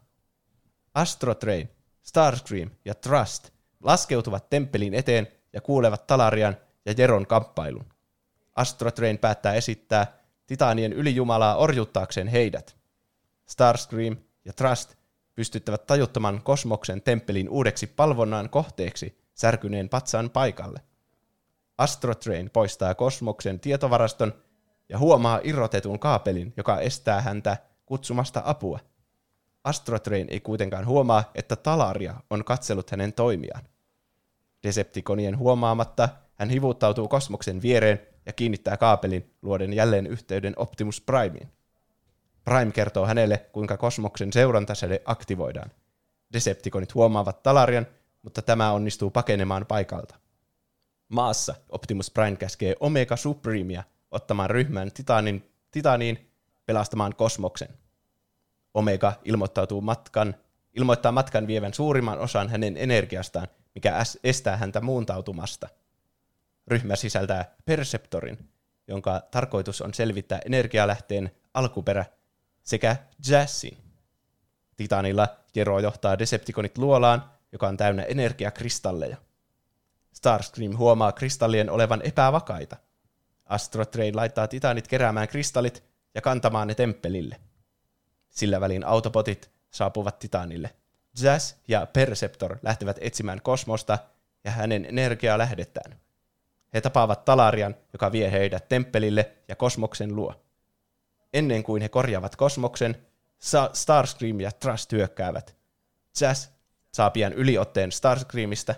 Astrotrain, Starscream ja Trust laskeutuvat temppelin eteen ja kuulevat Talarian ja Jeron kamppailun. Astrotrain päättää esittää Titanien ylijumalaa orjuttaakseen heidät. Starscream ja Trust pystyttävät tajuttamaan Kosmoksen temppelin uudeksi palvonnan kohteeksi särkyneen patsaan paikalle. Astrotrain poistaa Kosmoksen tietovaraston ja huomaa irrotetun kaapelin, joka estää häntä kutsumasta apua. Astrotrain ei kuitenkaan huomaa, että Talaria on katsellut hänen toimiaan. Decepticonien huomaamatta hän hivuttautuu Kosmoksen viereen ja kiinnittää kaapelin, luoden jälleen yhteyden Optimus Primeen. Prime kertoo hänelle, kuinka Kosmoksen seurantasele aktivoidaan. Decepticonit huomaavat Talarian, mutta tämä onnistuu pakenemaan paikalta. Maassa Optimus Prime käskee Omega Supremea ottamaan ryhmän Titanin, Titaniin pelastamaan Kosmoksen. Omega ilmoittautuu matkan, ilmoittaa matkan vievän suurimman osan hänen energiastaan, mikä estää häntä muuntautumasta. Ryhmä sisältää Perceptorin, jonka tarkoitus on selvittää energialähteen alkuperä, sekä Jazzin. Titanilla Jero johtaa Decepticonit luolaan, joka on täynnä energiakristalleja. Starscream huomaa kristallien olevan epävakaita. Astrotrain laittaa Titanit keräämään kristallit ja kantamaan ne temppelille. Sillä välin Autobotit saapuvat Titanille. Jazz ja Perceptor lähtevät etsimään Kosmosta ja hänen energiaa lähdettään. He tapaavat Talarian, joka vie heidät temppelille ja Kosmoksen luo. Ennen kuin he korjaavat Kosmoksen, Starscream ja Trust hyökkäävät. Zaz saa pian yliotteen Starscreamista.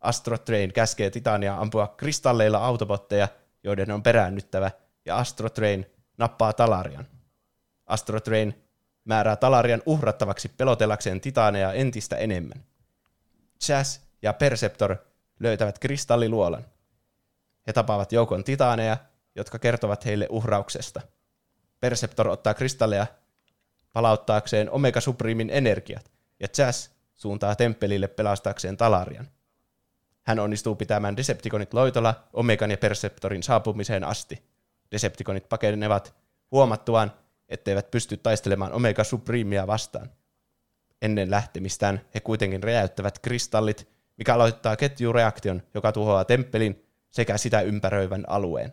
Astrotrain käskee Titania ampua kristalleilla autobotteja, joiden on peräännyttävä, ja Astrotrain nappaa Talarian. Astrotrain määrää Talarian uhrattavaksi pelotellakseen Titaneja entistä enemmän. Zaz ja Perceptor löytävät kristalliluolan. He tapaavat joukon Titaneja, jotka kertovat heille uhrauksesta. Perceptor ottaa kristalleja palauttaakseen Omega Supremin energiat, ja Zaz suuntaa temppelille pelastaakseen Talarian. Hän onnistuu pitämään Decepticonit loitolla Omegan ja Perceptorin saapumiseen asti. Decepticonit pakenevat huomattuaan, etteivät pysty taistelemaan Omega Supremea vastaan. Ennen lähtemistään he kuitenkin räjäyttävät kristallit, mikä aloittaa ketjureaktion, joka tuhoaa temppelin sekä sitä ympäröivän alueen.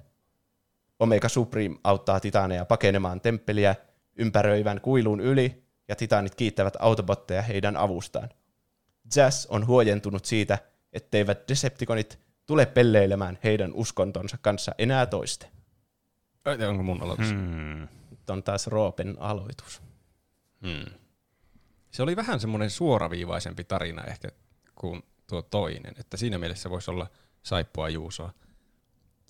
Omega Supreme auttaa Titaneja pakenemaan temppeliä ympäröivän kuilun yli, ja Titanit kiittävät Autobotteja heidän avustaan. Zaz on huojentunut siitä, etteivät Decepticonit tule pelleilemään heidän uskontonsa kanssa enää toiste. Ei, onko mun aloitus? Hmm. Nyt on taas Roopen aloitus. Hmm. Se oli vähän semmoinen suoraviivaisempi tarina ehkä kuin tuo toinen, että siinä mielessä voisi olla saippua Juusoa.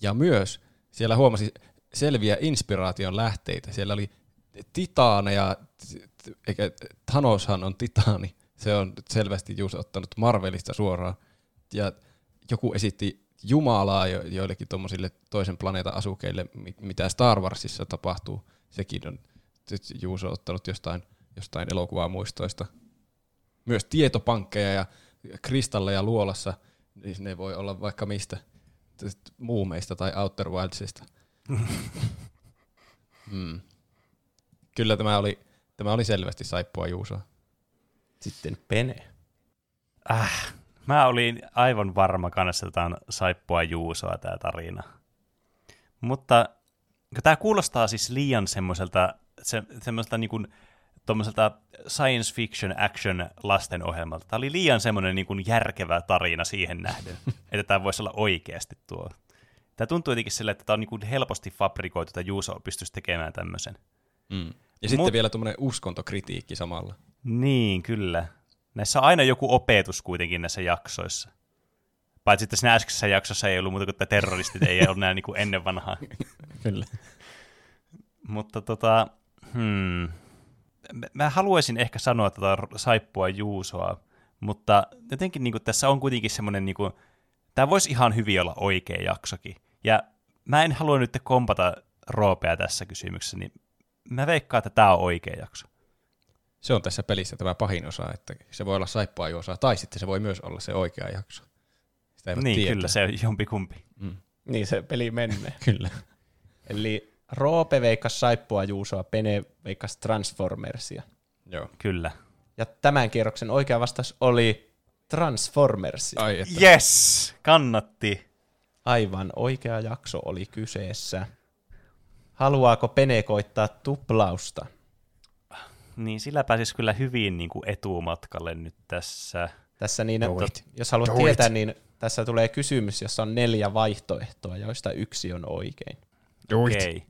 Ja myös siellä huomasi selviä inspiraation lähteitä. Siellä oli titaaneja, eikä Thanoshan on titaani. Se on selvästi Juuso ottanut Marvelista suoraan. Ja joku esitti Jumalaa joillekin tommosille toisen planeetan asukeille, mitä Star Warsissa tapahtuu. Sekin on Juuso ottanut jostain, jostain elokuvaa muistoista. Myös tietopankkeja ja kristalleja luolassa, niin ne voi olla vaikka mistä. Muumeista tai Outer Wildsista. mm. Kyllä tämä oli, tämä oli selvästi saippua Juusoa. Sitten Pene. Äh. Mä olin aivan varma kanssa, että tämä on saippua Juusoa tämä tarina. Mutta tämä kuulostaa siis liian semmoiselta, se, semmoiselta niin kuin, tommoiselta science fiction action lasten ohjelmalta. Tämä oli liian semmoinen niin kuin järkevä tarina siihen nähden, että tämä voisi olla oikeasti tuo. Tämä tuntuu jotenkin sille, että tämä on niin kuin helposti fabrikoitu, että Juuso pystyisi tekemään tämmöisen. Mm. Ja Mut, sitten vielä tuommoinen uskontokritiikki samalla. Niin, kyllä. Näissä on aina joku opetus kuitenkin näissä jaksoissa. Paitsi että siinä äskeisessä jaksossa ei ollut muuta kuin, että terroristit ei ole näin niin kuin ennen vanhaa. Kyllä. Mutta tota, hmm. mä haluaisin ehkä sanoa tätä tota saippua Juusoa, mutta jotenkin niin kuin, tässä on kuitenkin semmoinen, niin kuin, tämä voisi ihan hyvin olla oikea jaksokin. Ja mä en halua nyt kompata Roopea tässä kysymyksessä, niin mä veikkaan, että tämä on oikea jakso. Se on tässä pelissä tämä pahin osa, että se voi olla saippua Juusoa, tai sitten se voi myös olla se oikea jakso. Sitä ei niin, tiedä. Kyllä, se on jompikumpi. Mm. Niin se peli menee. Kyllä. Eli Roope veikkasi saippua Juusoa, Pene veikkasi Transformersia. Joo. Kyllä. Ja tämän kierroksen oikea vastaus oli Transformersia. Ai että. Yes! Kannatti. Aivan oikea jakso oli kyseessä. Haluaako Pene koittaa tuplausta? Niin sillä pääsisi kyllä hyvin niin kuin etumatkalle nyt tässä. Tässä niin, että jos haluat Do tietää, it. Niin tässä tulee kysymys, jossa on neljä vaihtoehtoa, joista yksi on oikein. Okei. Okay.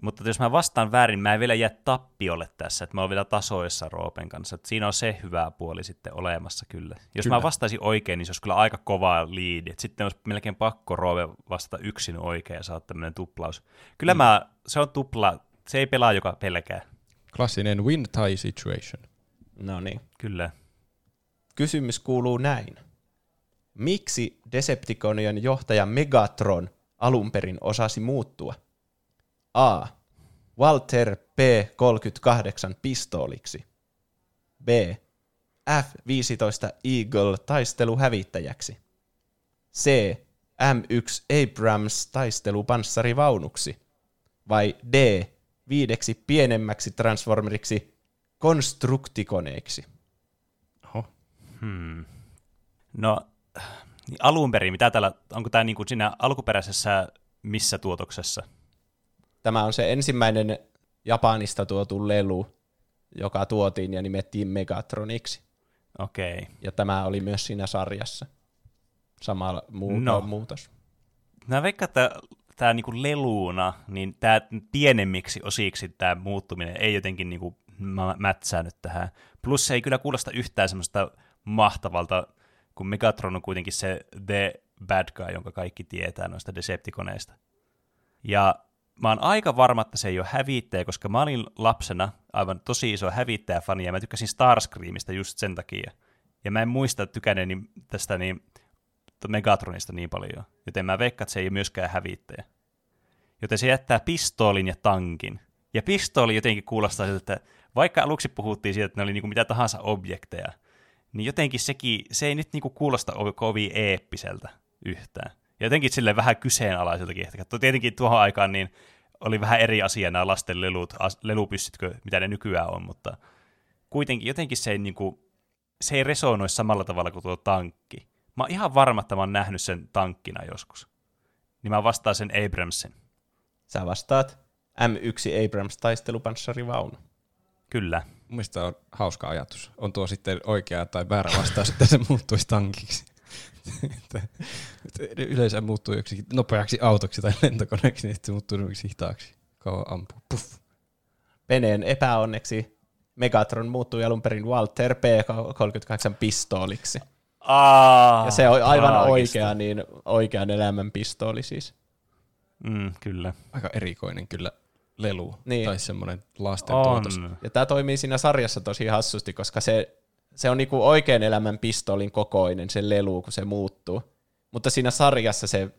Mutta jos mä vastaan väärin, mä en vielä jää tappiolle tässä, että mä oon vielä tasoissa Roopen kanssa. Että siinä on se hyvä puoli sitten olemassa kyllä. Jos kyllä. Mä vastaisin oikein, niin se olisi kyllä aika kova liidi. Et sitten olisi melkein pakko Roope vastata yksin oikein ja saada tämmöinen tuplaus. Kyllä mm. mä, se on tupla, se ei pelaa joka pelkää. Klassinen win-tie situation. No niin, kyllä. Kysymys kuuluu näin. Miksi Decepticonien johtaja Megatron alun perin osasi muuttua? A. Walter P kolmekymmentäkahdeksan pistooliksi. B. F viisitoista Eagle taisteluhävittäjäksi. C. M yksi Abrams taistelupanssarivaunuksi. Vai D. viideksi pienemmäksi transformeriksi konstruktikoneiksi. Oho. Hmm. No, niin alun perin, mitä täällä, onko tämä niin kuin siinä alkuperäisessä missä tuotoksessa? Tämä on se ensimmäinen Japanista tuotu lelu, joka tuotiin ja nimettiin Megatroniksi. Okei. Okay. Ja tämä oli myös siinä sarjassa. Sama muu- no. muutos. Mä veikkaan, että tämä niinku leluuna, niin tämä pienemmiksi osiksi tämä muuttuminen ei jotenkin niinku mätsää nyt tähän. Plus se ei kyllä kuulosta yhtään semmoista mahtavalta, kun Megatron on kuitenkin se the bad guy, jonka kaikki tietää noista Decepticoneista. Ja mä oon aika varma, että se ei ole hävittäjä, koska mä olin lapsena aivan tosi iso hävittäjäfani, ja mä tykkäsin Starscreamista just sen takia. Ja mä en muista tykäneeni tästä niin, Megatronista niin paljon, joten mä veikkaan, että se ei ole myöskään hävittäjä. Joten se jättää pistoolin ja tankin. Ja pistooli jotenkin kuulostaa siltä, että vaikka aluksi puhuttiin siitä, että ne oli niinku mitä tahansa objekteja, niin jotenkin sekin, se ei nyt niinku kuulosta kovin eeppiseltä yhtään. Ja jotenkin silleen vähän kyseenalaiseltakin. Tietenkin tuohon aikaan niin oli vähän eri asia nämä lasten lelut, lelupyssytkö, mitä ne nykyään on, mutta kuitenkin jotenkin se ei, niinku, se ei resonoi samalla tavalla kuin tuo tankki. Mä oon ihan varma, että mä oon nähnyt sen tankkina joskus. Niin mä vastaan sen Abramsin. Sä vastaat M yksi Abrams taistelupanssarivaunu. Kyllä. Mielestäni on hauska ajatus. On tuo sitten oikea tai väärä vastaus, että se muuttuisi tankiksi. Yleensä muuttuu joksikin nopeaksi autoksi tai lentokoneeksi, niin se muuttuu joksikin hitaaksi. Kauan ampuu. Puff. Peneen epäonneksi Megatron muuttui alun perin Walter P kolmekymmentäkahdeksan pistooliksi. Aa, ja se on aivan oikea, niin oikean elämän pistooli siis. Mm, kyllä. Aika erikoinen kyllä lelu niin. Tai semmoinen lasten tuotos. Ja tämä toimii siinä sarjassa tosi hassusti, koska se... Se on niinku oikean elämän pistoolin kokoinen, se lelu, kun se muuttuu. Mutta siinä sarjassa se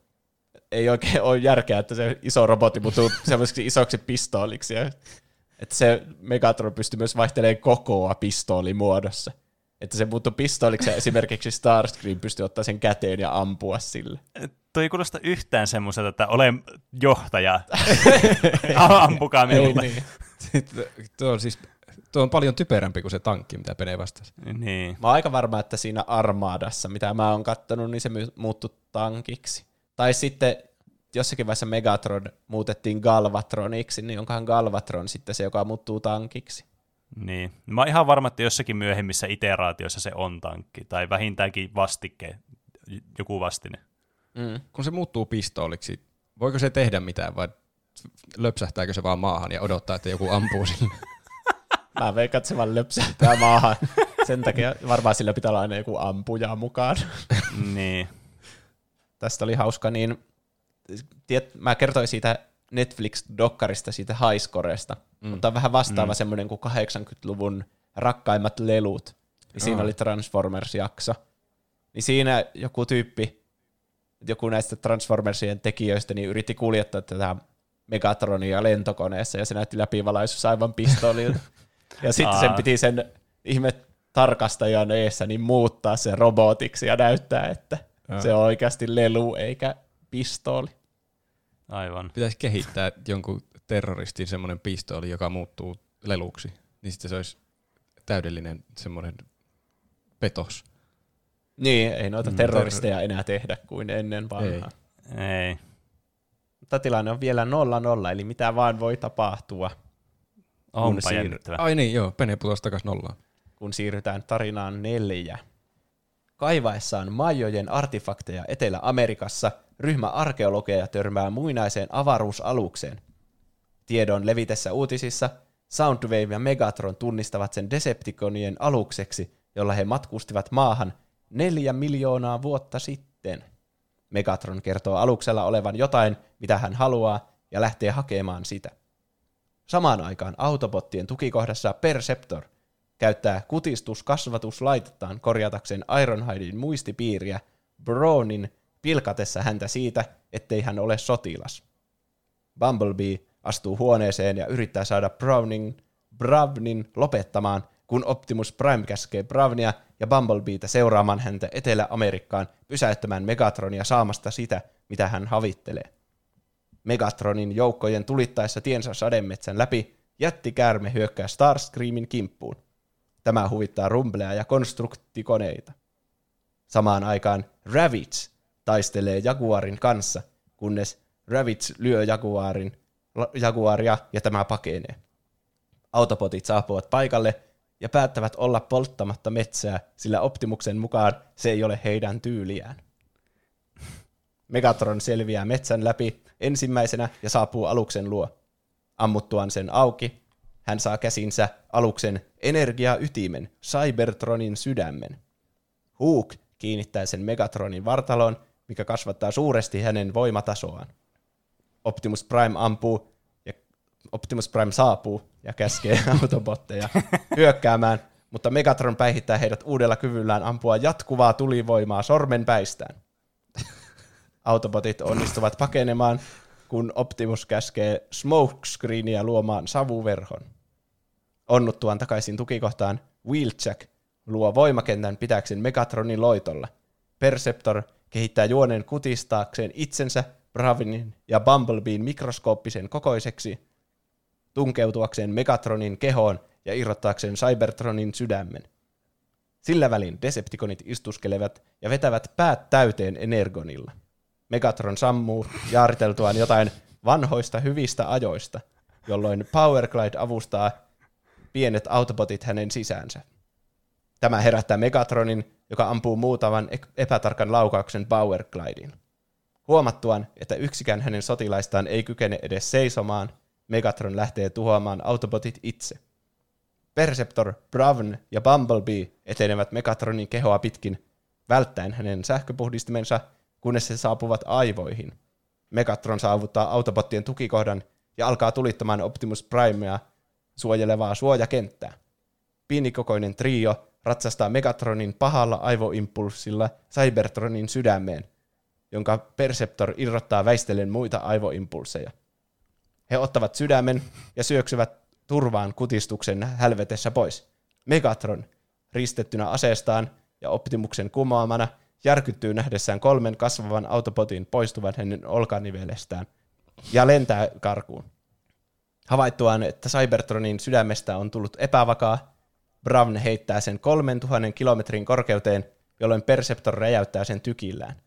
ei oikein ole järkeä, että se iso robotti muuttuu semmoiseksi isoksi pistooliksi. Että se Megatron pystyy myös vaihtelemaan kokoa pistoolimuodossa. Että se muuttuu pistooliksi ja esimerkiksi Starscream pystyy ottaa sen käteen ja ampua sille. Tuo ei kuulosta yhtään semmoiselta, että olen johtaja. Ampukaa minulta. Niin. Tuo on siis... Tuo on paljon typerämpi kuin se tankki, mitä Pene vastasi. Niin. Mä oon aika varma, että siinä Armadassa, mitä mä oon kattonut, niin se muuttui tankiksi. Tai sitten jossakin vaiheessa Megatron muutettiin Galvatroniksi, niin onkohan Galvatron sitten se, joka muuttuu tankiksi. Niin. Mä oon ihan varma, että jossakin myöhemmissä iteraatioissa se on tankki, tai vähintäänkin vastike, joku vastine. Mm. Kun se muuttuu pistooliksi, voiko se tehdä mitään, vai löpsähtääkö se vaan maahan ja odottaa, että joku ampuu sille? Mä veikkaan, että se vaan löpsähtää maahan. Sen takia varmaan sillä pitää olla aina joku ampuja mukaan. Niin. Tästä oli hauska, niin tiet, mä kertoin siitä Netflix-dokkarista, siitä Highscoresta, mm. mutta on vähän vastaava mm. semmoinen kuin kahdeksankymmentäluvun rakkaimmat lelut. Ja siinä oh. oli Transformers-jakso. Niin siinä joku tyyppi, joku näistä Transformersien tekijöistä, niin yritti kuljettaa tätä Megatronia lentokoneessa, ja se näytti läpivalaisuus aivan pistoolilta. Ja sitten sen piti sen ihme tarkastajan eessä niin muuttaa sen robotiksi ja näyttää, että Aa. se on oikeasti lelu eikä pistooli. Aivan. Pitäisi kehittää jonkun terroristin semmoinen pistooli, joka muuttuu leluksi. Niin sitten se olisi täydellinen semmoinen petos. Niin, ei noita mm, terroristeja terror... enää tehdä kuin ennen vanhaa. Ei. ei. Mutta tilanne on vielä nolla nolla, eli mitä vaan voi tapahtua. Onpa siir... jännittävä. Ai niin, joo, Pene putosi takas nollaan. Kun siirrytään tarinaan neljä. Kaivaessaan Maijojen artefakteja Etelä-Amerikassa ryhmä arkeologeja törmää muinaiseen avaruusalukseen. Tiedon levitessä uutisissa Soundwave ja Megatron tunnistavat sen Decepticonien alukseksi, jolla he matkustivat maahan neljä miljoonaa vuotta sitten. Megatron kertoo aluksella olevan jotain, mitä hän haluaa, ja lähtee hakemaan sitä. Samaan aikaan Autobottien tukikohdassa Perceptor käyttää kutistuskasvatuslaitettaan korjatakseen Ironhidin muistipiiriä Brownin pilkatessa häntä siitä, ettei hän ole sotilas. Bumblebee astuu huoneeseen ja yrittää saada Brownin, Bravnin lopettamaan, kun Optimus Prime käskee Bravnia ja Bumblebeetä seuraamaan häntä Etelä-Amerikkaan pysäyttämään Megatronia saamasta sitä, mitä hän havittelee. Megatronin joukkojen tulittaessa tiensä sademetsän läpi jättikäärme hyökkää Starscreamin kimppuun. Tämä huvittaa Rumblea ja konstruktikoneita. Samaan aikaan Ravage taistelee Jaguarin kanssa, kunnes Ravage lyö Jaguarin, Jaguaria ja tämä pakenee. Autobotit saapuvat paikalle ja päättävät olla polttamatta metsää, sillä Optimuksen mukaan se ei ole heidän tyyliään. Megatron selviää metsän läpi ensimmäisenä ja saapuu aluksen luo. Ammuttuaan sen auki, hän saa käsinsä aluksen energiaytimen, Cybertronin sydämen. Hook kiinnittää sen Megatronin vartaloon, mikä kasvattaa suuresti hänen voimatasoaan. Optimus Prime ampuu ja Optimus Prime saapuu ja käskee Autobotteja hyökkäämään, mutta Megatron päihittää heidät uudella kyvyllään ampua jatkuvaa tulivoimaa sormenpäistään. Autobotit onnistuvat pakenemaan, kun Optimus käskee Smokescreenia luomaan savuverhon. Onnuttuaan takaisin tukikohtaan, Wheeljack luo voimakentän pitääkseen Megatronin loitolla. Perceptor kehittää juonen kutistaakseen itsensä Bravinin ja Bumblebeen mikroskooppisen kokoiseksi, tunkeutuakseen Megatronin kehoon ja irrottaakseen Cybertronin sydämen. Sillä välin Decepticonit istuskelevat ja vetävät päät täyteen Energonilla. Megatron sammuu jaariteltuaan jotain vanhoista hyvistä ajoista, jolloin Powerglide avustaa pienet Autobotit hänen sisäänsä. Tämä herättää Megatronin, joka ampuu muutaman epätarkan laukauksen Powerglideen. Huomattuaan, että yksikään hänen sotilaistaan ei kykene edes seisomaan, Megatron lähtee tuhoamaan Autobotit itse. Perceptor, Bravn ja Bumblebee etenevät Megatronin kehoa pitkin, välttäen hänen sähköpuhdistimensa, kunnes he saapuvat aivoihin. Megatron saavuttaa Autobottien tukikohdan ja alkaa tulittamaan Optimus Primea suojelevaa suojakenttää. Pienikokoinen trio ratsastaa Megatronin pahalla aivoimpulssilla Cybertronin sydämeen, jonka Perceptor irrottaa väistellen muita aivoimpulseja. He ottavat sydämen ja syöksyvät turvaan kutistuksen hälvetessä pois. Megatron, ristettynä aseestaan ja Optimuksen kumoamana, järkyttyy nähdessään kolmen kasvavan Autobotin poistuvan hänen olkanivelestään ja lentää karkuun. Havaittuaan, että Cybertronin sydämestä on tullut epävakaa, Bravn heittää sen kolmetuhatta kilometrin korkeuteen, jolloin Perceptor räjäyttää sen tykillään.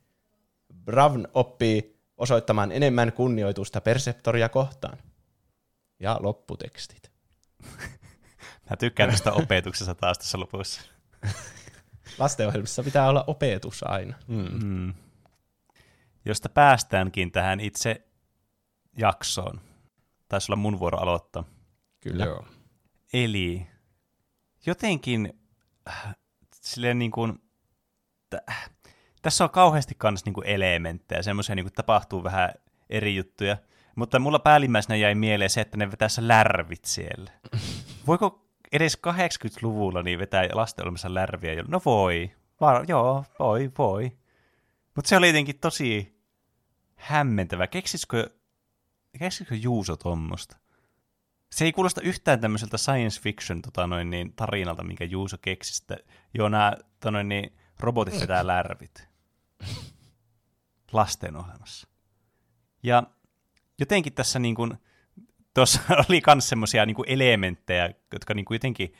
Bravn oppii osoittamaan enemmän kunnioitusta Perceptoria kohtaan. Ja lopputekstit. Mä tykkään tästä opetuksesta taas tässä lopussa. Lastenohjelmissa pitää olla opetus aina. Mm. Mm. Josta päästäänkin tähän itse jaksoon. Taisi olla mun vuoro aloittaa. Kyllä. Joo. Eli jotenkin äh, silleen niin kuin, täh, tässä on kauheasti kans niin kuin elementtejä, semmoisia niin kuin tapahtuu vähän eri juttuja, mutta mulla päällimmäisenä jäi mieleen se, että ne vetäisi lärvit siellä. Voiko edes kahdeksankymmentäluvulla niin vetää lastenohjelmassa lärviä? No voi, var, joo, voi, voi. Mutta se oli jotenkin tosi hämmentävä. Keksisikö, keksisikö Juuso tuommoista? Se ei kuulosta yhtään tämmöiseltä science fiction tota noin, niin, tarinalta, minkä Juuso keksisi, että joo, nämä tota noin, niin, robotit vetää lärvit lastenohjelmassa. Ja jotenkin tässä niin kuin tuossa oli myös semmoisia niinku elementtejä, jotka niinku jotenkin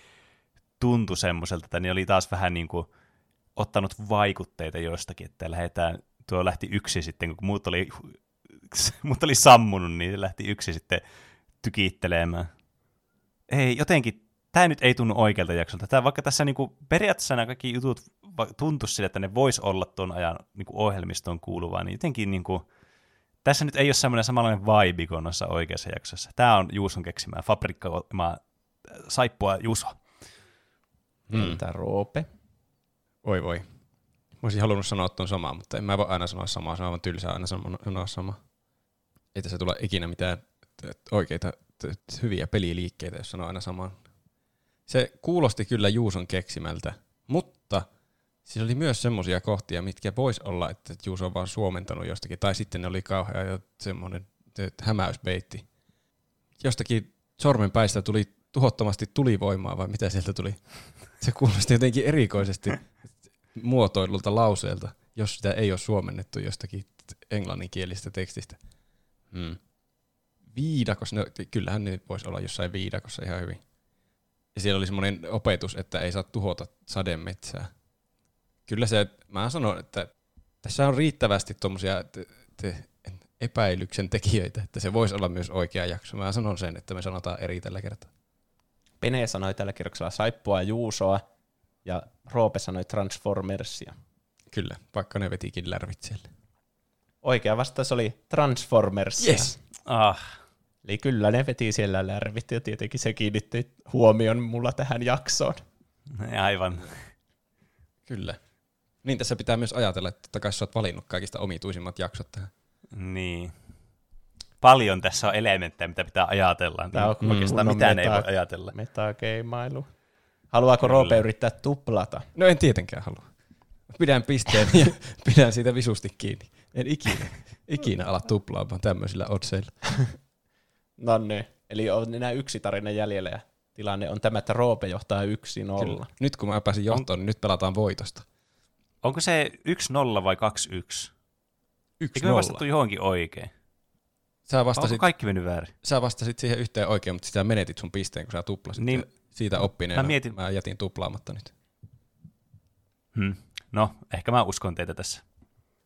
tuntui semmoiselta, että ne oli taas vähän niinku ottanut vaikutteita jostakin, että lähdetään, tuo lähti yksi sitten, kun muut oli, muut oli sammunut, niin lähti yksi sitten tykittelemään. Ei, jotenkin, tämä nyt ei tunnu oikealta jaksolta. Tää, vaikka tässä niinku periaatteessa nämä kaikki jutut tuntuisi sille, että ne vois olla tuon ajan niinku ohjelmistoon kuuluvaa, niin jotenkin niinku tässä nyt ei ole semmoinen samanlainen vibe kuin noissa oikeassa jaksossa. Tämä on Juuson keksimää fabrikkoimaa saippua Juuso. Hmm. Tämä Roope. Oi voi. Mä olisin halunnut sanoa tuon samaa, mutta en mä voi aina sanoa samaa. Se on aivan tylsää aina sanoa samaa. Ei tässä tule ikinä mitään oikeita hyviä peliliikkeitä, jos sanoo aina samaa. Se kuulosti kyllä Juuson keksimältä, mutta siinä oli myös semmoisia kohtia, mitkä voisi olla, että Juuso on vaan suomentanut jostakin, tai sitten ne oli kauhean semmoinen hämäysbeitti. Jostakin sormenpäistä tuli tuhottomasti tulivoimaa, vai mitä sieltä tuli? Se kuulosti jotenkin erikoisesti muotoilulta lauseelta, jos sitä ei ole suomennettu jostakin englanninkielistä tekstistä. Hmm. Viidakos, no, kyllähän ne voisi olla jossain viidakossa ihan hyvin. Ja siellä oli semmoinen opetus, että ei saa tuhota sademetsää. Kyllä se, mä sanon, että tässä on riittävästi tuommoisia te, te, epäilyksen tekijöitä, että se voisi olla myös oikea jakso. Mä sanon sen, että me sanotaan eri tällä kertaa. Pene sanoi tällä kerroksella saippua Juusoa ja Roope sanoi Transformersia. Kyllä, vaikka ne vetikin lärvit siellä. Oikea vastaus oli Transformers. Yes. Ah. Eli kyllä ne veti siellä lärvit, ja tietenkin se kiinnitti huomion mulla tähän jaksoon. Aivan. Kyllä. Niin tässä pitää myös ajatella, että totta kai sä oot valinnut kaikista omituisimmat jaksot tähän. Niin. Paljon tässä on elementtejä, mitä pitää ajatella. Tämä on mm, oikeastaan no mitään meta- ei voi ajatella. Metakeimailu. Haluaako Roope yrittää tuplata? No en tietenkään halua. Pidän pisteen ja pidän siitä visusti kiinni. En ikinä, ikinä ala tuplaamaan tämmöisillä otseilla. No niin. Eli on enää yksi tarina jäljellä ja tilanne on tämä, että Roope johtaa yksi nolla. Nyt kun mä pääsin johtoon, on... niin nyt pelataan voitosta. Onko se yksi nolla vai kaksi yksi? Eikö me vastattu johonkin oikein? Sä vastasit, onko kaikki mennyt väärin? Sä vastasit siihen yhteen oikein, mutta sitä menetit sun pisteen, kun sä tuplasit. Niin, siitä oppineena mä, mietin... mä jätin tuplaamatta nyt. Hmm. No, ehkä mä uskon teitä tässä.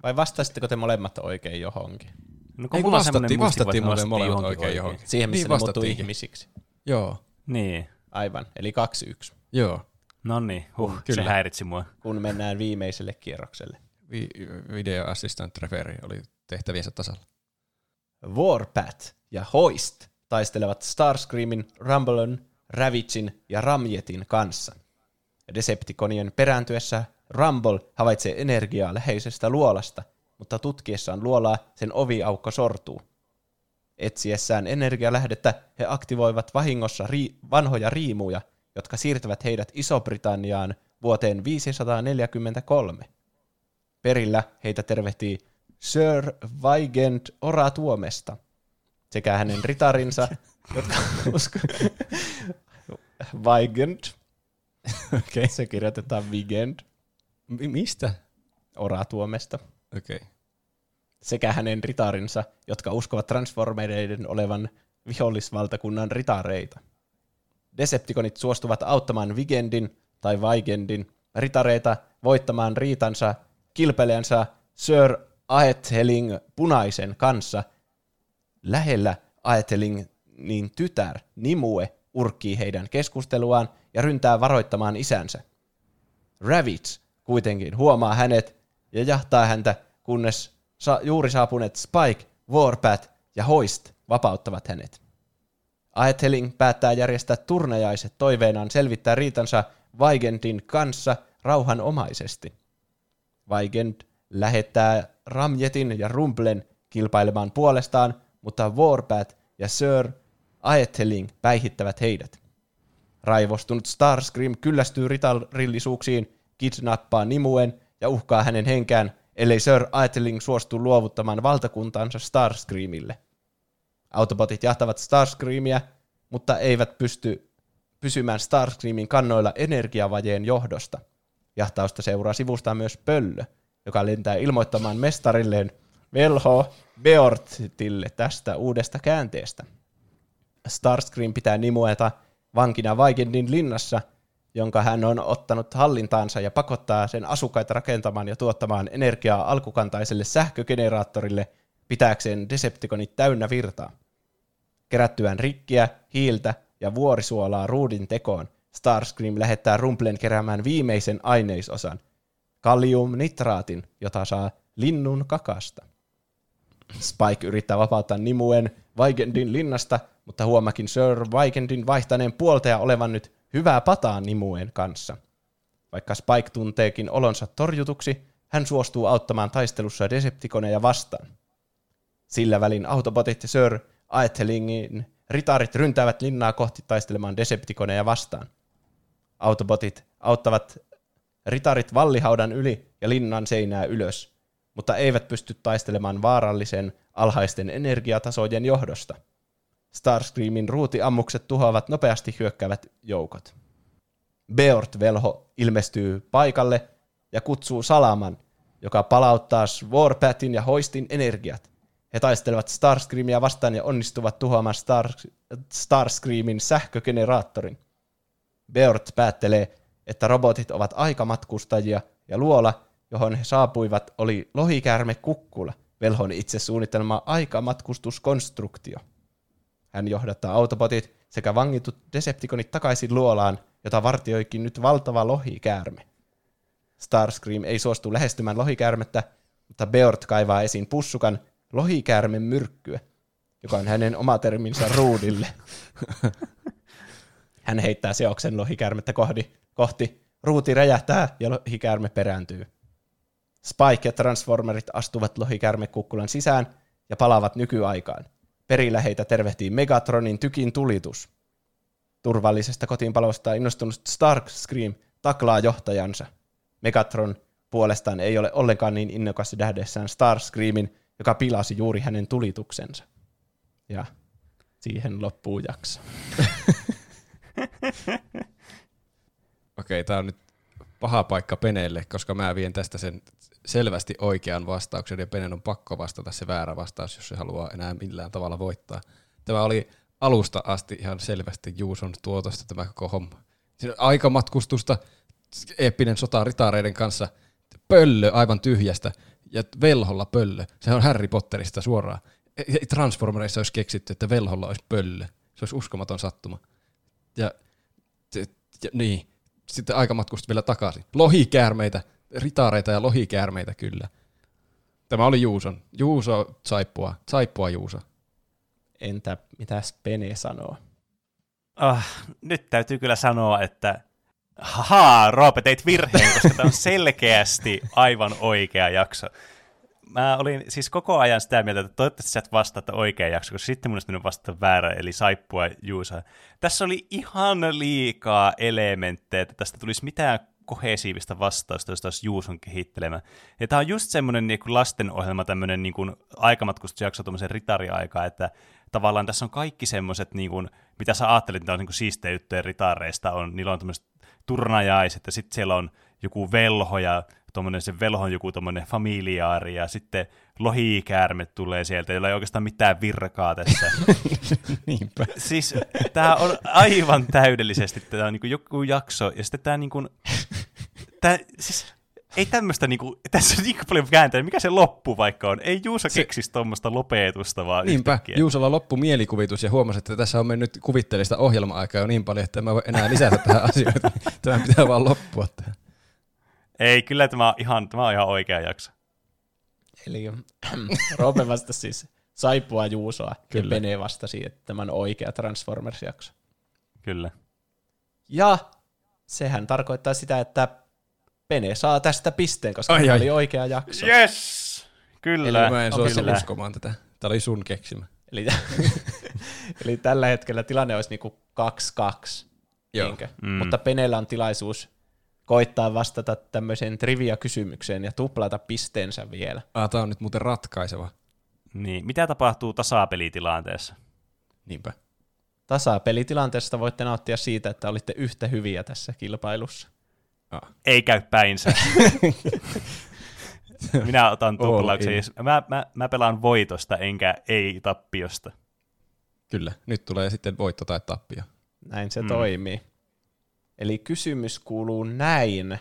Vai vastasitteko te molemmat oikein johonkin? No, ei kun vastattiin, vastattiin mulle molemmat oikein, oikein johonkin. Siihen, missä niin ne muuttui ihmisiksi. Joo. Niin. Aivan, eli kaksi yksi. Joo. No niin, huh, se häiritsi mua. Kun mennään viimeiselle kierrokselle. Vi- video assistant referee oli tehtäviensä tasalla. Warpath ja Hoist taistelevat Starscreamin, Rumblen, Ravagin ja Ramjetin kanssa. Decepticonien perääntyessä Rumble havaitsee energiaa läheisestä luolasta, mutta tutkiessaan luolaa sen oviaukko sortuu. Etsiessään energialähdettä he aktivoivat vahingossa ri- vanhoja riimuja, jotka siirtävät heidät Iso-Britanniaan vuoteen viisisataaneljäkymmentäkolme. Perillä heitä tervehtii Sir Vigent Oratuomesta sekä hänen ritarinsa, jotka uskovat... Vigent. Okay. Se kirjoitetaan Vigent. M- mistä? Oratuomesta. Okay. Sekä hänen ritarinsa, jotka uskovat transformereiden olevan vihollisvaltakunnan ritareita. Decepticonit suostuvat auttamaan Vigendin tai Vigendin ritareita voittamaan riitansa kilpeilijänsä Sir Aetheling Punaisen kanssa. Lähellä Aethelingin tytär Nimue urkkii heidän keskusteluaan ja ryntää varoittamaan isänsä. Ravitz kuitenkin huomaa hänet ja jahtaa häntä, kunnes sa- juuri saapuneet Spike, Warpath ja Hoist vapauttavat hänet. Aetheling päättää järjestää turnajaiset toiveenaan selvittää riitansa Vigendin kanssa rauhanomaisesti. Vigend lähettää Ramjetin ja Rumblen kilpailemaan puolestaan, mutta Warpath ja Sir Aetheling päihittävät heidät. Raivostunut Starscream kyllästyy ritarillisuuksiin, kidnappaa Nimuen ja uhkaa hänen henkään, ellei Sir Aetheling suostu luovuttamaan valtakuntaansa Starscreamille. Autobotit jahtavat Starscreamia, mutta eivät pysty pysymään Starscreamin kannoilla energiavajeen johdosta. Jahtausta seuraa sivustaan myös pöllö, joka lentää ilmoittamaan mestarilleen Velho Beortille tästä uudesta käänteestä. Starscream pitää Nimueta vankina Vigendin linnassa, jonka hän on ottanut hallintaansa ja pakottaa sen asukkaita rakentamaan ja tuottamaan energiaa alkukantaiselle sähkögeneraattorille pitääkseen Decepticonit täynnä virtaa. Kerättyään rikkiä, hiiltä ja vuorisuolaa ruudin tekoon, Starscream lähettää Rumblen keräämään viimeisen aineisosan, kaliumnitraatin, jota saa linnun kakasta. Spike yrittää vapauttaa Nimuen Vigendin linnasta, mutta huomakin Sir Vigendin vaihtaneen puolta ja olevan nyt hyvää pataa Nimuen kanssa. Vaikka Spike tunteekin olonsa torjutuksi, hän suostuu auttamaan taistelussa Decepticoneja vastaan. Sillä välin Autobotit ja Sir Aethelingin ritarit ryntäävät linnaa kohti taistelemaan Decepticoneja vastaan. Autobotit auttavat ritarit vallihaudan yli ja linnan seinää ylös, mutta eivät pysty taistelemaan vaarallisen alhaisten energiatasojen johdosta. Starscreamin ruutiammukset tuhoavat nopeasti hyökkäävät joukot. Beort-velho ilmestyy paikalle ja kutsuu Salaman, joka palauttaa Warpathin ja Hoistin energiat. He taistelevat Starscreamia vastaan ja onnistuvat tuhoamaan Star, Starscreamin sähkögeneraattorin. Beort päättelee, että robotit ovat aikamatkustajia ja luola, johon he saapuivat, oli lohikäärmekukkula, velhon itse suunnittelema aikamatkustuskonstruktio. Hän johdattaa autobotit sekä vangitut Decepticonit takaisin luolaan, jota vartioikin nyt valtava lohikäärme. Starscream ei suostu lähestymään lohikäärmettä, mutta Beort kaivaa esiin pussukan lohikäärmen myrkkyä, joka on hänen oma terminsä ruudille. Hän heittää seoksen lohikäärmettä kohti, kohti. Ruuti räjähtää ja lohikäärme perääntyy. Spike ja Transformerit astuvat lohikäärmekukkulan sisään ja palaavat nykyaikaan. Perillä heitä tervehtii Megatronin tykin tulitus. Turvallisesta kotiinpalosta innostunut Starscream taklaa johtajansa. Megatron puolestaan ei ole ollenkaan niin innokas nähdessään Starscreamin, joka pilasi juuri hänen tulituksensa. Ja siihen loppuu jakso. Okei, tää on nyt paha paikka Peneelle, koska mä vien tästä sen selvästi oikean vastauksen, ja Penen on pakko vastata se väärä vastaus, jos se haluaa enää millään tavalla voittaa. Tämä oli alusta asti ihan selvästi Juuson tuotosta tämä koko homma. Siinä on aikamatkustusta, eeppinen sota ritareiden kanssa, pöllö aivan tyhjästä, ja velholla pöllö. Sehän on Harry Potterista suoraan. Transformereissa olisi keksitty, että velholla olisi pöllö. Se olisi uskomaton sattuma. Ja, ja niin. Sitten aikamatkusta vielä takaisin. Lohikäärmeitä, ritareita ja lohikäärmeitä kyllä. Tämä oli Juuson. Juuso saippua. Saippua Juuso. Entä mitäs Pene sanoo? Oh, nyt täytyy kyllä sanoa, että haha, Roope, teit virheen, koska tämä on selkeästi aivan oikea jakso. Mä olin siis koko ajan sitä mieltä, että toivottavasti sä et vastata oikea jakso, koska sitten mun olisi mennyt vastata väärä, eli saippua Juusa. Tässä oli ihan liikaa elementtejä, että tästä tulisi mitään kohesiivista vastausta, josta olisi Juuson kehittelemä. Ja tämä on just semmoinen niin kuin lastenohjelma, tämmöinen niin kuin aikamatkustusjakso tuommoisen ritariaikaan, että tavallaan tässä on kaikki semmoiset, niin kuin, mitä sä ajattelet, mitä on niin kuin siisteyttöjen ritareista, on, niillä on tämmöiset turnajaiset, ja sitten siellä on joku velho, ja tuommoinen se velhon joku tuommoinen familiaari, ja sitten lohikäärme tulee sieltä, jolla ei oikeastaan mitään virkaa tässä. Niinpä. Siis tämä on aivan täydellisesti, tämä on niin kuin joku jakso, ja sitten tämä niin kuin, tämä, siis ei tämmöistä, niin kuin, tässä on niin paljon kääntöä, mikä se loppu vaikka on, ei Juuso keksisi tuommoista lopetusta vaan niinpä, yhtäkkiä. Juusolla loppu mielikuvitus, ja huomasi, että tässä on mennyt kuvitteellista ohjelma-aikaa jo niin paljon, että mä voi enää lisätä tähän asioita, tämä pitää vaan loppua tähän. Ei, kyllä tämä on ihan, tämä on ihan oikea jakso. Eli Roope vastasi siis saipua Juusoa, kyllä. Ja Pene vastasi, että tämä on oikea Transformers-jakso. Kyllä. Ja sehän tarkoittaa sitä, että Pene saa tästä pisteen, koska ai, ai. oli oikea jakso. Yes! Kyllä. Eli mä en suosittele uskomaan tätä. Tämä oli sun keksimä. Eli, eli tällä hetkellä tilanne olisi niinku kaksi kaksi. Joo. Mm. Mutta Penellä on tilaisuus koittaa vastata tämmöiseen trivia-kysymykseen ja tuplata pisteensä vielä. Ah, tämä on nyt muuten ratkaiseva. Niin, mitä tapahtuu tasapelitilanteessa? Niinpä. Tasapelitilanteesta voitte nauttia siitä, että olitte yhtä hyviä tässä kilpailussa. Ah. Ei käy päinsä. Minä otan tuplauksen. Mä, mä, mä pelaan voitosta enkä ei-tappiosta. Kyllä, nyt tulee sitten voitto tai tappio. Näin se mm. toimii. Eli kysymys kuuluu näin.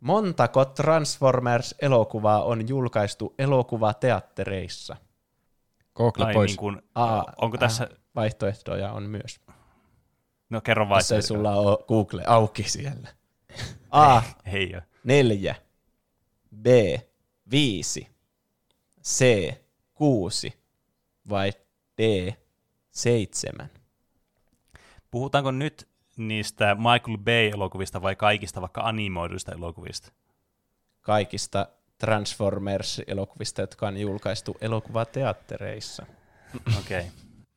Montako Transformers-elokuvaa on julkaistu elokuvateattereissa? Google pois. Niin kuin, a, onko a, tässä vaihtoehtoja on myös. No kerro vaihtoehtoja. Tässä ei sulla ole Google auki siellä. A. Ei, ei neljä. B. Viisi. C. Kuusi. Vai D. Seitsemän. Puhutaanko nyt niistä Michael Bay-elokuvista vai kaikista vaikka animoiduista elokuvista? Kaikista Transformers-elokuvista, jotka on julkaistu elokuvateattereissa. Okei. Okay.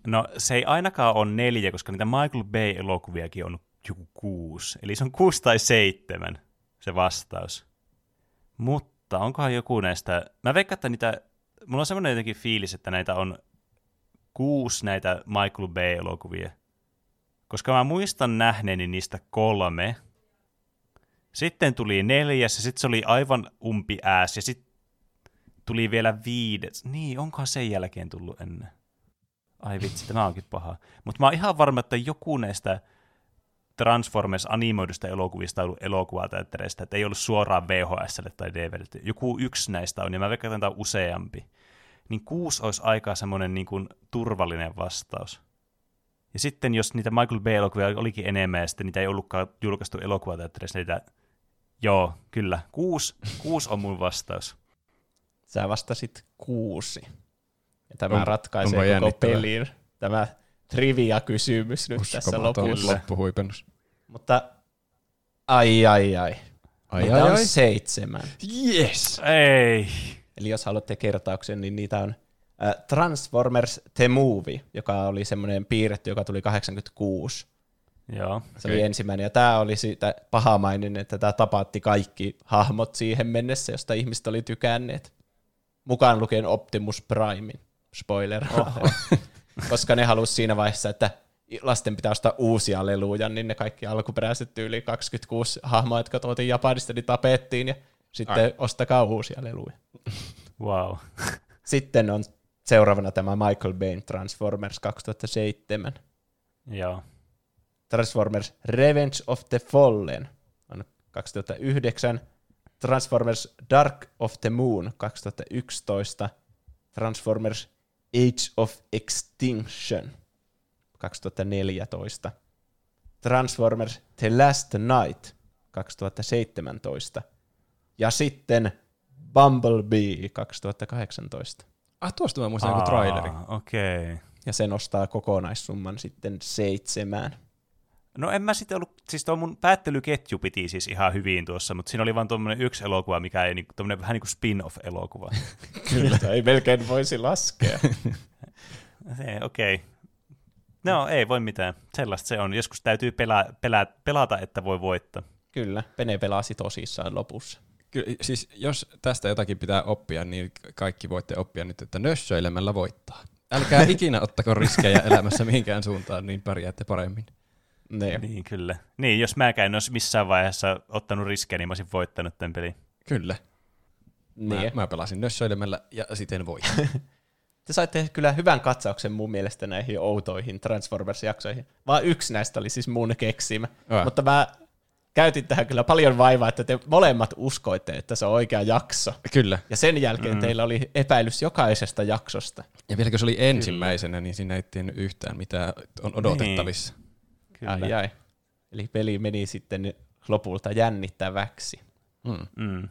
No se ei ainakaan ole neljä, koska niitä Michael Bay-elokuviakin on joku kuusi. Eli se on kuusi tai seitsemän se vastaus. Mutta onkohan joku näistä... Mä veikkaan, että niitä... Mulla on semmoinen jotenkin fiilis, että näitä on kuusi näitä Michael Bay-elokuvia. Koska mä muistan nähneeni niistä kolme. Sitten tuli neljäs, ja sitten se oli aivan umpiääs, ja sitten tuli vielä viides. Niin, onkohan sen jälkeen tullut ennen? Ai vitsi, tämä onkin paha. Mutta mä oon ihan varma, että joku näistä Transformers-animoidusta elokuvista on ollut elokuvateattereista, että ei ollut suoraan V H S:lle tai D V D:lle. Joku yksi näistä on, ja mä veikkaan, että tämä on useampi. Niin kuusi olisi aika semmoinen niin kuin turvallinen vastaus. Ja sitten jos niitä Michael Bay-elokuvia olikin enemmän, ja sitten niitä ei ollutkaan julkaistu elokuvateatterissa, niitä... Joo, kyllä. Kuusi. Kuusi on mun vastaus. Sä vastasit kuusi. Ja tämä on, ratkaisee koko pelin. Tämä trivia-kysymys nyt tässä lopussa. Loppuhuipennus. Mutta ai ai ai. Ai, niitä ai, on ai. seitsemän. Yes. Ei. Eli jos haluatte kertauksen, niin niitä on äh, Transformers The Movie, joka oli semmoinen piirretty, joka tuli kahdeksankymmentäkuusi. Joo. Se okay. oli ensimmäinen, ja tämä oli siitä pahamainen, että tämä tapatti kaikki hahmot siihen mennessä, josta ihmiset oli tykänneet. Mukaan lukien Optimus Primein. Spoiler. Koska ne halusi siinä vaiheessa, että lasten pitää ostaa uusia leluja, niin ne kaikki alkuperäiset yli kaksikymmentäkuusi hahmoa, jotka tuotiin Japanista, niin tapettiin, ja sitten Ai. ostakaa uusia leluja. Wow. Sitten on seuraavana tämä Michael Bayn Transformers kaksituhattaseitsemän. Joo. Transformers Revenge of the Fallen on kaksituhattayhdeksän, Transformers Dark of the Moon kaksituhattayksitoista, Transformers Age of Extinction kaksituhattaneljätoista, Transformers The Last Night kaksituhattaseitsemäntoista ja sitten Bumblebee kaksituhattakahdeksantoista. Ah, tuosta mä muistan joku traileri. Okei. Okay. Ja se nostaa kokonaissumman sitten seitsemään. No en mä sitten ollut, siis tuo mun päättelyketju piti siis ihan hyvin tuossa, mutta siinä oli vaan tuommoinen yksi elokuva, mikä ei, tuommoinen vähän niin kuin spin-off-elokuva. Kyllä, ei melkein voisi laskea. Okei. Okay. No ei voi mitään, sellaista se on. Joskus täytyy pelaa, pelaa, pelata, että voi voittaa. Kyllä, Pene pelasi tosissaan lopussa. Kyllä, siis jos tästä jotakin pitää oppia, niin kaikki voitte oppia nyt, että nössöilemällä voittaa. Älkää ikinä ottako riskejä elämässä mihinkään suuntaan, niin pärjäätte paremmin. Ne. Niin, kyllä. Niin, jos mäkään en olisi missään vaiheessa ottanut riskejä, niin mä olisin voittanut tämän pelin. Kyllä. Mä, niin. mä pelasin nössöilemällä ja siten voitin. Te saitte kyllä hyvän katsauksen mun mielestä näihin outoihin Transformers-jaksoihin. Vaan yksi näistä oli siis mun keksimä. Oja. Mutta mä käytin tähän kyllä paljon vaivaa, että te molemmat uskoitte, että se on oikea jakso. Kyllä. Ja sen jälkeen mm. teillä oli epäilys jokaisesta jaksosta. Ja vielä kun se oli ensimmäisenä, kyllä. niin siinä ei tiennyt yhtään, mitä on odotettavissa. Niin. Ai, ai. Eli peli meni sitten lopulta jännittäväksi. Mm. Mm.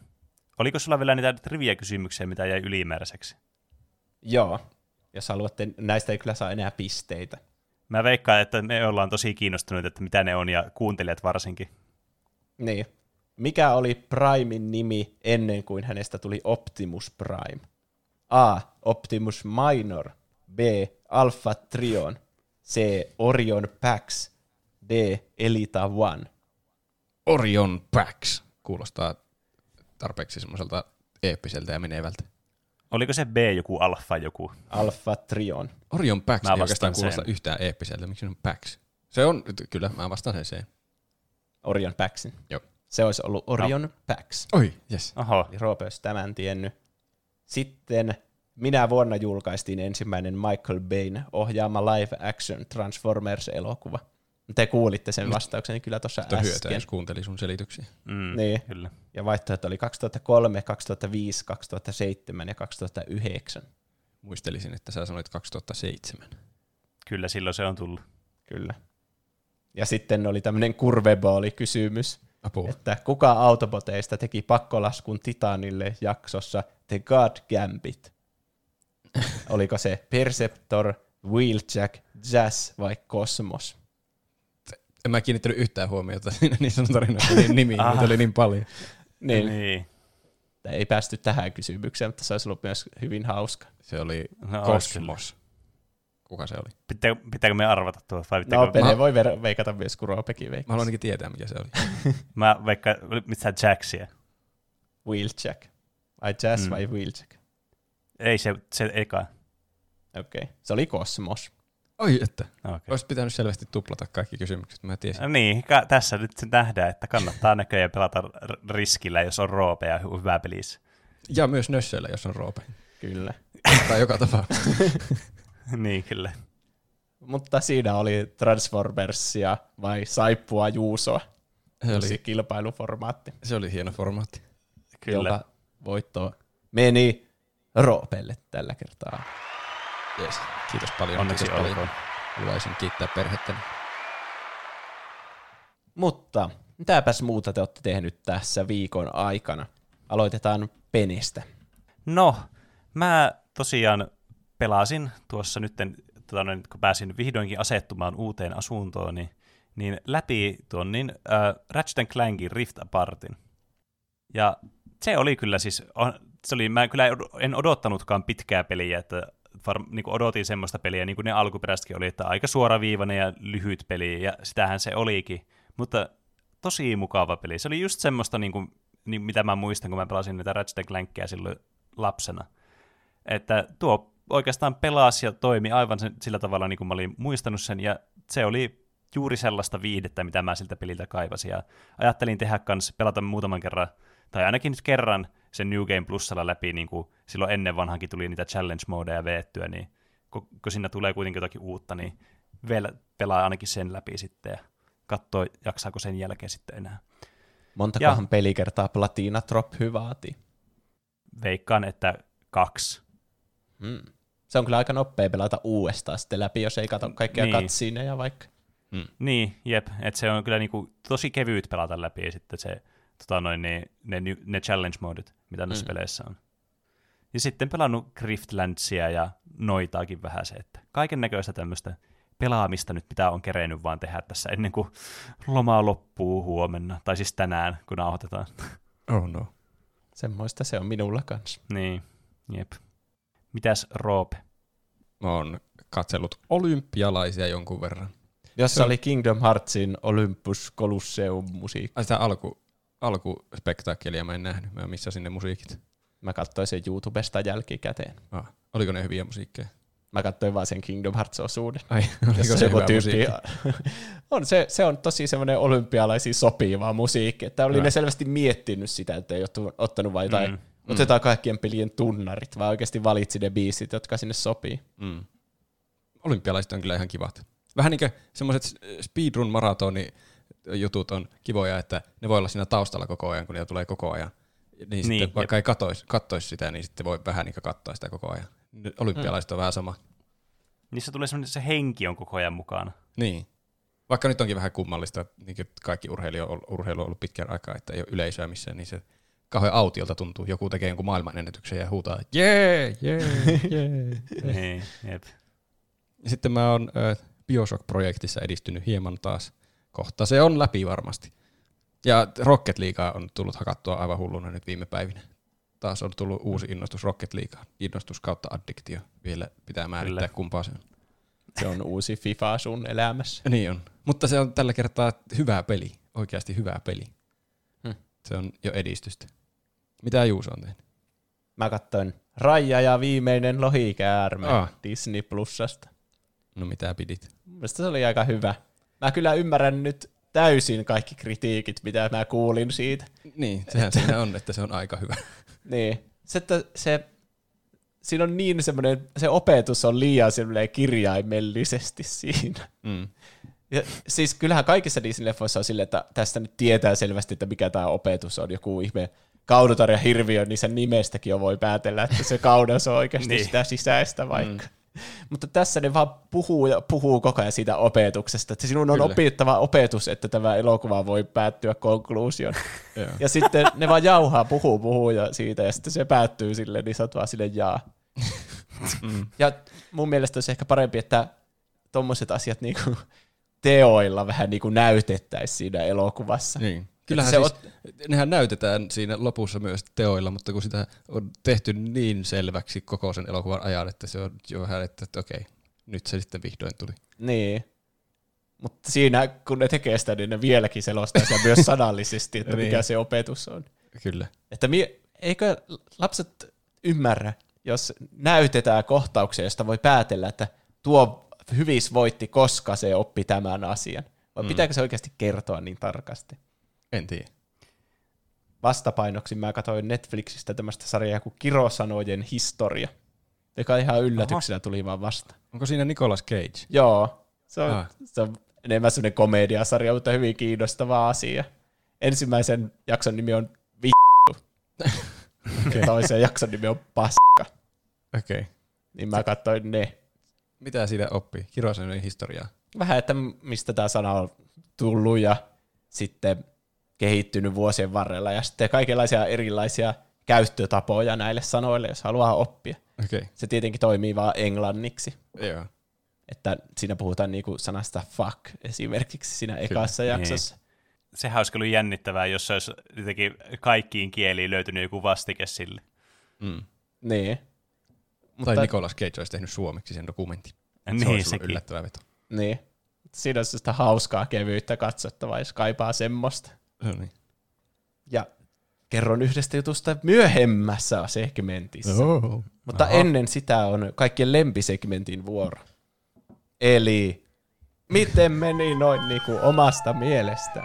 Oliko sulla vielä niitä trivia-kysymyksiä, mitä jäi ylimääräiseksi? Joo, jos haluatte, näistä ei kyllä saa enää pisteitä. Mä veikkaan, että me ollaan tosi kiinnostuneita, että mitä ne on, ja kuuntelijat varsinkin. Niin. Mikä oli Primein nimi ennen kuin hänestä tuli Optimus Prime? A. Optimus Minor. B. Alpha Trion. C. Orion Pax. D. Elita One. Orion Pax. Kuulostaa tarpeeksi semmoiselta eeppiseltä ja menevältä. Oliko se B joku, Alfa joku? Alfa Trion. Orion Pax ei oikeastaan kuulosta yhtään eeppiseltä. Miksi se on Pax? Se on, kyllä, mä vastaan sen C. Orion Paxin. Joo. Se olisi ollut Orion no. Pax. Oi, jes. Eli Roope olisi tämän tiennyt. Sitten... Minä vuonna julkaistiin ensimmäinen Michael Bayn ohjaama live-action Transformers-elokuva. Te kuulitte sen vastauksen niin kyllä tuossa äsken. Hyötyä, jos kuunteli sun selityksiä. Mm, niin. Kyllä. Ja vaihtoehto oli kaksituhattakolme, kaksituhattaviisi, kaksituhattaseitsemän ja kaksituhattayhdeksän. Muistelisin, että sä sanoit kaksituhattaseitsemän. Kyllä, silloin se on tullut. Kyllä. Ja sitten oli tämmöinen kurveboolikysymys. Apua. Että kuka Autoboteista teki pakkolaskun Titanille jaksossa The God Gambit? Oliko se Perceptor, Wheeljack, Jazz vai Cosmos? En mä kiinnittänyt yhtään huomiota niissä tarinoissa nimiin, niitä oli niin paljon. Niin. niin. Ei päästy tähän kysymykseen, mutta se olisi ollut myös hyvin hauska. Se oli no, Cosmos. Kuka se oli? Pitä, pitääkö me arvata tuo? No, Pene voi ver- veikata myös, kun Roopekin veikasi. Mä haluan ainakin tietää, mikä se oli. Mä veikkaan, mitä Jacksia? Wheeljack. Ai Jazz mm. vai Wheeljack? Ei se, se eka. Okei, okay. Se oli Kosmos. Oi, että. Okay. Olisi pitänyt selvästi tuplata kaikki kysymykset, mä tiesin. No niin, ka- tässä nyt se nähdään, että kannattaa näköjään pelata r- riskillä, jos on Roope ja hyvä pelissä. Ja myös nössöillä, jos on Roope. Kyllä. Tai joka tapauksessa. Niin, kyllä. Mutta siinä oli Transformersia vai Saippua Juusoa. Se oli kilpailuformaatti. Se oli hieno formaatti. Kyllä. Joka voitto meni Roopelle tällä kertaa. Yes. Kiitos paljon. Onneksi olkoon. Haluaisin kiittää perhettä. Mutta mitäpäs muuta te olette tehnyt tässä viikon aikana? Aloitetaan Penestä. No, mä tosiaan pelasin tuossa nyt, tota, kun pääsin vihdoinkin asettumaan uuteen asuntoon, niin, niin läpi tuon niin, äh, Ratchet and Clankin Rift Apartin. Ja se oli kyllä siis, se oli, mä kyllä en odottanutkaan pitkää peliä, että var, niin kuin odotin semmoista peliä, niin kuin ne alkuperäisetkin oli, että aika suoraviivainen ja lyhyt peli, ja sitähän se olikin. Mutta tosi mukava peli. Se oli just semmoista, niin kuin, niin, mitä mä muistan, kun mä pelasin niitä Ratchet and Clankia silloin lapsena. Että tuo oikeastaan pelasi ja toimi aivan sen, sillä tavalla, niin kuin mä olin muistanut sen, ja se oli juuri sellaista viihdettä, mitä mä siltä peliltä kaivasin. Ja ajattelin tehdä kanssa, pelata muutaman kerran, tai ainakin nyt kerran, sen New Game Plusalla läpi, niin kuin silloin ennen vanhankin tuli niitä challenge-modeja veettyä, niin kun siinä tulee kuitenkin jotakin uutta, niin vielä pelaa ainakin sen läpi sitten, ja katsoo, jaksaako sen jälkeen sitten enää. Montakohan ja pelikertaa Platina Trophy vaati? Veikkaan, että kaksi. Mm. Se on kyllä aika nopea pelata uudestaan sitten läpi, jos ei katso kaikkia niin. katsiineja vaikka. Mm. Niin, jep. Että se on kyllä niin kuin tosi kevyt pelata läpi sitten se, tota noin, ne, ne, ne challenge-modit, mitä noissa mm. peleissä on. Ja sitten pelannut Griftlandsia ja noitaakin vähän se, että kaiken näköistä tämmöistä pelaamista nyt, mitä on kerennyt vaan tehdä tässä ennen kuin loma loppuu huomenna, tai siis tänään, kun nauhoitetaan. Oh no. Semmoista se on minulla kanssa. Niin, jep. Mitäs Roope? Mä oon katsellut olympialaisia jonkun verran. Jossa oli Kingdom Heartsin Olympus Colosseum-musiikki. Sitä alku... Alkuspektaakkelia mä en nähnyt, mä missasin ne musiikit. Mä katsoin sen YouTubesta jälkikäteen. Ah, oliko ne hyviä musiikkeja? Mä katsoin vaan sen Kingdom Hearts-osuuden. Ai, oliko se hyvä musiikki? On, se, se on tosi semmoinen olympialaisiin sopiva musiikki. Että oli no. ne selvästi miettinyt sitä, että ei ottanut vain jotain, mm, otetaan mm. kaikkien pelien tunnarit, vaan oikeasti valitsi ne biisit, jotka sinne sopii. Mm. Olympialaiset on kyllä ihan kivat. Vähän niin kuin semmoiset speedrun-maratoni jutut on kivoja, että ne voi olla siinä taustalla koko ajan, kun ne tulee koko ajan. Niin, niin sitten, vaikka ei kattoisi, kattoisi sitä, niin sitten voi vähän niin katsoa sitä koko ajan. Olympialaiset mm. on vähän sama. Niissä tulee sellainen, se henki on koko ajan mukana. Niin. Vaikka nyt onkin vähän kummallista, niin kaikki urheilu on, urheilu on ollut pitkään aikaa, että ei ole yleisöä missään, niin se kauhean autiolta tuntuu. Joku tekee jonkun maailmanennätyksen ja huutaa, jee, jee, jee. Sitten mä oon uh, Bioshock-projektissa edistynyt hieman taas. Kohta se on läpi varmasti. Ja Rocket Leaguea on tullut hakattua aivan hulluna nyt viime päivinä. Taas on tullut uusi innostus Rocket Leaguea. Innostus kautta addiktio. Vielä pitää määrittää kumpaa se on. Se on uusi FIFA sun elämässä. Niin on. Mutta se on tällä kertaa hyvä peli. Oikeasti hyvä peli. Hmm. Se on jo edistystä. Mitä Juuso on tehnyt? Mä katsoin Raija ja viimeinen lohikäärme ah. Disney Plusasta. No mitä pidit? Mielestäni se oli aika hyvä. Mä kyllä ymmärrän nyt täysin kaikki kritiikit, mitä mä kuulin siitä. Niin, sehän että, siinä on, että se on aika hyvä. Niin. Se, että se, siinä on niin semmoinen, se opetus on liian semmoinen kirjaimellisesti siinä. Mm. Ja, siis kyllähän kaikissa Disney-leffoissa on silleen, että tästä nyt tietää selvästi, että mikä tämä opetus on. Joku ihme kaunotar ja hirviö, niin sen nimestäkin jo voi päätellä, että se kaunos on oikeasti niin. sitä sisäistä vaikka. Mm. Mutta tässä ne vaan puhuu ja puhuu koko ajan siitä opetuksesta, että sinun on Kyllä. opittava opetus, että tämä elokuva voi päättyä konkluusion. Ja sitten ne vaan jauhaa, puhuu, puhuu ja siitä, ja sitten se päättyy silleen, niin sä oot vaan silleen jaa. Mm. Ja mun mielestä olisi ehkä parempi, että tommoset asiat niinku teoilla vähän niinku näytettäisiin siinä elokuvassa. Niin. Kyllähän siis, ot... nehän näytetään siinä lopussa myös teoilla, mutta kun sitä on tehty niin selväksi koko sen elokuvan ajan, että se on jo vähän, että, että okei, nyt se sitten vihdoin tuli. Niin, mutta siinä kun ne tekee sitä, niin ne vieläkin selostaa sitä myös sanallisesti, että niin. mikä se opetus on. Kyllä. Että mie... eikö lapset ymmärrä, jos näytetään kohtauksia, josta voi päätellä, että tuo hyvis voitti, koska se oppi tämän asian. Vai mm. pitääkö se oikeasti kertoa niin tarkasti? En tiedä. Vastapainoksi mä katsoin Netflixistä tämmöistä sarjaa kuin Kirosanojen historia, joka ihan yllätyksenä Aha. tuli vaan vasta. Onko siinä Nicolas Cage? Joo. Se on, se on enemmän semmoinen komediasarja, mutta hyvin kiinnostava asia. Ensimmäisen jakson nimi on vittu. Okay. Toisen jakson nimi on paska. Okei. Okay. Niin mä katsoin ne. Mitä siitä oppii? Kirosanojen historiaa? Vähän, että mistä tää sana on tullut ja sitten kehittynyt vuosien varrella, ja sitten kaikenlaisia erilaisia käyttötapoja näille sanoille, jos haluaa oppia. Okay. Se tietenkin toimii vaan englanniksi. Yeah. Että siinä puhutaan niinku sanasta fuck esimerkiksi siinä ekassa Kyllä. jaksossa. Niin. Sehän olisi kyllä jännittävää, jos se olisi jotenkin kaikkiin kieliin löytynyt joku vastike sille. Mm. Niin. Tai mutta... Nicolas Cage olisi tehnyt suomeksi sen dokumentin. Niin, se olisi sekin. Yllättävä veto. Niin. Siinä on sitä hauskaa kevyyttä katsottavaa, jos kaipaa semmoista. No niin. Ja kerron yhdestä jutusta myöhemmässä segmentissä. Oho. Mutta Aha. ennen sitä on kaikkien lempisegmentin vuoro. Eli miten meni noin niinku omasta mielestä?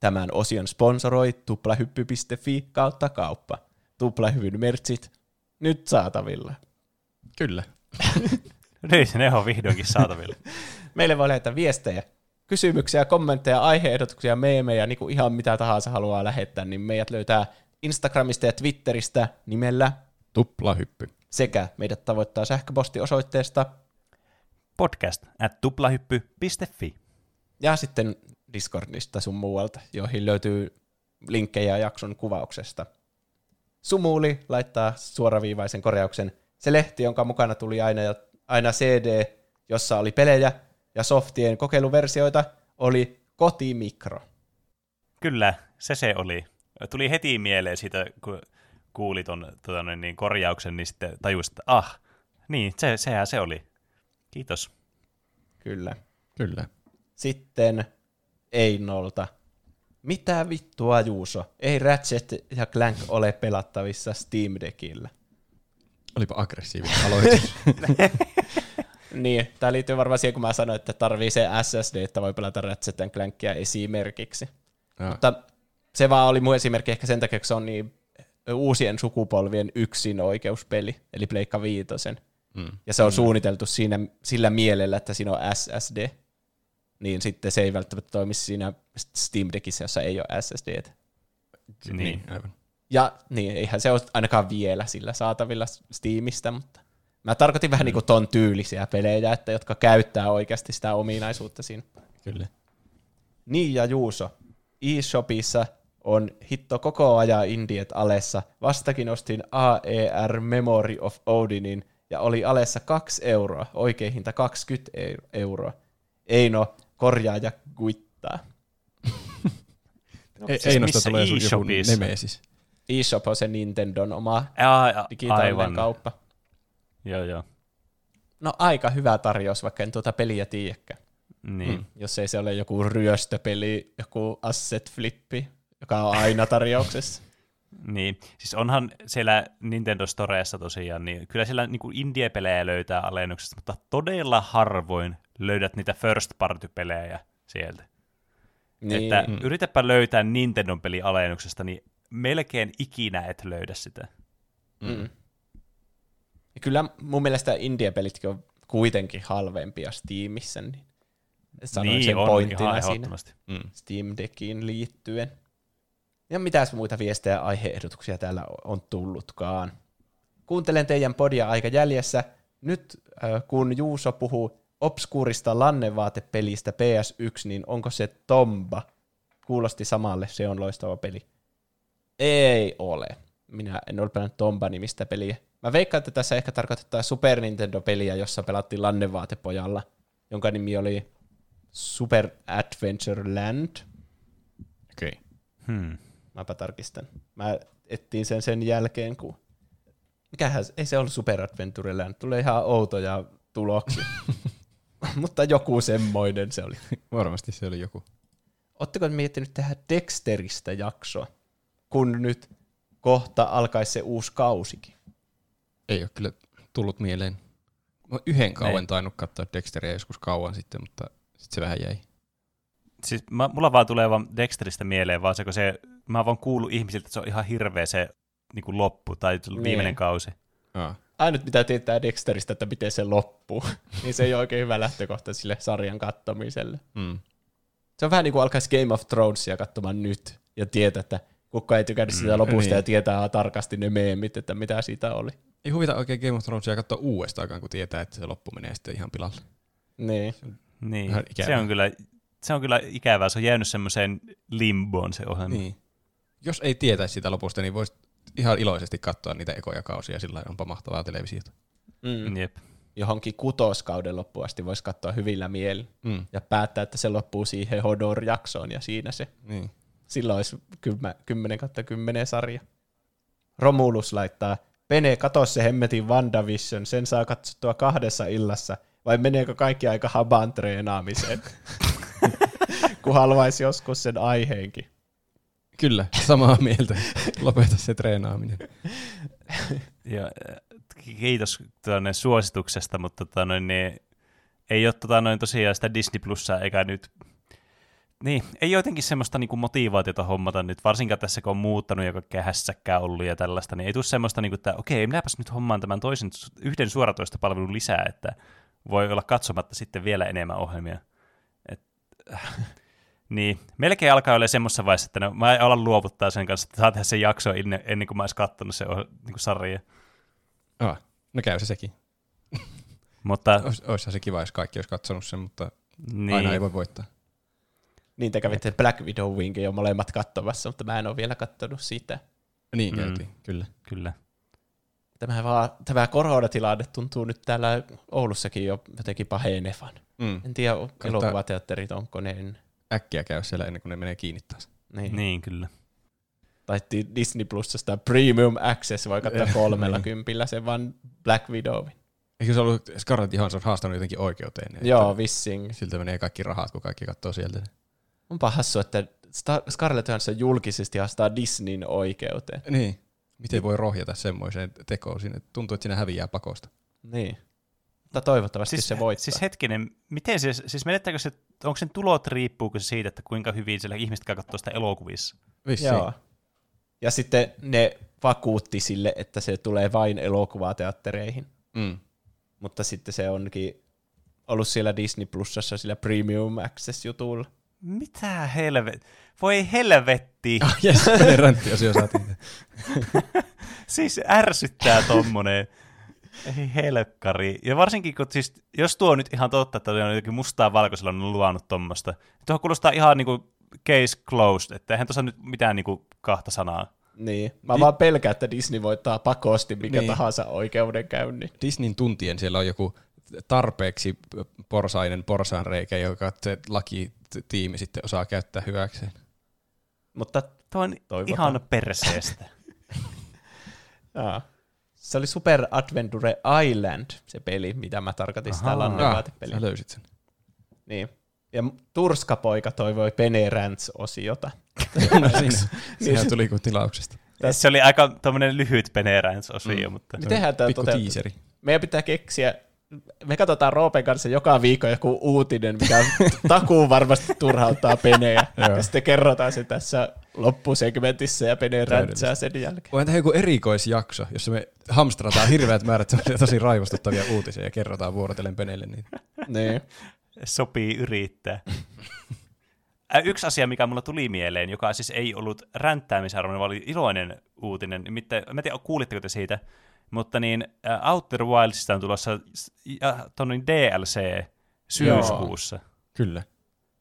Tämän osion sponsoroi tuplahyppy piste fi kautta kauppa. Tuplahyvyn mertsit nyt saatavilla. Kyllä. Niin, ne on vihdoinkin saatavilla. Meille voi lähettää viestejä, kysymyksiä, kommentteja, aiheehdotuksia, meemejä, niin kuin ihan mitä tahansa haluaa lähettää, niin meidät löytää Instagramista ja Twitteristä nimellä Tuplahyppy. Sekä meidät tavoittaa sähköpostiosoitteesta podcast at tuplahyppy piste fi. Ja sitten Discordista sun muualta, joihin löytyy linkkejä jakson kuvauksesta. Sumuuli laittaa suoraviivaisen korjauksen. Se lehti, jonka mukana tuli aina, aina C D, jossa oli pelejä ja softien kokeiluversioita, oli kotimikro. Kyllä, se se oli. Tuli heti mieleen siitä, kun kuuli ton tota noin, niin korjauksen, niin sitten tajusit, että ah, niin, se, sehän se oli. Kiitos. Kyllä. Kyllä. Sitten Einolta. Mitä vittua, Juuso? Ei Ratchet ja Clank ole pelattavissa Steam Deckillä. Olipa aggressiivinen aloitus. Niin, tämä liittyy varmaan siihen, kun mä sanoin, että tarvii se S S D, että voi pelata Ratchet ja Clankia esimerkiksi. Ja. Mutta se vaan oli mun esimerkki ehkä sen takia, kun se on niin uusien sukupolvien yksinoikeuspeli, eli Pleikka Viitosen. Mm. Ja se on mm. suunniteltu siinä, sillä mielellä, että siinä on S S D. Niin sitten se ei välttämättä toimisi siinä Steam Deckissä, jossa ei ole S S D:tä. Niin, niin, aivan. Ja niin, eihän se ole ainakaan vielä sillä saatavilla Steamista, mutta mä tarkoitin vähän mm. niin kuin ton tyylisiä pelejä, että jotka käyttää oikeasti sitä ominaisuutta siinä. Kyllä. Niin ja Juuso, eShopissa on hitto koko ajan indiet alessa. Vastakin ostin A E R Memory of Odinin ja oli alessa kaksi euroa, oikein hinta kaksikymmentä euroa. Eino, korjaa ja kuittaa. No, siis Einosta tulee sun joku nemesis. eShop on se Nintendon oma a, a, digitaalinen aivan. kauppa. Joo, joo. No aika hyvä tarjous, vaikka en tuota peliä tiedäkään. Niin. Mm. Jos ei se ole joku ryöstöpeli, joku asset flippi, joka on aina tarjouksessa. Niin, siis onhan siellä Nintendo Storeessa tosiaan, niin kyllä siellä niinku indie-pelejä löytää alennuksesta, mutta todella harvoin löydät niitä first party-pelejä sieltä. Niin. Että yritäpä löytää Nintendon peli alennuksesta, niin melkein ikinä et löydä sitä. Mm. Ja kyllä mun mielestä indie-pelitkin on kuitenkin halvempia Steamissä, niin sanoin niin, sen pointtina siinä mm. Steam Deckiin liittyen. Ja mitäs muita viestejä ja aiheehdotuksia täällä on tullutkaan. Kuuntelen teidän podia aika jäljessä. Nyt kun Juuso puhuu obskuurista lannevaatepelistä P S yksi, niin onko se Tomba? Kuulosti samalle, se on loistava peli. Ei ole. Minä en ole pelannut Tomba-nimistä peliä. Mä veikkaan, että tässä ehkä tarkoitetaan Super Nintendo-peliä, jossa pelattiin lannevaatepojalla, jonka nimi oli Super Adventure Land. Okei. Okay. Hmm. Mäpä tarkistan. Mä ettiin sen sen jälkeen, kun... Mikähän, ei se ollut Super Adventure Land. Tulee ihan outoja tuloksia. Mutta joku semmoinen se oli. Varmasti se oli joku. Ootteko miettinyt tehdä Dexteristä jaksoa, kun nyt kohta alkaisi se uusi kausikin? Ei ole kyllä tullut mieleen. Mä yhden kauan tainnut katsoa Dexteriä joskus kauan sitten, mutta sitten se vähän jäi. Siis mä, mulla vaan tulee vaan Dexteristä mieleen, vaan se, kun se, mä vaan kuullut ihmisiltä, että se on ihan hirveä se niin kuin loppu tai viimeinen niin. kausi. Aa. Ainut mitä tietää Dexteristä, että miten se loppuu, niin se ei ole oikein hyvä lähtökohta sille sarjan kattomiselle. Mm. Se on vähän niin kuin alkaisi Game of Thronesia katsomaan nyt ja tietää, että kukaan ei tykännyt sitä lopusta niin. ja tietää tarkasti ne meemit, että mitä siitä oli. Ei huvita oikein Game of Thronesia katsoa uudestaankaan, kun tietää, että se loppu menee sitten ihan pilalle. Niin. Niin. Se on kyllä... Se on kyllä ikävää, se on jäänyt semmoiseen limboon se ohjelma. Niin. jos ei tietäisi sitä lopusta, niin voisi ihan iloisesti katsoa niitä ekoja kausia, sillä onpa mahtavaa televisiota. Mm. Jep. Johonkin kutoskauden loppuun asti voisi katsoa hyvillä mielin mm. ja päättää, että se loppuu siihen Hodor-jaksoon ja siinä se. Niin. Silloin olisi kymmenen kautta kymmenen sarja. Romulus laittaa, Pene, katso se hemmetin WandaVision, sen saa katsottua kahdessa illassa, vai meneekö kaikki aika haban treenaamiseen? Kun haluaisi joskus sen aiheenkin. Kyllä, samaa mieltä. Lopeta se treenaaminen. Ja, kiitos tuonne suosituksesta, mutta tota noin, niin, ei ole tota noin, tosiaan sitä Disney Plussa eikä nyt... Niin, ei jotenkin semmoista niinku motivaatiota hommata nyt, varsinkaan tässä kun on muuttanut ja kaikkea hässäkkää ollut ja tällaista, niin ei tule semmoista, niinku, että okei, minäpäs nyt hommaan tämän toisen, yhden suoratoista palvelun lisää, että voi olla katsomatta sitten vielä enemmän ohjelmia. Et, äh, niin, melkein alkaa olla semmoisessa vaiheessa, että no, mä en ala luovuttaa sen kanssa, että saa tehdä sen jaksoa ennen, ennen kuin mä olis kattonut sen niin sarjan. Aa, no käy se sekin. Mutta, Ois, oishan se kiva, jos kaikki olisi katsonut sen, mutta niin. Aina ei voi voittaa. Niin, te kävitte Black Widowinkin jo molemmat katsomassa, mutta mä en ole vielä katsonut sitä. Niin käytiin, mm. kyllä. kyllä. Tämä, vaan, tämä koronatilanne tuntuu nyt täällä Oulussakin jo jotenkin pahenevan. Mm. En tiedä, elokuvateatterit onko ne ennen. Äkkiä käy siellä ennen kuin ne menee kiinni taas. Niin, niin kyllä. Tai Disney Plusasta Premium Access voi katsoa kolmella kympillä sen vaan Black Widowin. Eikö se ollut Scarlett Johansson haastanut jotenkin oikeuteen? Joo, vissiin. Siltä menee kaikki rahat, kun kaikki katsoo sieltä. Onpa hassua, että Star- Scarlett Johansson julkisesti haastaa Disneyn oikeuteen. Niin. Miten voi rohjata semmoiseen tekoon sinne? Tuntuu, että siinä häviää pakosta. Niin. Mutta toivottavasti siis, se voittaa. Siis hetkinen, miten se, siis menettääkö se, onko sen tulot, riippuuko se siitä, että kuinka hyvin siellä ihmiset katsoo sitä elokuvissa? Vissiin. Joo. Ja sitten ne vakuutti sille, että se tulee vain elokuvateattereihin. Mm. Mutta sitten se onkin ollut siellä Disney Plusassa sillä Premium Access-jutulla. Mitä helvet... Voi helvetti! Oh, yes, ranttiosio saatiin. Siis ärsyttää tommonen. Ei helkkari. Ja varsinkin, kun siis, jos tuo on nyt ihan totta, että on jotenkin mustaa valkoisella on luonut tommosta. Tuohon kuulostaa ihan niinku case closed, että eihän tuossa nyt mitään niinku kahta sanaa. Niin. Mä Di- vaan pelkään, että Disney voittaa pakosti mikä niin. tahansa oikeudenkäynnin. Disneyn tuntien siellä on joku tarpeeksi porsainen porsaanreikä, joka se laki... tiimi sitten osaa käyttää hyväkseen. Mutta tuo on ihan perseestä. Se oli Super Adventure Island, se peli, mitä mä tarkoitin sitä lannevaatepeliä. Sä löysit sen. Niin. Ja Turskapoika toivoi Pene Rants-osiota. No siinä. Sehän tuli kuin tilauksesta. Se oli aika tommonen lyhyt Pene Rants-osio. Mm. Mutta... Mitenhän tämä toteutuu? Tiiseri. Meidän pitää keksiä... Me katsotaan Roopen kanssa joka viikko joku uutinen, mikä takuun varmasti turhauttaa Peneä. Ja sitten kerrotaan se tässä loppusegmentissä ja Pene räntsää sen jälkeen. Voidaan tehdä joku erikoisjakso, jossa me hamstrataan hirveät määrät tosi raivostuttavia uutisia ja kerrotaan vuorotellen Penelle niitä. Niin. Sopii yrittää. Yksi asia, mikä mulla tuli mieleen, joka siis ei ollut ränttäämisarvoinen, vaan oli iloinen uutinen. Nimittäin, mä en tiedä, kuulitteko te siitä? Mutta niin Outer Wildsista on tulossa D L C syyskuussa. Joo, kyllä.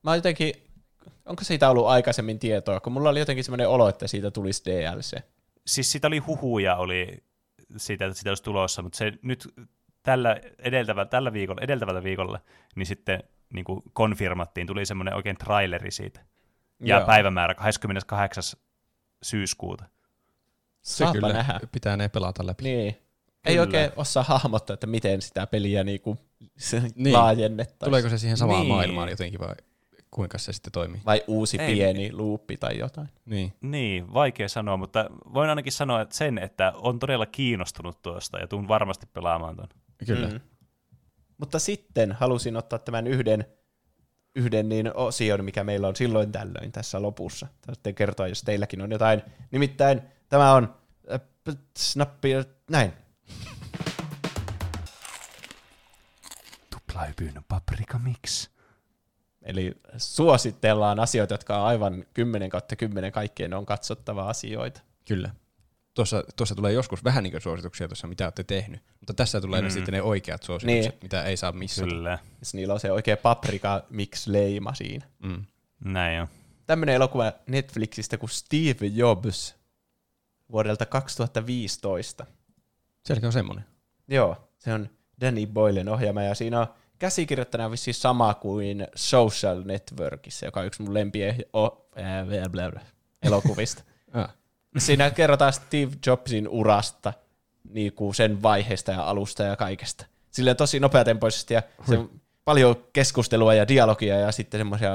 Mä jotenkin, onko siitä ollut aikaisemmin tietoa, kun mulla oli jotenkin semmoinen olo, että siitä tulisi D L C. Siis siitä oli huhuja oli siitä, että siitä olisi tulossa, mutta se nyt tällä, edeltävä, tällä viikolla, edeltävällä viikolla niin sitten niin kuin konfirmattiin, tuli semmoinen oikein traileri siitä. Ja joo. Päivämäärä kahdeskymmeneskahdeksas syyskuuta. Se Saapa kyllä nähdä. Pitää ne pelata läpi. Niin. Ei oikein osaa hahmottaa, että miten sitä peliä niinku niin. laajennettaisiin. Tuleeko se siihen samaan niin. maailmaan jotenkin vai kuinka se sitten toimii? Vai uusi Ei. pieni luuppi tai jotain. Niin. niin, vaikea sanoa, mutta voin ainakin sanoa että sen, että on todella kiinnostunut tuosta ja tuun varmasti pelaamaan tuon. Kyllä. Mm. Mutta sitten halusin ottaa tämän yhden, yhden niin osion, mikä meillä on silloin tällöin tässä lopussa. Sitten kertoa, jos teilläkin on jotain. Nimittäin tämä on äh, snappi, näin. Tuplahypyn paprika mix. Eli suositellaan asioita, jotka on aivan kymmenen kautta kymmenen kaikkien on katsottava asioita. Kyllä. Tuossa, tuossa tulee joskus vähän niin kuin suosituksia tuossa, mitä olette tehnyt. Mutta tässä tulee mm. sitten ne oikeat suositukset, niin. mitä ei saa missata. Kyllä. Niillä on se oikea paprika mix leima siinä. Mm. Näin on. tämmöinen elokuva Netflixistä kuin Steve Jobs vuodelta kaksituhattaviisitoista. Sielläkin on semmoinen. Joo, se on Danny Boylen ohjaama ja siinä on käsikirjoittajana on vissiin sama kuin Social Networkissä, joka on yksi mun lempien oh, äh, elokuvista. Siinä kerrotaan Steve Jobsin urasta, niin kuin sen vaiheesta ja alusta ja kaikesta. Silleen tosi nopeatempoisesti ja se on paljon keskustelua ja dialogia ja sitten semmoisia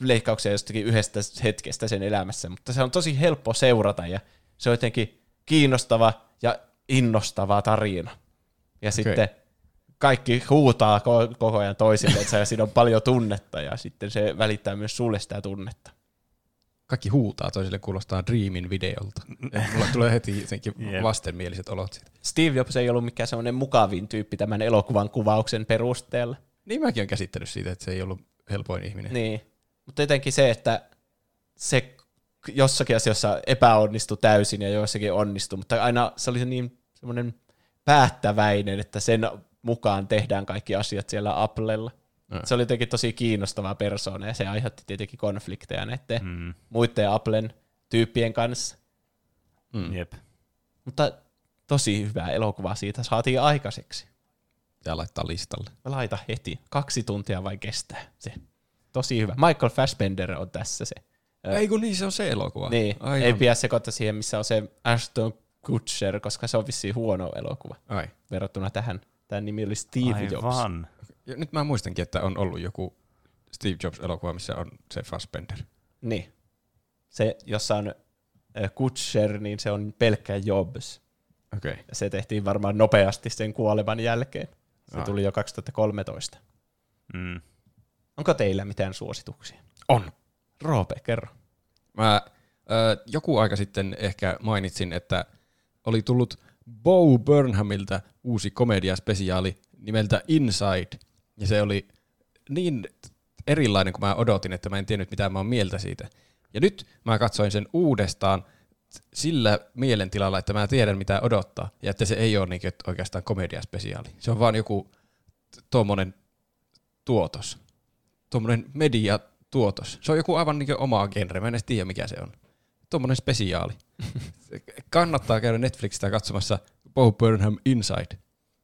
leikkauksia jostakin yhdestä hetkestä sen elämässä, mutta se on tosi helppo seurata ja se on jotenkin kiinnostava ja innostava tarina. Ja okay. Sitten kaikki huutaa koko ajan toisille, että siinä on paljon tunnetta ja sitten se välittää myös sulle sitä tunnetta. Kaikki huutaa toisille, kuulostaa Dreamin videolta. Mulla tulee heti jotenkin vastenmieliset olot siitä. Steve Jobs ei ollut mikään semmoinen mukavin tyyppi tämän elokuvan kuvauksen perusteella. Niin mäkin olen käsittänyt siitä, että se ei ollut helpoin ihminen. Niin, mutta jotenkin se, että se jossakin asiassa epäonnistui täysin ja jossakin onnistui, mutta aina se oli niin semmoinen päättäväinen, että sen mukaan tehdään kaikki asiat siellä Applella. Se oli jotenkin tosi kiinnostava persoona ja se aiheutti tietenkin konflikteja näiden mm. muiden Applen tyyppien kanssa. Mm. Jep. Mutta tosi hyvää elokuvaa siitä saatiin aikaiseksi. Pitää laittaa listalle. Mä laitan heti. Kaksi tuntia vai kestää se. Tosi hyvä. Michael Fassbender on tässä se. Ei kun niin, se on se elokuva. Niin. Aivan. Ei pidä sekoittaa siihen, missä on se Ashton Kutcher, koska se on vissiin huono elokuva. Ai. Verrattuna tähän. Tämän nimi oli Steve Aivan. Jobs. Nyt mä muistankin, että on ollut joku Steve Jobs-elokuva, missä on se Fassbender. Niin. Se, jossa on Kutcher, niin se on pelkkä Jobs. Okei. Okay. Se tehtiin varmaan nopeasti sen kuoleman jälkeen. Se Aa. tuli jo kaksituhattakolmetoista. Mm. Onko teillä mitään suosituksia? On. Roope, kerro. Mä äh, joku aika sitten ehkä mainitsin, että oli tullut Bo Burnhamilta uusi komediaspesiaali nimeltä Inside, ja se oli niin erilainen kuin mä odotin, että mä en tiennyt mitään mä oon mieltä siitä. Ja nyt mä katsoin sen uudestaan sillä mielentilalla, että mä tiedän mitä odottaa, ja että se ei ole niin oikeastaan komediaspesiaali. Se on vaan joku tuommoinen tuotos, tuommoinen mediatuotos. Se on joku aivan niin oma genre, mä en edes tiedä mikä se on. Tuommoinen spesiaali. Kannattaa käydä Netflixistä katsomassa Bo Burnham Inside.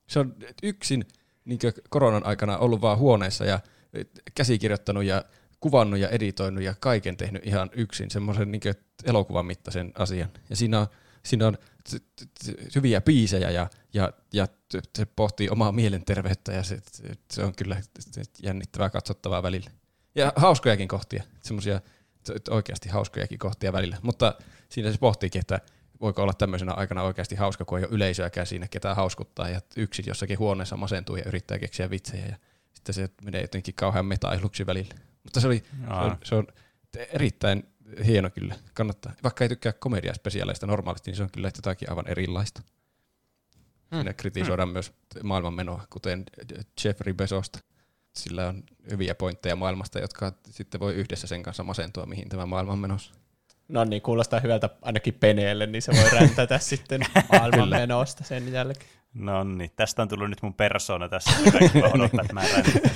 Se on yksin niin koronan aikana ollut vaan huoneessa ja käsikirjoittanut ja kuvannut ja editoinut ja kaiken tehnyt ihan yksin semmoisen niin elokuvan mittaisen asian. Ja siinä on, siinä on t- t- t- hyviä biisejä ja, ja, ja t- se pohtii omaa mielenterveyttä ja se, se on kyllä jännittävää katsottavaa välillä. Ja hauskojakin kohtia, semmoisia oikeasti hauskojakin kohtia välillä, mutta siinä se pohtiikin, että voiko olla tämmöisenä aikana oikeasti hauska, kun ei ole yleisöäkään siinä, ketään hauskuttaa, ja yksin jossakin huoneessa masentuu ja yrittää keksiä vitsejä, ja sitten se menee jotenkin kauhean metailuksi välillä. Mutta se, oli, se, on, se on erittäin hieno kyllä, kannattaa. Vaikka ei tykkää komediaspesiaaleista normaalisti, niin se on kyllä jotakin aivan erilaista. Siinä hmm. kritisoidaan hmm. myös maailmanmenoa, kuten Jeffrey Bezosta. Sillä on hyviä pointteja maailmasta, jotka sitten voi yhdessä sen kanssa masentua, mihin tämä maailma on menossa. No niin, kuulostaa hyvältä ainakin Peneelle, niin se voi räntätä sitten maailman menosta sen jälkeen. No niin, tästä on tullut nyt mun persona tässä, mä odottaa, että mä räntätän.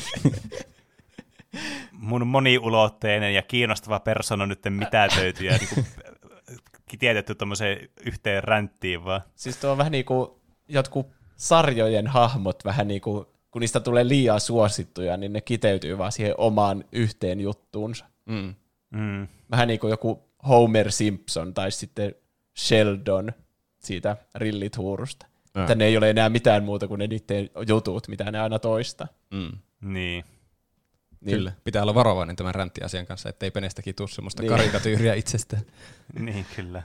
Mun moniulotteinen ja kiinnostava persona on nyt mitätöity ja niin kiteytetty tommoseen yhteen ränttiin vaan. Siis tuo on vähän niin kuin jotkut sarjojen hahmot, vähän niin kuin kun niistä tulee liian suosittuja, niin ne kiteytyy vaan siihen omaan yhteen juttuunsa. Mm. Mm. Vähän niin kuin joku Homer Simpson tai sitten Sheldon siitä Rillit-huurusta. Äh. Että ne ei ole enää mitään muuta kuin ne niiden jutut, mitä ne aina toista. Mm. Niin. Niin. Kyllä, pitää olla varovainen tämän ränttiasian kanssa, ettei Penestäkin tule semmoista niin. karikatyyriä itsestään. Niin, kyllä.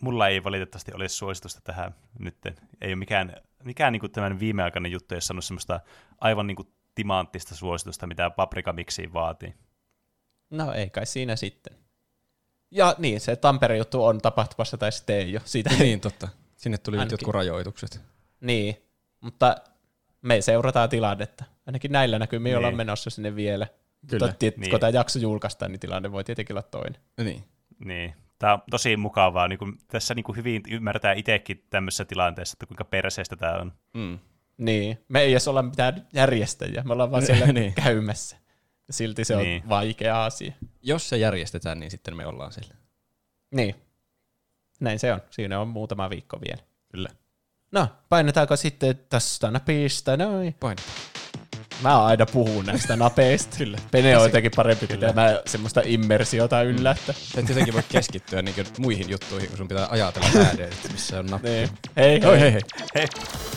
Mulla ei valitettavasti ole suositusta tähän nyt. Ei ole mikään, mikään niin kuin tämän viimeaikainen juttu, jos sanoo semmoista aivan niin kuin timanttista suositusta, mitä Paprika miksiin vaatii. No ei kai siinä sitten. Ja niin, se Tampere-juttu on tapahtumassa tai sitten ei ole. Siitä niin, totta. Sinne tuli nyt jotkut rajoitukset. Niin, mutta me seurataan tilannetta. Ainakin näillä näkyy, me niin. ollaan menossa sinne vielä. Kyllä. Mutta niin. kun tämä jakso julkaistaan, niin tilanne voi tietenkin olla toinen. Niin. Niin. Tämä on tosi mukavaa. Niin kuin, tässä niin kuin hyvin ymmärtää itsekin tämmöisessä tilanteessa, että kuinka perseestä tämä on. Mm. Niin. Me ei edes olla mitään järjestäjiä. Me ollaan vaan siellä niin. käymässä. Silti se niin. on vaikea asia. Jos se järjestetään, niin sitten me ollaan siellä. Niin. Näin se on. Siinä on muutama viikko vielä. Kyllä. No, painetaanko sitten tästä napista? Noin. Painetaan. Mä aina puhun näistä napeista. Kyllä. Pene on jotenkin parempi pitää semmoista immersiota yllä. Sä et jotenkin voi keskittyä niin muihin juttuihin, kun sun pitää ajatella ääneen, missä on nappi. Niin. Hei, hei, hei. hei. hei.